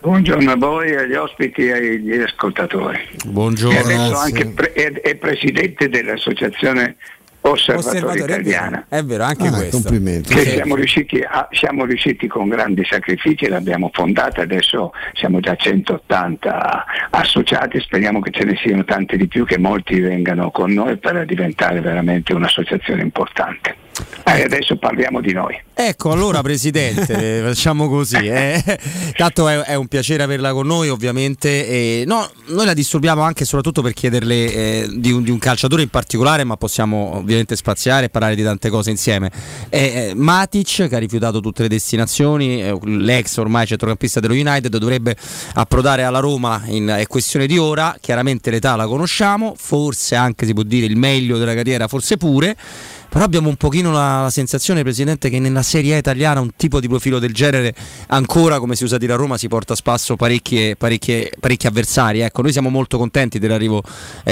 Buongiorno a voi, agli ospiti e agli ascoltatori. Buongiorno. E adesso anche è presidente dell'associazione Osservatorio Italiana. È vero, anche questo. Complimenti. Che siamo riusciti con grandi sacrifici, l'abbiamo fondata, adesso siamo già 180 associati, speriamo che ce ne siano tanti di più, che molti vengano con noi per diventare veramente un'associazione importante. Adesso parliamo di noi. Ecco, allora presidente, facciamo così. Tanto è un piacere averla con noi, ovviamente. No, noi la disturbiamo anche e soprattutto per chiederle di un calciatore in particolare, ma possiamo ovviamente spaziare e parlare di tante cose insieme. Matic, che ha rifiutato tutte le destinazioni, l'ex ormai centrocampista dello United, dovrebbe approdare alla Roma in questione di ora. Chiaramente l'età la conosciamo, forse anche si può dire il meglio della carriera, forse pure. Però abbiamo un pochino la sensazione, presidente, che nella Serie A italiana un tipo di profilo del genere ancora, come si usa dire a Roma, si porta a spasso parecchi avversari. Ecco, noi siamo molto contenti dell'arrivo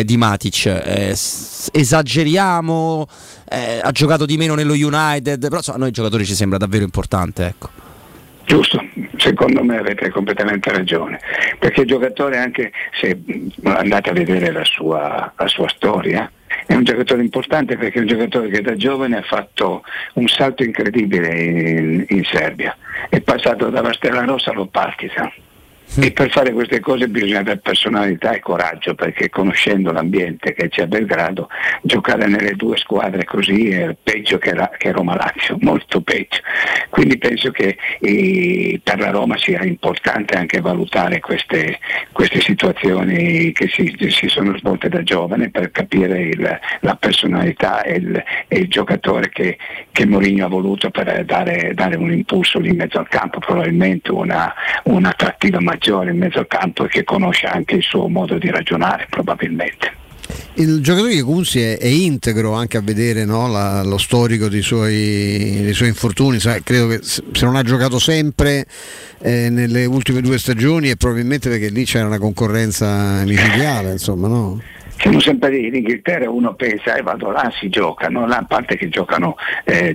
di Matic, esageriamo, ha giocato di meno nello United, però a noi giocatori ci sembra davvero importante, ecco. Giusto, secondo me avete completamente ragione, perché il giocatore, anche se andate a vedere la sua storia, è un giocatore importante, perché è un giocatore che da giovane ha fatto un salto incredibile in Serbia, è passato dalla Stella Rossa allo Partizan. E per fare queste cose bisogna avere personalità e coraggio, perché conoscendo l'ambiente che c'è a Belgrado, giocare nelle due squadre così è peggio che Roma-Lazio, molto peggio. Quindi penso che per la Roma sia importante anche valutare queste situazioni che si sono svolte da giovane, per capire la personalità e il giocatore che Mourinho ha voluto per dare un impulso lì in mezzo al campo, probabilmente un'attrattiva maggiore in mezzo al campo, e che conosce anche il suo modo di ragionare, probabilmente. Il giocatore Iacuzzi è integro, anche a vedere, no, lo storico dei suoi infortuni. Credo che se non ha giocato sempre nelle ultime due stagioni è probabilmente perché lì c'era una concorrenza micidiale, insomma, no? Siamo sempre lì, in Inghilterra uno pensa vado là, si gioca, no? Là, a parte che giocano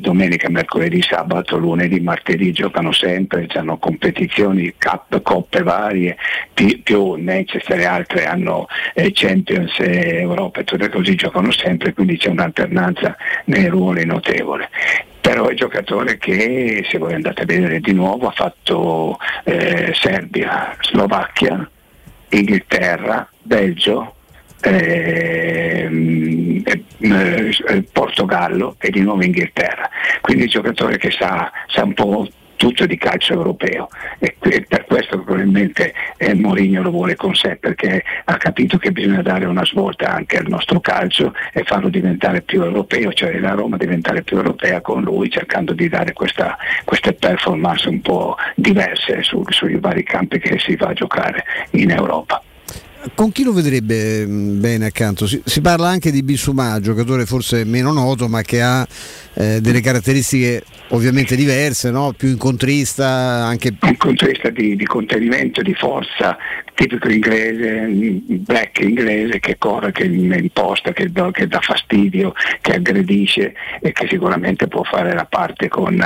domenica, mercoledì, sabato, lunedì, martedì, giocano sempre, hanno competizioni, coppe varie, più Manchester e altre hanno Champions, Europa e tutto, così giocano sempre, quindi c'è un'alternanza nei ruoli notevole. Però è un giocatore che, se voi andate a vedere di nuovo, ha fatto Serbia, Slovacchia, Inghilterra, Belgio, Portogallo e di nuovo Inghilterra, quindi il giocatore che sa un po' tutto di calcio europeo, e per questo probabilmente Mourinho lo vuole con sé, perché ha capito che bisogna dare una svolta anche al nostro calcio e farlo diventare più europeo, cioè la Roma diventare più europea con lui, cercando di dare queste performance un po' diverse sui vari campi che si va a giocare in Europa. Con chi lo vedrebbe bene accanto? Si parla anche di Bissouma, giocatore forse meno noto, ma che ha delle caratteristiche ovviamente diverse, no? Più incontrista, anche incontrista di contenimento, di forza, tipico inglese, black inglese, che corre, che imposta, che dà fastidio, che aggredisce, e che sicuramente può fare la parte con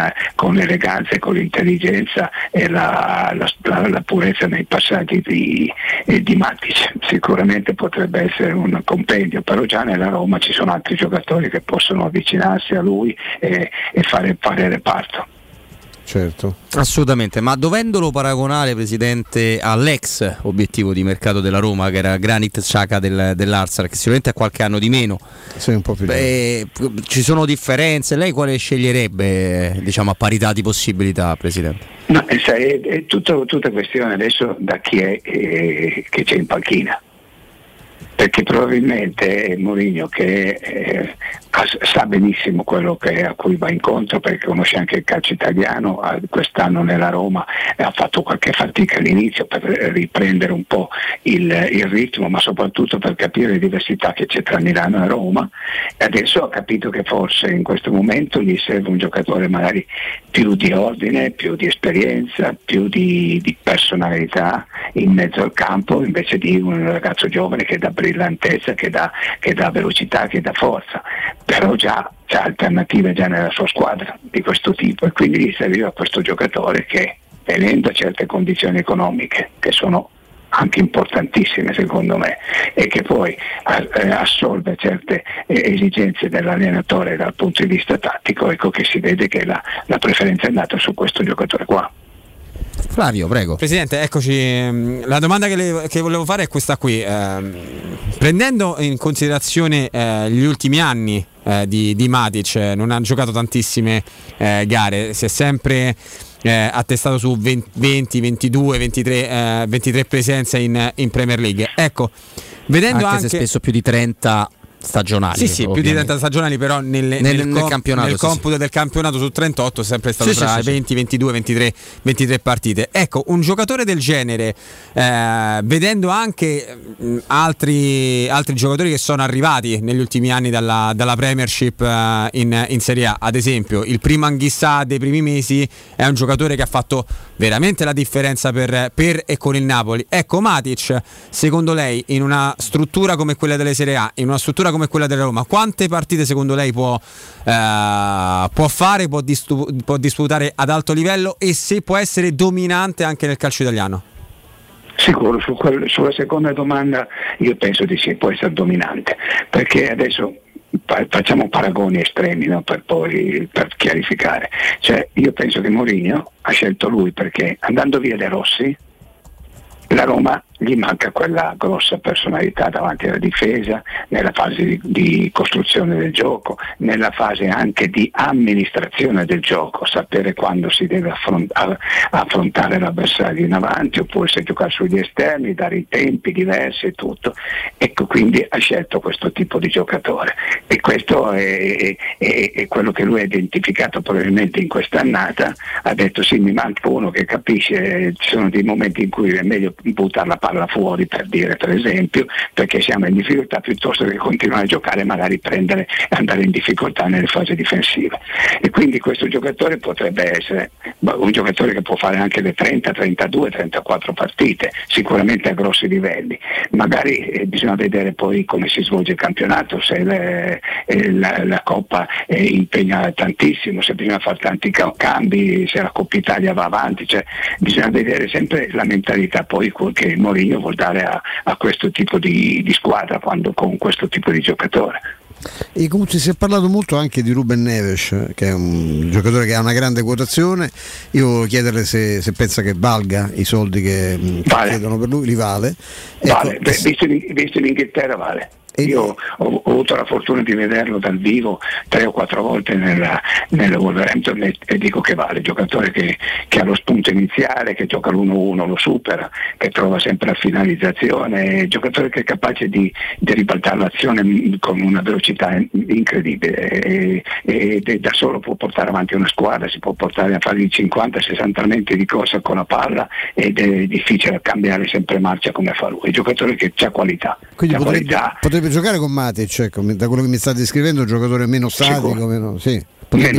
l'eleganza e con l'intelligenza e la purezza nei passaggi di Matic. Sicuramente potrebbe essere un compendio, però già nella Roma ci sono altri giocatori che possono avvicinarsi a lui e fare reparto. Certo, assolutamente. Ma dovendolo paragonare, presidente, all'ex obiettivo di mercato della Roma, che era Granit Xhaka dell'Arsenal, che sicuramente ha qualche anno di meno, un po' più ci sono differenze. Lei quale sceglierebbe, diciamo, a parità di possibilità, presidente? No, è tutta questione adesso da chi è che c'è in panchina. perché probabilmente Mourinho, che sa benissimo quello a cui va incontro, perché conosce anche il calcio italiano, quest'anno nella Roma ha fatto qualche fatica all'inizio per riprendere un po' il ritmo, ma soprattutto per capire le diversità che c'è tra Milano e Roma, e adesso ha capito che forse in questo momento gli serve un giocatore magari più di ordine, più di esperienza, più di personalità in mezzo al campo, invece di un ragazzo giovane che dà brillantezza, che dà velocità, che dà forza, però già c'è alternative già nella sua squadra di questo tipo, e quindi gli serviva questo giocatore che, venendo a certe condizioni economiche che sono anche importantissime secondo me, e che poi assolve certe esigenze dell'allenatore dal punto di vista tattico, ecco che si vede che la preferenza è andata su questo giocatore qua. Flavio, prego. Presidente, eccoci. La domanda che volevo fare è questa qui. Prendendo in considerazione gli ultimi anni di Matic, non ha giocato tantissime gare, si è sempre attestato su 20, 22, 23 presenze in Premier League. Ecco, vedendo anche se spesso più di 30 stagionali. Sì, ovviamente. Più di 30 stagionali, però nel campionato, nel computo del campionato su 38 è sempre stato tra 20, 22, 23 partite. Ecco, un giocatore del genere, vedendo anche altri giocatori che sono arrivati negli ultimi anni dalla Premiership in Serie A, ad esempio il primo Anghissà dei primi mesi è un giocatore che ha fatto veramente la differenza per e con il Napoli. Ecco, Matic, secondo lei, in una struttura come quella delle Serie A, in una struttura come quella della Roma, quante partite secondo lei può fare, può disputare ad alto livello, e se può essere dominante anche nel calcio italiano? Sicuro, sulla seconda domanda io penso di sì, può essere dominante, perché adesso facciamo paragoni estremi, no? per chiarificare, cioè io penso che Mourinho ha scelto lui perché, andando via De Rossi, la Roma gli manca quella grossa personalità davanti alla difesa, nella fase di costruzione del gioco, nella fase anche di amministrazione del gioco, sapere quando si deve affrontare l'avversario in avanti, oppure se giocare sugli esterni, dare i tempi diversi e tutto. Ecco, quindi ha scelto questo tipo di giocatore, e questo è quello che lui ha identificato probabilmente in quest'annata. Ha detto: sì, mi manca uno che capisce, ci sono dei momenti in cui è meglio buttare la palla fuori, per dire, per esempio, perché siamo in difficoltà, piuttosto che continuare a giocare e magari prendere e andare in difficoltà nelle fasi difensive. E quindi questo giocatore potrebbe essere un giocatore che può fare anche le 30, 32, 34 partite, sicuramente a grossi livelli. Magari bisogna vedere poi come si svolge il campionato, se la Coppa impegna tantissimo, se bisogna fare tanti cambi, se la Coppa Italia va avanti, cioè bisogna vedere sempre la mentalità poi che Mourinho vuol dare a questo tipo di squadra con questo tipo di giocatore. E comunque si è parlato molto anche di Ruben Neves, che è un giocatore che ha una grande quotazione. Io volevo chiederle se pensa che valga i soldi che chiedono per lui. Li vale? Vale. Ecco, visto in Inghilterra vale. Io ho avuto la fortuna di vederlo dal vivo 3 o 4 volte nel Wolverhampton, e dico che vale, giocatore che ha lo spunto iniziale, che gioca l'1-1, lo supera, che trova sempre la finalizzazione, giocatore che è capace di ribaltare l'azione con una velocità incredibile, e da solo può portare avanti una squadra, si può portare a fare i 50-60 metri di corsa con la palla, ed è difficile cambiare sempre marcia come fa lui. È un giocatore che ha qualità. Quindi potrebbe giocare con Matic, ecco, da quello che mi state descrivendo, un giocatore meno statico, meno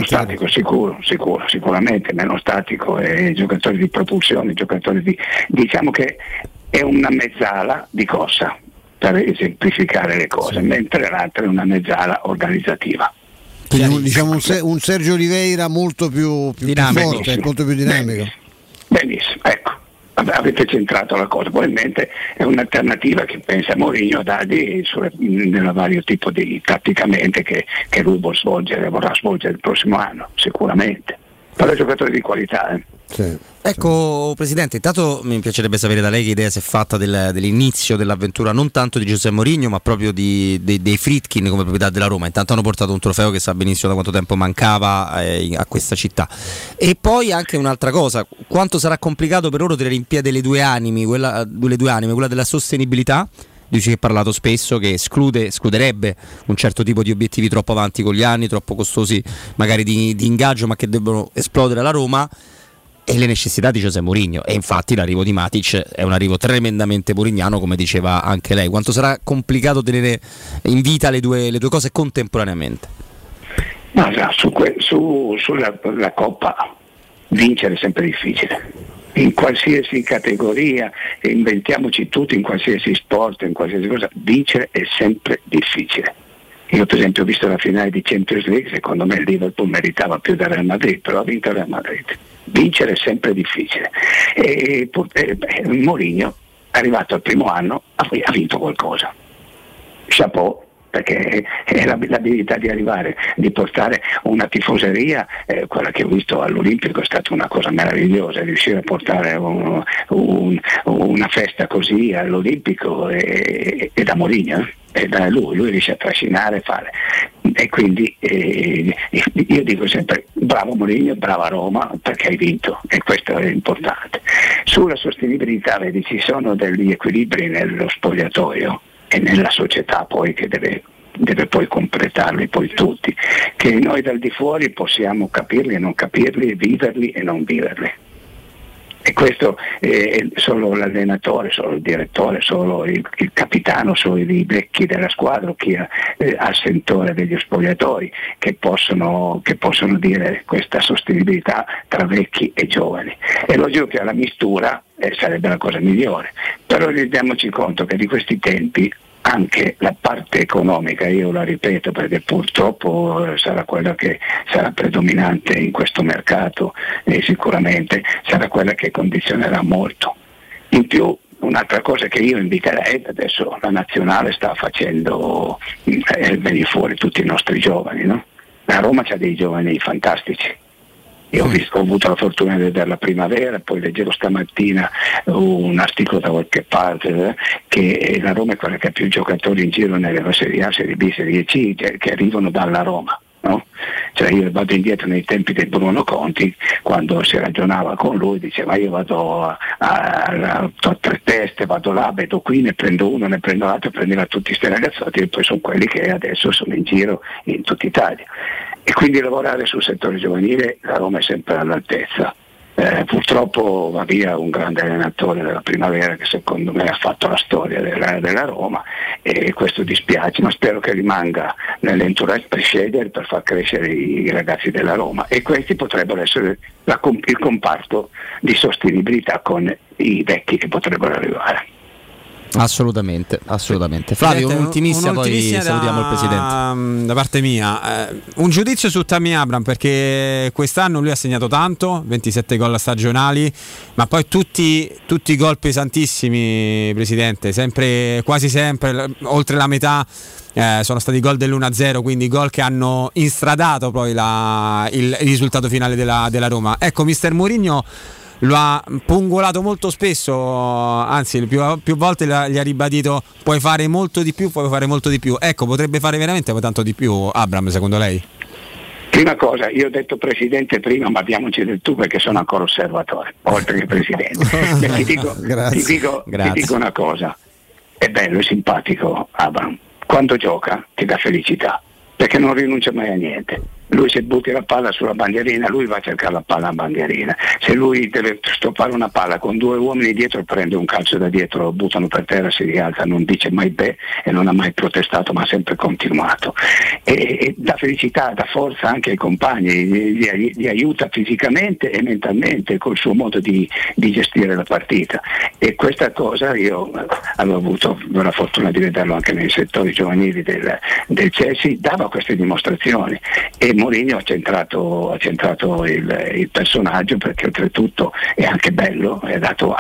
statico, sicuramente meno statico, è giocatore di propulsione, giocatore diciamo che è una mezzala di corsa, per esemplificare le cose, mentre l'altra è una mezzala organizzativa. Quindi diciamo un Sergio Oliveira molto più forte, molto più dinamico. Benissimo, ecco. Avete centrato la cosa, probabilmente è un'alternativa che pensa Mourinho a dargli nel vario tipo di tatticamente che lui vorrà svolgere il prossimo anno, sicuramente. Però è giocatore di qualità. Sì. Ecco, Presidente, intanto mi piacerebbe sapere da lei che idea si è fatta dell'inizio dell'avventura, non tanto di Giuseppe Mourinho, ma proprio dei Friedkin come proprietà della Roma. Intanto hanno portato un trofeo che sa benissimo da quanto tempo mancava a questa città. E poi anche un'altra cosa, quanto sarà complicato per loro tenere in piedi le due anime, quella della sostenibilità dici che ha parlato spesso, che escluderebbe un certo tipo di obiettivi troppo avanti con gli anni, troppo costosi magari di ingaggio, ma che devono esplodere alla Roma, e le necessità di José Mourinho. E infatti l'arrivo di Matic è un arrivo tremendamente mourinhiano, come diceva anche lei. Quanto sarà complicato tenere in vita le due cose contemporaneamente? Ma no, sulla Coppa vincere è sempre difficile, in qualsiasi categoria, inventiamoci tutti, in qualsiasi sport, in qualsiasi cosa, vincere è sempre difficile. Io per esempio ho visto la finale di Champions League, secondo me il Liverpool meritava più del Real Madrid, però ha vinto il Real Madrid. Vincere è sempre difficile. E Mourinho, arrivato al primo anno, ha vinto qualcosa. Chapeau, perché è l'abilità di arrivare, di portare una tifoseria, quella che ho visto all'Olimpico è stata una cosa meravigliosa, riuscire a portare una festa così all'Olimpico è da Mourinho, è da lui riesce a trascinare e fare. E quindi io dico sempre bravo Mourinho, brava Roma, perché hai vinto, e questo è importante. Sulla sostenibilità, vedi, ci sono degli equilibri nello spogliatoio e nella società poi che deve poi completarli poi tutti, che noi dal di fuori possiamo capirli e non capirli, viverli e non viverli. E questo è solo l'allenatore, solo il direttore, solo il capitano, solo i vecchi della squadra, chi ha il sentore degli spogliatoi, che possono dire questa sostenibilità tra vecchi e giovani. È logico che alla mistura sarebbe la cosa migliore, però rendiamoci conto che di questi tempi anche la parte economica, io la ripeto perché purtroppo sarà quella che sarà predominante in questo mercato e sicuramente sarà quella che condizionerà molto. In più un'altra cosa che io inviterei, adesso la nazionale sta facendo venire fuori tutti i nostri giovani, no? La Roma c'ha dei giovani fantastici. Io ho avuto la fortuna di vedere la Primavera, poi leggevo stamattina un articolo da qualche parte che la Roma è quella che ha più giocatori in giro nelle Serie A, Serie B, Serie C, che arrivano dalla Roma, no? Cioè io vado indietro nei tempi del Bruno Conti, quando si ragionava con lui, diceva io vado a tre teste, vado là, vedo qui, ne prendo uno, ne prendo l'altro, prendeva tutti questi ragazzotti e poi sono quelli che adesso sono in giro in tutta Italia. E quindi lavorare sul settore giovanile, la Roma è sempre all'altezza. Purtroppo va via un grande allenatore della Primavera che secondo me ha fatto la storia della Roma, e questo dispiace, ma spero che rimanga nell'entourage per scegliere, per far crescere i ragazzi della Roma, e questi potrebbero essere il comparto di sostenibilità con i vecchi che potrebbero arrivare. Assolutamente. Flavio, un'ultimissima poi salutiamo il presidente. Da parte mia un giudizio su Tammy Abraham, perché quest'anno lui ha segnato tanto, 27 gol stagionali, ma poi tutti i gol pesantissimi, presidente, sempre, quasi sempre, oltre la metà sono stati gol dell'1-0, quindi gol che hanno instradato poi il risultato finale della Roma. Ecco, mister Mourinho lo ha pungolato molto spesso, anzi più volte gli ha ribadito puoi fare molto di più. Ecco, potrebbe fare veramente tanto di più Abraham, secondo lei? Prima cosa, io ho detto presidente prima, ma abbiamoci del tu perché sono ancora osservatore, oltre che presidente. Ti dico una cosa, è bello, è simpatico Abraham, quando gioca ti dà felicità, perché non rinuncia mai a niente. Lui se butti la palla sulla bandierina, lui va a cercare la palla a bandierina. Se lui deve stoppare una palla con due uomini dietro, prende un calcio da dietro, lo buttano per terra, si rialza, non dice mai beh e non ha mai protestato, ma ha sempre continuato. E dà felicità, dà forza anche ai compagni, li aiuta fisicamente e mentalmente col suo modo di gestire la partita. E questa cosa io avevo avuto la fortuna di vederlo anche nei settori giovanili del Chelsea, dava queste dimostrazioni. E Mourinho ha centrato il personaggio, perché oltretutto è anche bello, ha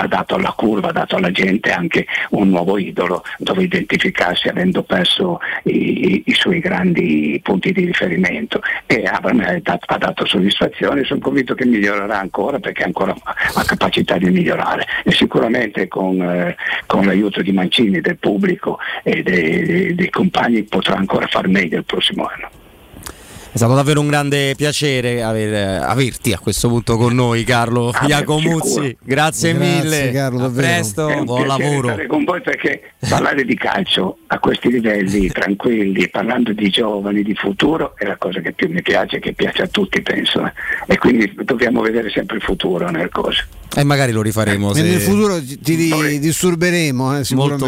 dato alla curva, ha dato alla gente anche un nuovo idolo dove identificarsi, avendo perso i suoi grandi punti di riferimento. E Abraham ha dato soddisfazione, sono convinto che migliorerà ancora, perché ancora ha capacità di migliorare, e sicuramente con l'aiuto di Mancini, del pubblico e dei compagni potrà ancora far meglio il prossimo anno. È stato davvero un grande piacere averti a questo punto con noi, Carlo Iacomuzzi. Grazie mille, Carlo, a presto, buon lavoro. Stare con voi, perché parlare di calcio a questi livelli tranquilli, parlando di giovani, di futuro, è la cosa che più mi piace, che piace a tutti, penso. E quindi dobbiamo vedere sempre il futuro nelle cose. E magari lo rifaremo. Se... Nel futuro ti disturberemo, sicuramente. Molto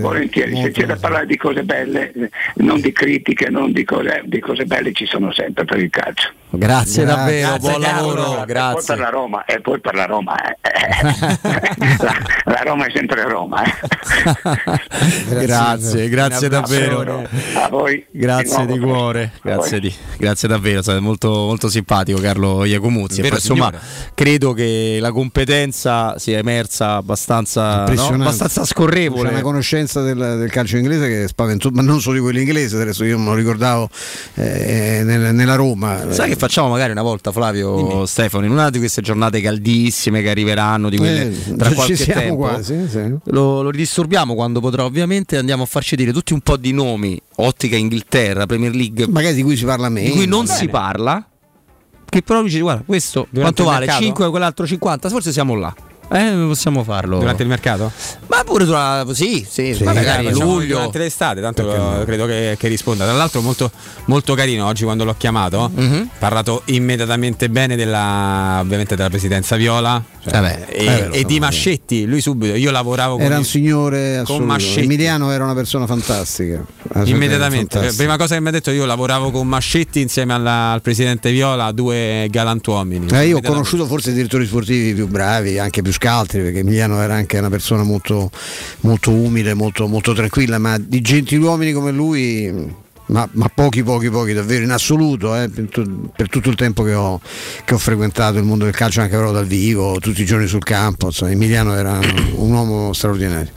volentieri. Se c'è da parlare di cose belle, non di critiche, non di cose... di cose belle ci sono sempre per il calcio. Grazie davvero, buon lavoro. Grazie. E poi per la Roma. la Roma è sempre Roma. Grazie davvero. A voi. Grazie di cuore. Grazie davvero, sei molto, molto simpatico, Carlo Iacomuzzi. Insomma, credo che la competenza sia emersa abbastanza scorrevole. C'è una conoscenza del calcio inglese che è spaventosa, ma non solo di quello inglese, adesso io me lo ricordavo nella Roma. Sai che facciamo magari una volta, Flavio? Dimmi. Stefano, in una di queste giornate caldissime che arriveranno, di quelle tra qualche tempo quasi. Lo ridisturbiamo quando potrà, ovviamente. Andiamo a farci dire tutti un po' di nomi, ottica Inghilterra, Premier League, magari di cui si parla meno, di cui non si parla, che però dici guarda questo durante quanto vale, 5, quell'altro 50, forse siamo là. Possiamo farlo durante il mercato? Ma pure sì, magari luglio, durante l'estate, tanto credo che risponda. Tra l'altro molto, molto carino oggi quando l'ho chiamato, parlato immediatamente bene ovviamente della presidenza viola, di Mascetti. Lui subito, io lavoravo con un signore con Mascetti. Emiliano era una persona fantastica, immediatamente fantastica. Prima cosa che mi ha detto, io lavoravo con Mascetti insieme al presidente Viola, due galantuomini. Io ho conosciuto forse i direttori sportivi più bravi, anche più scaltri, perché Emiliano era anche una persona molto, molto umile, molto, molto tranquilla, ma di gentiluomini come lui ma pochi davvero, in assoluto, per tutto il tempo che ho frequentato il mondo del calcio, anche però dal vivo, tutti i giorni sul campo, insomma, Emiliano era un uomo straordinario.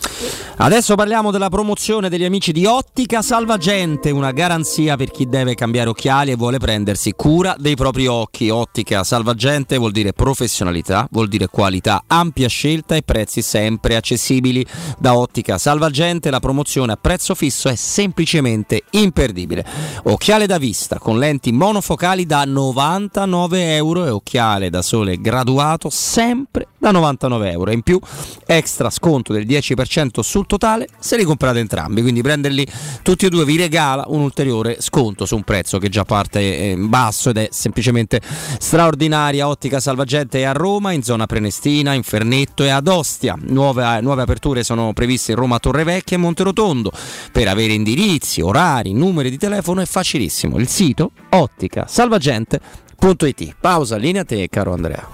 Adesso parliamo della promozione degli amici di Ottica Salvagente, una garanzia per chi deve cambiare occhiali e vuole prendersi cura dei propri occhi. Ottica Salvagente vuol dire professionalità, vuol dire qualità, ampia scelta e prezzi sempre accessibili. Da Ottica Salvagente la promozione a prezzo fisso è semplicemente imperdibile. Occhiale da vista con lenti monofocali da 99 euro, e occhiale da sole graduato sempre da 99 euro, e in più extra sconto del 10% sul totale se li comprate entrambi, quindi prenderli tutti e due vi regala un ulteriore sconto su un prezzo che già parte in basso ed è semplicemente straordinaria. Ottica Salvagente è a Roma, in zona Prenestina, in Fernetto e ad Ostia. Nuove aperture sono previste in Roma Torre Vecchia e Monterotondo. Per avere indirizzi, orari, numeri di telefono è facilissimo, il sito otticasalvagente.it. Pausa, linea a te, caro Andrea.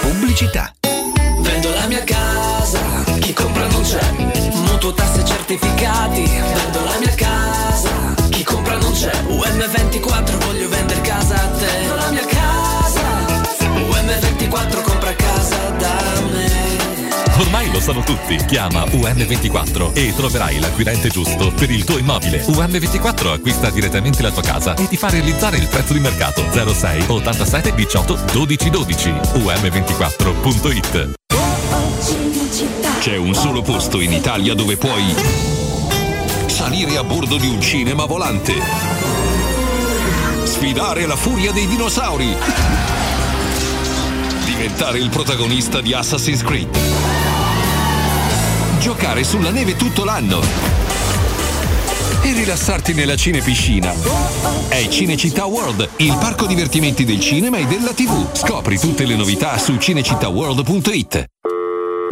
Pubblicità. Vendo la mia casa, chi compra non c'è, mutuo, tasse, certificati. Vendo la mia casa, chi compra non c'è, UM24 voglio vendere casa a te. Vendo la mia casa, UM24 compra casa da me. Ormai lo sanno tutti, chiama UM24 e troverai l'acquirente giusto per il tuo immobile. UM24 acquista direttamente la tua casa e ti fa realizzare il prezzo di mercato. 06 87 18 12 12. UM24.it. C'è un solo posto in Italia dove puoi salire a bordo di un cinema volante, sfidare la furia dei dinosauri, diventare il protagonista di Assassin's Creed, giocare sulla neve tutto l'anno e rilassarti nella cinepiscina. È Cinecittà World, il parco divertimenti del cinema e della TV. Scopri tutte le novità su cinecittàworld.it.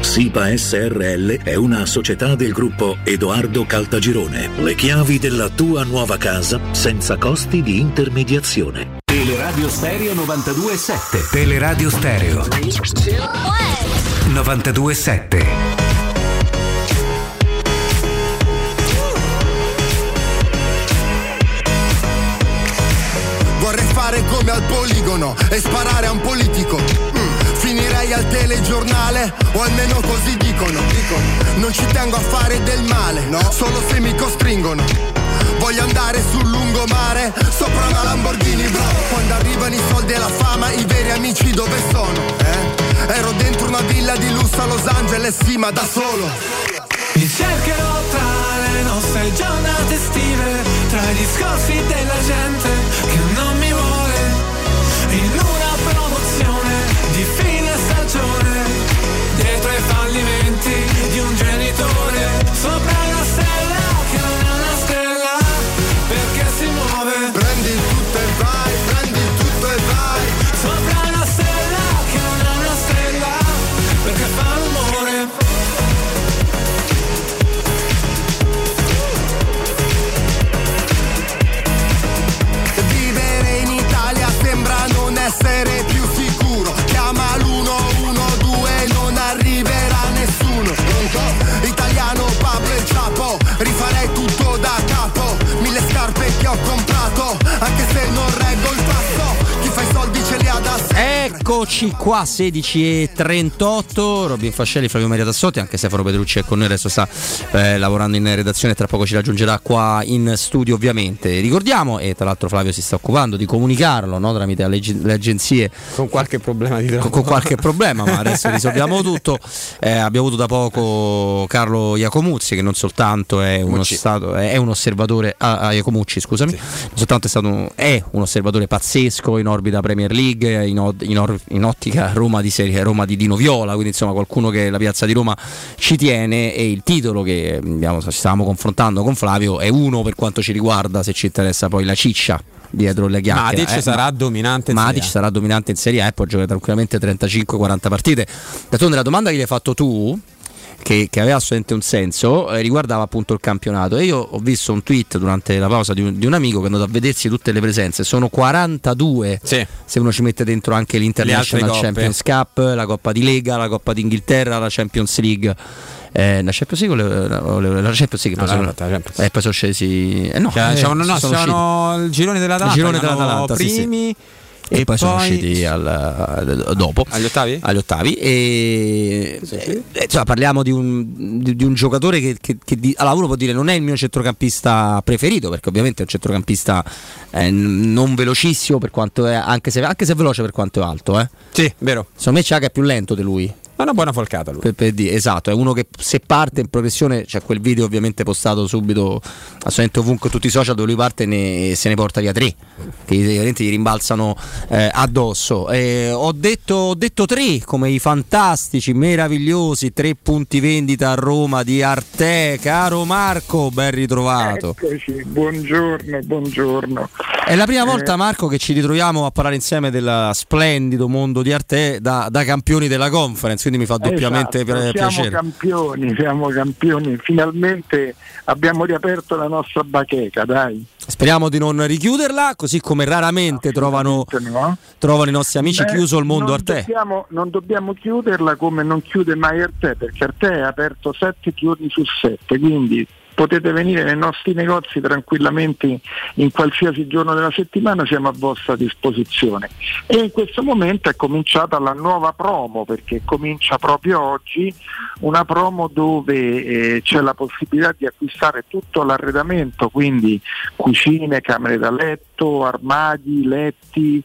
SIPA SRL è una società del gruppo Edoardo Caltagirone. Le chiavi della tua nuova casa senza costi di intermediazione. Teleradio Stereo 92.7. Teleradio Stereo 92.7. Vorrei fare come al poligono e sparare a un politico. Finirei al telegiornale, o almeno così dicono. Non ci tengo a fare del male, no, solo se mi costringono. Voglio andare sul lungomare, sopra una Lamborghini, bro. Quando arrivano i soldi e la fama, i veri amici dove sono? Ero dentro una villa di lusso a Los Angeles, sì, ma da solo. Mi cercherò tra le nostre giornate estive, tra i discorsi della gente che non mi vuole, in una promozione di fine stagione, dietro ai fallimenti di un genitore, sopra la stella che non ha essere più sicuro. Chiama l'112, non arriverà nessuno. Pronto? Italiano, Pablo e Chapo, rifarei tutto da capo. 1000 scarpe che ho comprato, anche se non reggo il passo. Chi fa i soldi ce li ha da sempre. Eccoci qua, 16:38. Robin Fascelli, Flavio Maria Tassotti, anche Stefano Pedrucci è con noi, adesso sta lavorando in redazione, tra poco ci raggiungerà qua in studio ovviamente. Ricordiamo, e tra l'altro Flavio si sta occupando di comunicarlo, no, tramite le agenzie. Con qualche problema di troppo. Con qualche problema, ma adesso risolviamo tutto. Abbiamo avuto da poco Carlo Iacomuzzi, che non soltanto è uno è un osservatore a Iacomucci, scusami, sì. Non soltanto è un osservatore pazzesco in orbita Premier League, in ottica Roma di Dino Viola, quindi insomma qualcuno che la piazza di Roma ci tiene, e il titolo che stavamo confrontando con Flavio è uno per quanto ci riguarda, se ci interessa poi la ciccia dietro le chiacchiere. Matic sarà dominante in Serie A. Può giocare tranquillamente 35-40 partite. D'altronde la domanda che gli hai fatto tu, che aveva assolutamente un senso, riguardava appunto il campionato, e io ho visto un tweet durante la pausa di un amico che è andato a vedersi tutte le presenze, sono 42, sì. Se uno ci mette dentro anche l'International Champions Cup, la Coppa di Lega, la Coppa d'Inghilterra, la Champions League. La Champions League e poi sono scesi c'erano il girone dell'Atalanta, primi. E poi sono usciti dopo agli ottavi e insomma, parliamo di un giocatore che allora uno può dire non è il mio centrocampista preferito, perché ovviamente è un centrocampista non velocissimo per quanto è, anche se è veloce per quanto è alto, Sì, vero. Secondo me Ciaga è più lento di lui. È una buona falcata lui. Esatto, è uno che se parte in progressione, c'è quel video ovviamente postato subito assolutamente ovunque, tutti i social, dove lui parte se ne porta via 3, che gli rimbalzano addosso. Ho detto 3 come i fantastici, meravigliosi 3 punti vendita a Roma di Arte. Caro Marco, ben ritrovato. Eccoci, buongiorno. È la prima volta, Marco, che ci ritroviamo a parlare insieme del splendido mondo di Arte da campioni della Conference, quindi mi fa doppiamente piacere. Siamo campioni, finalmente abbiamo riaperto la nostra bacheca, dai. Speriamo di non richiuderla, così come raramente trovano i nostri amici chiuso il mondo Arte. Non dobbiamo chiuderla, come non chiude mai Arte, perché Arte è aperto 7 giorni su 7, quindi potete venire nei nostri negozi tranquillamente in qualsiasi giorno della settimana, siamo a vostra disposizione. E in questo momento è cominciata la nuova promo, perché comincia proprio oggi una promo dove c'è la possibilità di acquistare tutto l'arredamento, quindi cucine, camere da letto, armadi, letti,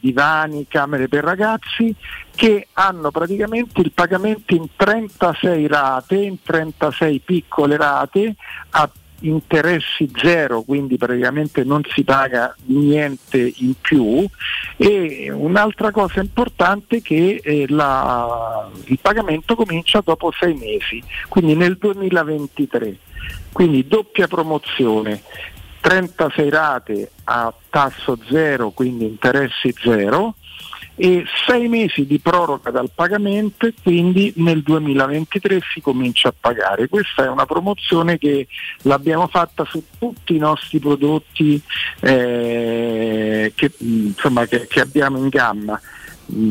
divani, camere per ragazzi, che hanno praticamente il pagamento in 36 rate, in 36 piccole rate a interessi zero, quindi praticamente non si paga niente in più. E un'altra cosa importante è che il pagamento comincia dopo 6 mesi, quindi nel 2023, quindi doppia promozione, 36 rate a tasso zero, quindi interessi zero, e 6 mesi di proroga dal pagamento, e quindi nel 2023 si comincia a pagare. Questa è una promozione che l'abbiamo fatta su tutti i nostri prodotti che abbiamo in gamma,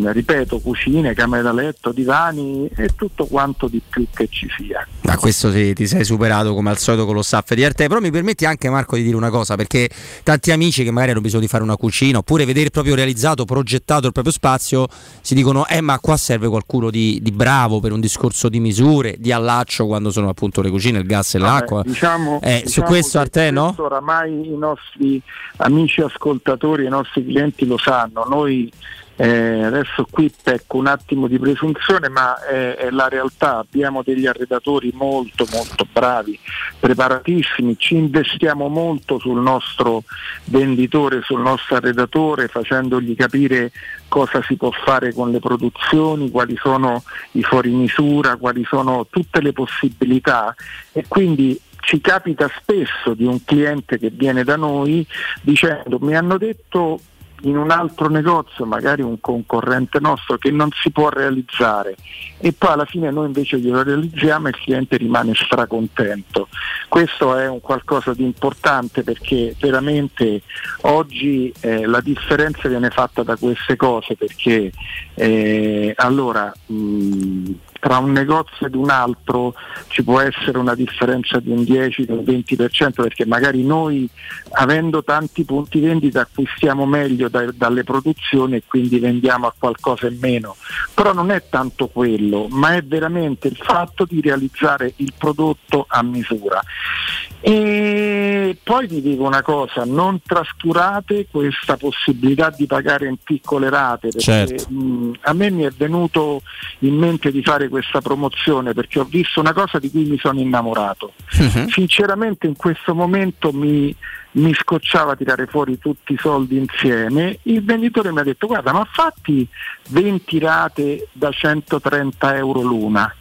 ripeto, cucine, camere da letto, divani e tutto quanto di più che ci sia. Ma questo ti sei superato come al solito con lo staff di Arte. Però mi permetti anche, Marco, di dire una cosa, perché tanti amici che magari hanno bisogno di fare una cucina oppure vedere proprio realizzato, progettato il proprio spazio, si dicono ma qua serve qualcuno di bravo per un discorso di misure, di allaccio, quando sono appunto le cucine, il gas e l'acqua. Diciamo su questo Arte, no? Oramai i nostri amici ascoltatori, i nostri clienti lo sanno. Noi adesso qui pecco un attimo di presunzione, ma è la realtà, abbiamo degli arredatori molto molto bravi, preparatissimi, ci investiamo molto sul nostro venditore, sul nostro arredatore, facendogli capire cosa si può fare con le produzioni, quali sono i fuorimisura, quali sono tutte le possibilità, e quindi ci capita spesso di un cliente che viene da noi dicendo: mi hanno detto in un altro negozio, magari un concorrente nostro, che non si può realizzare, e poi alla fine noi invece glielo realizziamo e il cliente rimane stracontento. Questo è un qualcosa di importante, perché veramente oggi la differenza viene fatta da queste cose, perché tra un negozio ed un altro ci può essere una differenza di un 10-20%, perché magari noi, avendo tanti punti vendita, acquistiamo meglio dalle produzioni e quindi vendiamo a qualcosa in meno. Però non è tanto quello, ma è veramente il fatto di realizzare il prodotto a misura. E poi vi dico una cosa: non trascurate questa possibilità di pagare in piccole rate, perché certo. A me mi è venuto in mente di fare questa promozione perché ho visto una cosa di cui mi sono innamorato. Sinceramente in questo momento mi scocciava tirare fuori tutti i soldi insieme. Il venditore mi ha detto: guarda, ma fatti 20 rate da 130 euro l'una.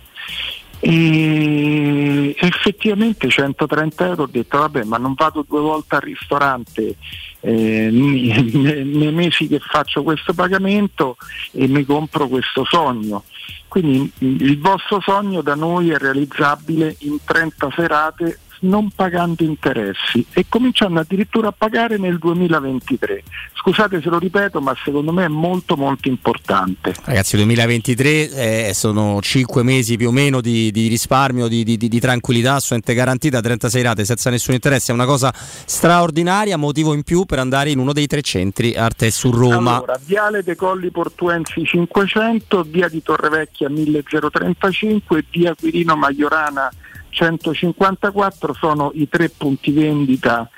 E effettivamente 130 euro, ho detto vabbè, ma non vado due volte al ristorante nei mesi che faccio questo pagamento e mi compro questo sogno. Quindi il vostro sogno da noi è realizzabile in 30 serate non pagando interessi, e cominciando addirittura a pagare nel 2023. Scusate se lo ripeto, ma secondo me è molto molto importante. Ragazzi, 2023 sono 5 mesi più o meno di risparmio, di tranquillità assolutamente garantita, 36 rate senza nessun interesse, è una cosa straordinaria, motivo in più per andare in uno dei tre centri Arte su Roma. Allora, Viale dei Colli Portuensi 500, Via di Torrevecchia 1035 e Via Quirino Maiorana 154 sono i tre punti vendita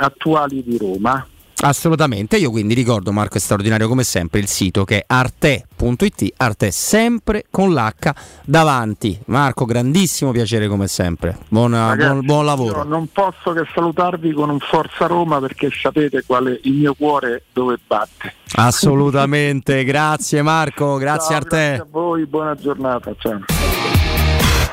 attuali di Roma. Assolutamente, io quindi ricordo, Marco è straordinario come sempre, il sito che è arte.it, Arte sempre con l'H davanti. Marco, grandissimo piacere come sempre, buon lavoro. Io non posso che salutarvi con un Forza Roma, perché sapete quale il mio cuore dove batte. Assolutamente, grazie Marco, grazie. Ciao, Arte. Grazie a voi, buona giornata, ciao.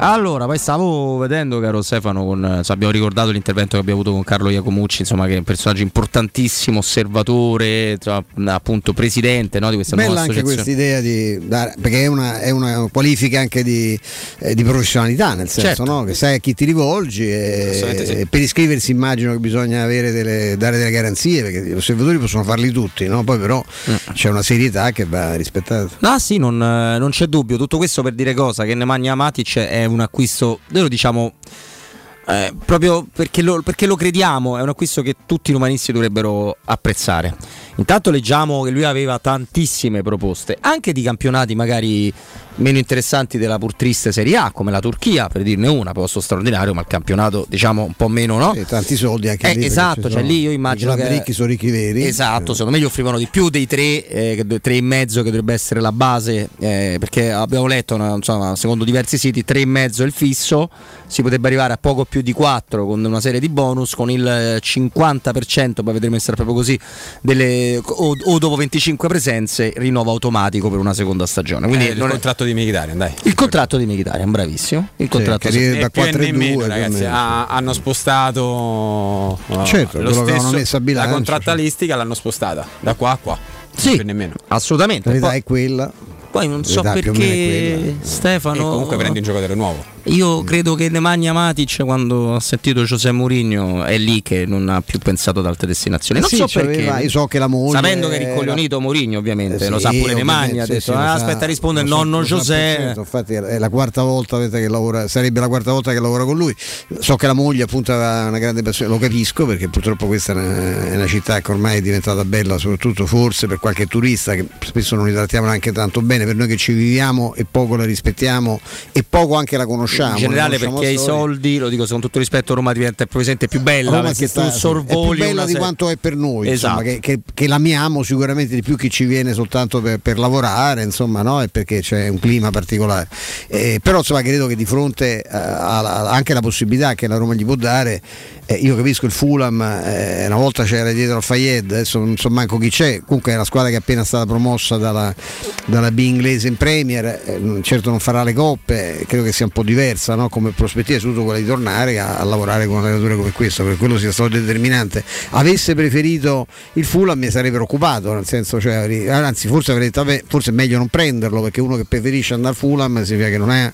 Allora, poi stavo vedendo, caro Stefano, abbiamo ricordato l'intervento che abbiamo avuto con Carlo Iacomucci, insomma, che è un personaggio importantissimo, osservatore, appunto presidente, no, di questa bella nuova associazione. Anche questa idea di dare, perché è una qualifica anche di professionalità, nel senso, certo, no? Che sai a chi ti rivolgi, e per iscriversi immagino che bisogna avere dare delle garanzie, perché gli osservatori possono farli tutti, no? Poi però c'è una serietà che va rispettata. No, sì, non c'è dubbio. Tutto questo per dire cosa? Che Nemanja Matic è un acquisto, noi lo diciamo proprio perché lo crediamo, è un acquisto che tutti gli umanisti dovrebbero apprezzare. Intanto leggiamo che lui aveva tantissime proposte, anche di campionati magari meno interessanti della pur triste Serie A, come la Turchia, per dirne una, posto straordinario, ma il campionato diciamo un po' meno, no? E tanti soldi anche lì. Esatto, cioè lì io immagino che ricchi sono ricchi veri. Esatto, secondo me gli offrivano di più dei 3,5 che dovrebbe essere la base, perché abbiamo letto, insomma, secondo diversi siti, 3,5 il fisso, si potrebbe arrivare a poco più di 4 con una serie di bonus, con il 50%, poi vedremo essere proprio così, o dopo 25 presenze rinnovo automatico per una seconda stagione. Quindi il contratto di Mkhitaryan, dai. Il contratto di Mkhitaryan, bravissimo. Il contratto da 4,2, ragazzi, hanno spostato, certo, lo stesso, messa bilancio, la contrattalistica, cioè, l'hanno spostata da qua a qua. Sì, per nemmeno. Assolutamente. La verità è quella. Poi non so perché Stefano, e comunque prendi un giocatore nuovo. Io credo che Nemanja Matic, quando ha sentito José Mourinho, è lì che non ha più pensato ad altre destinazioni. Non sì, so perché. Io so che la moglie, sapendo che è rincoglionito Mourinho, ovviamente, lo sa pure Nemanja, ha detto aspetta, risponde il nonno José. Infatti è la quarta volta che lavora, sarebbe la quarta volta che lavora con lui. So che la moglie appunto ha una grande passione, lo capisco, perché purtroppo questa è una città che ormai è diventata bella, soprattutto forse per qualche turista, che spesso non li trattiamo neanche tanto bene, per noi che ci viviamo e poco la rispettiamo e poco anche la conosciamo. In generale, perché i soldi, lo dico con tutto rispetto, Roma diventa presente più bella, Roma perché tu sorvoli, è più bella di quanto è per noi, esatto, insomma, che l'amiamo sicuramente di più chi ci viene soltanto per lavorare, insomma, no? E perché c'è un clima particolare, però insomma credo che di fronte anche alla possibilità che la Roma gli può dare, io capisco il Fulham, una volta c'era dietro al Fayed, adesso non so manco chi c'è, comunque è una squadra che è appena stata promossa dalla B inglese in Premier, certo non farà le coppe, credo che sia un po' diverso diversa, no? Come prospettiva, soprattutto quella di tornare a lavorare con una creatura come questa, perché quello sia stato determinante. Avesse preferito il Fulham mi sarei preoccupato, nel senso, cioè, anzi forse avrei detto vabbè, forse è meglio non prenderlo, perché uno che preferisce andare al Fulham significa che non è,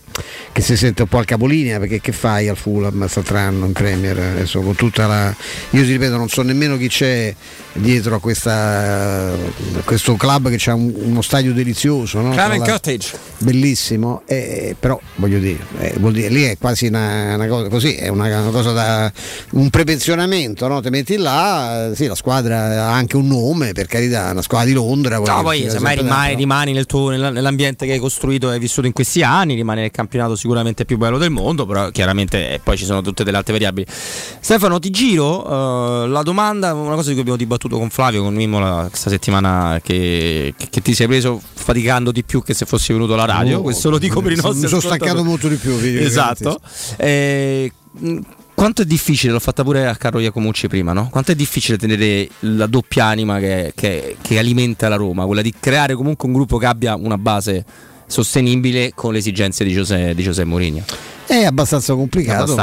che si sente un po' al capolinea, perché che fai al Fulham quest'altro anno in Premier adesso, con tutta la... io ti ripeto, non so nemmeno chi c'è dietro a questo club che c'ha uno stadio delizioso, no? Craven Cottage, bellissimo, però voglio dire, vuol dire lì è quasi una cosa così, è una cosa da un prepensionamento, no? Te metti là, sì, la squadra ha anche un nome, per carità, una squadra di Londra, no, poi se mai rimani nel tuo, nell'ambiente che hai costruito e hai vissuto in questi anni, rimane nel campionato sicuramente più bello del mondo, però chiaramente poi ci sono tutte delle altre variabili. Stefano, ti giro la domanda, una cosa di cui abbiamo dibattuto con Flavio, con Mimmo questa settimana, che ti sei preso faticando di più che se fossi venuto alla radio, questo lo dico per i nostri. Mi sono stancato molto di più, esatto. Quanto è difficile, l'ho fatta pure a Carlo Iacomucci prima, no? Quanto è difficile tenere la doppia anima che alimenta la Roma, quella di creare comunque un gruppo che abbia una base sostenibile con le esigenze di José Mourinho. È abbastanza complicato,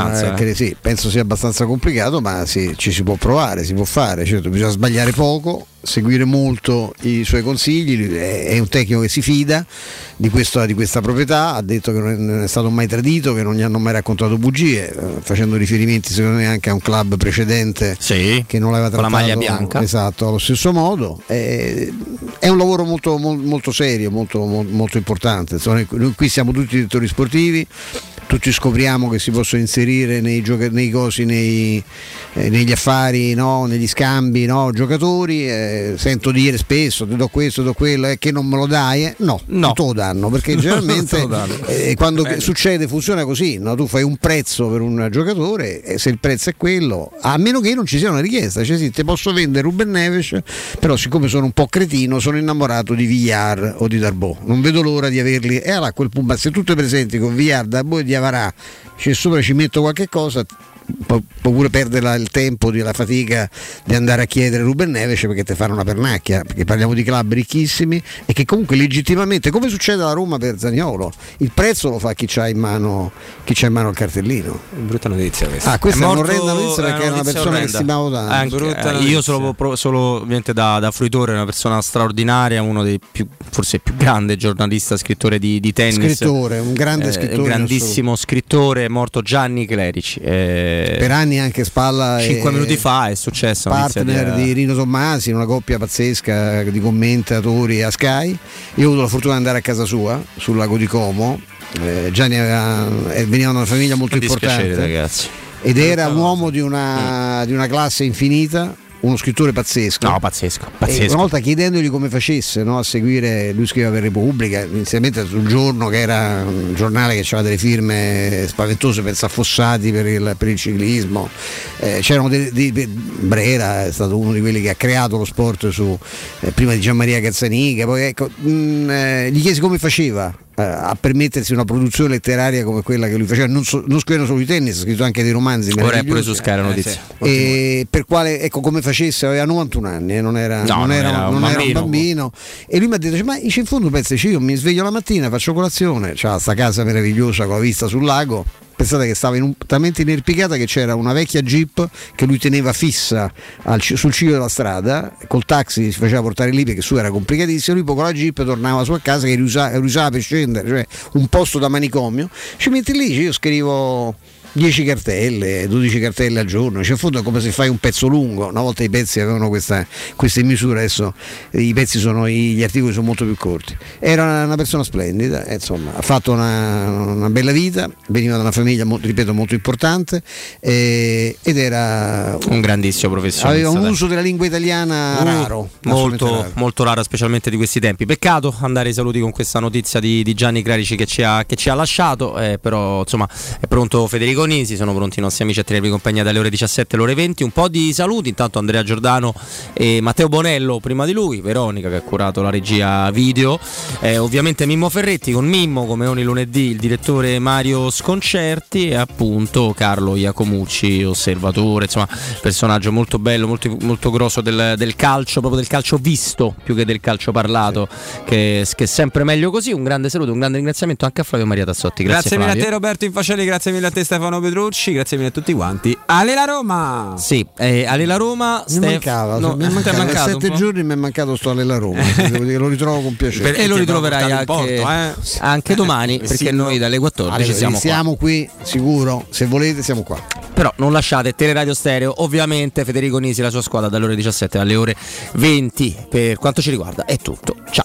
sì, penso sia abbastanza complicato, ma sì, ci si può provare, si può fare, certo, bisogna sbagliare poco, seguire molto i suoi consigli. È un tecnico che si fida di questa proprietà, ha detto che non è stato mai tradito, che non gli hanno mai raccontato bugie, facendo riferimenti secondo me anche a un club precedente, sì, che non l'aveva trattato con la maglia bianca, esatto, allo stesso modo. È un lavoro molto, molto serio, molto importante. Insomma, noi qui siamo tutti direttori sportivi, tutti scopriamo che si possono inserire negli affari, no? Negli scambi, no? Giocatori, sento dire spesso ti do questo, do quello, che non me lo dai, no. Te lo danno, perché generalmente quando succede funziona così, no? Tu fai un prezzo per un giocatore e se il prezzo è quello, a meno che non ci sia una richiesta, cioè sì, te posso vendere Ruben Neves, però siccome sono un po' cretino sono innamorato di Villar o di Darboe, non vedo l'ora di averli, e allora a quel punto, se tu ti presenti con Villar, Darboe e Diavarà, cioè sopra ci metto qualche cosa, può pure perdere il tempo, la fatica di andare a chiedere Ruben Neves, perché te fanno una pernacchia, perché parliamo di club ricchissimi e che comunque legittimamente, come succede alla Roma per Zaniolo, il prezzo lo fa chi c'ha in mano il cartellino. Brutta notizia questa. Questa è una orrenda notizia, perché è una persona che stimavo tanto. Io solo ovviamente da fruitore, una persona straordinaria, uno dei più, forse più grande giornalista, scrittore di tennis, un grande scrittore, un grandissimo scrittore, è morto Gianni Clerici. Per anni anche Spalla, 5 minuti fa è successo, partner di Rino Tommasi, una coppia pazzesca di commentatori a Sky. Io ho avuto la fortuna di andare a casa sua sul lago di Como. Gianni veniva da una famiglia molto importante, ragazzi, ed era un uomo di una classe infinita, uno scrittore pazzesco, pazzesco. E una volta chiedendogli come facesse, no, a seguire, lui scriveva per Repubblica, inizialmente sul Giorno, che era un giornale che aveva delle firme spaventose, pensa a Fossati per il ciclismo, c'erano Brera è stato uno di quelli che ha creato lo sport prima di Gianmaria Gazzaniga, poi ecco, gli chiesi come faceva a permettersi una produzione letteraria come quella che lui faceva, non scriveva solo di tennis, ha scritto anche dei romanzi. Ora è pure su Sky la notizia. E per quale, ecco, come facesse, aveva 91 anni, non era un bambino. E lui mi ha detto, ma in fondo pensa, io mi sveglio la mattina, faccio colazione, c'ha sta casa meravigliosa con la vista sul lago. Pensate che stava talmente inerpicata che c'era una vecchia Jeep che lui teneva fissa sul ciglio della strada, col taxi si faceva portare lì perché su era complicatissimo, lui poi con la Jeep tornava su a casa, che riusava per scendere, cioè un posto da manicomio, ci metti lì, io scrivo 10 cartelle, 12 cartelle al giorno, cioè in fondo è come se fai un pezzo lungo. Una volta i pezzi avevano queste misure, adesso i pezzi sono, gli articoli sono molto più corti. Era una persona splendida, insomma, ha fatto una bella vita, veniva da una famiglia, ripeto, molto importante, ed era un grandissimo professionista, aveva un uso della lingua italiana raro, molto raro, specialmente di questi tempi. Peccato andare ai saluti con questa notizia di Gianni Clerici che ci ha lasciato, però insomma è pronto Federico Conisi, sono pronti i nostri amici a tenervi compagnia dalle ore 17 alle ore 20. Un po' di saluti, intanto Andrea Giordano e Matteo Bonello prima di lui, Veronica che ha curato la regia video, ovviamente Mimmo Ferretti, con Mimmo come ogni lunedì il direttore Mario Sconcerti e appunto Carlo Iacomucci, osservatore, insomma personaggio molto bello, molto grosso del calcio, proprio del calcio visto più che del calcio parlato, che è sempre meglio così. Un grande saluto, un grande ringraziamento anche a Flavio Maria Tassotti, grazie mille a te Roberto Infacelli, grazie mille a te Stefano Petrucci, grazie mille a tutti quanti. Ale la Roma! Sì, Ale la Roma mi mancava 7 giorni mi è mancato sto Ale la Roma devo dire, lo ritrovo con piacere e lo ritroverai anche domani, perché sì, noi dalle 14 siamo qui sicuro, se volete siamo qua, però non lasciate Teleradio Stereo, ovviamente Federico Nisi e la sua squadra dalle ore 17 alle ore 20. Per quanto ci riguarda è tutto, ciao.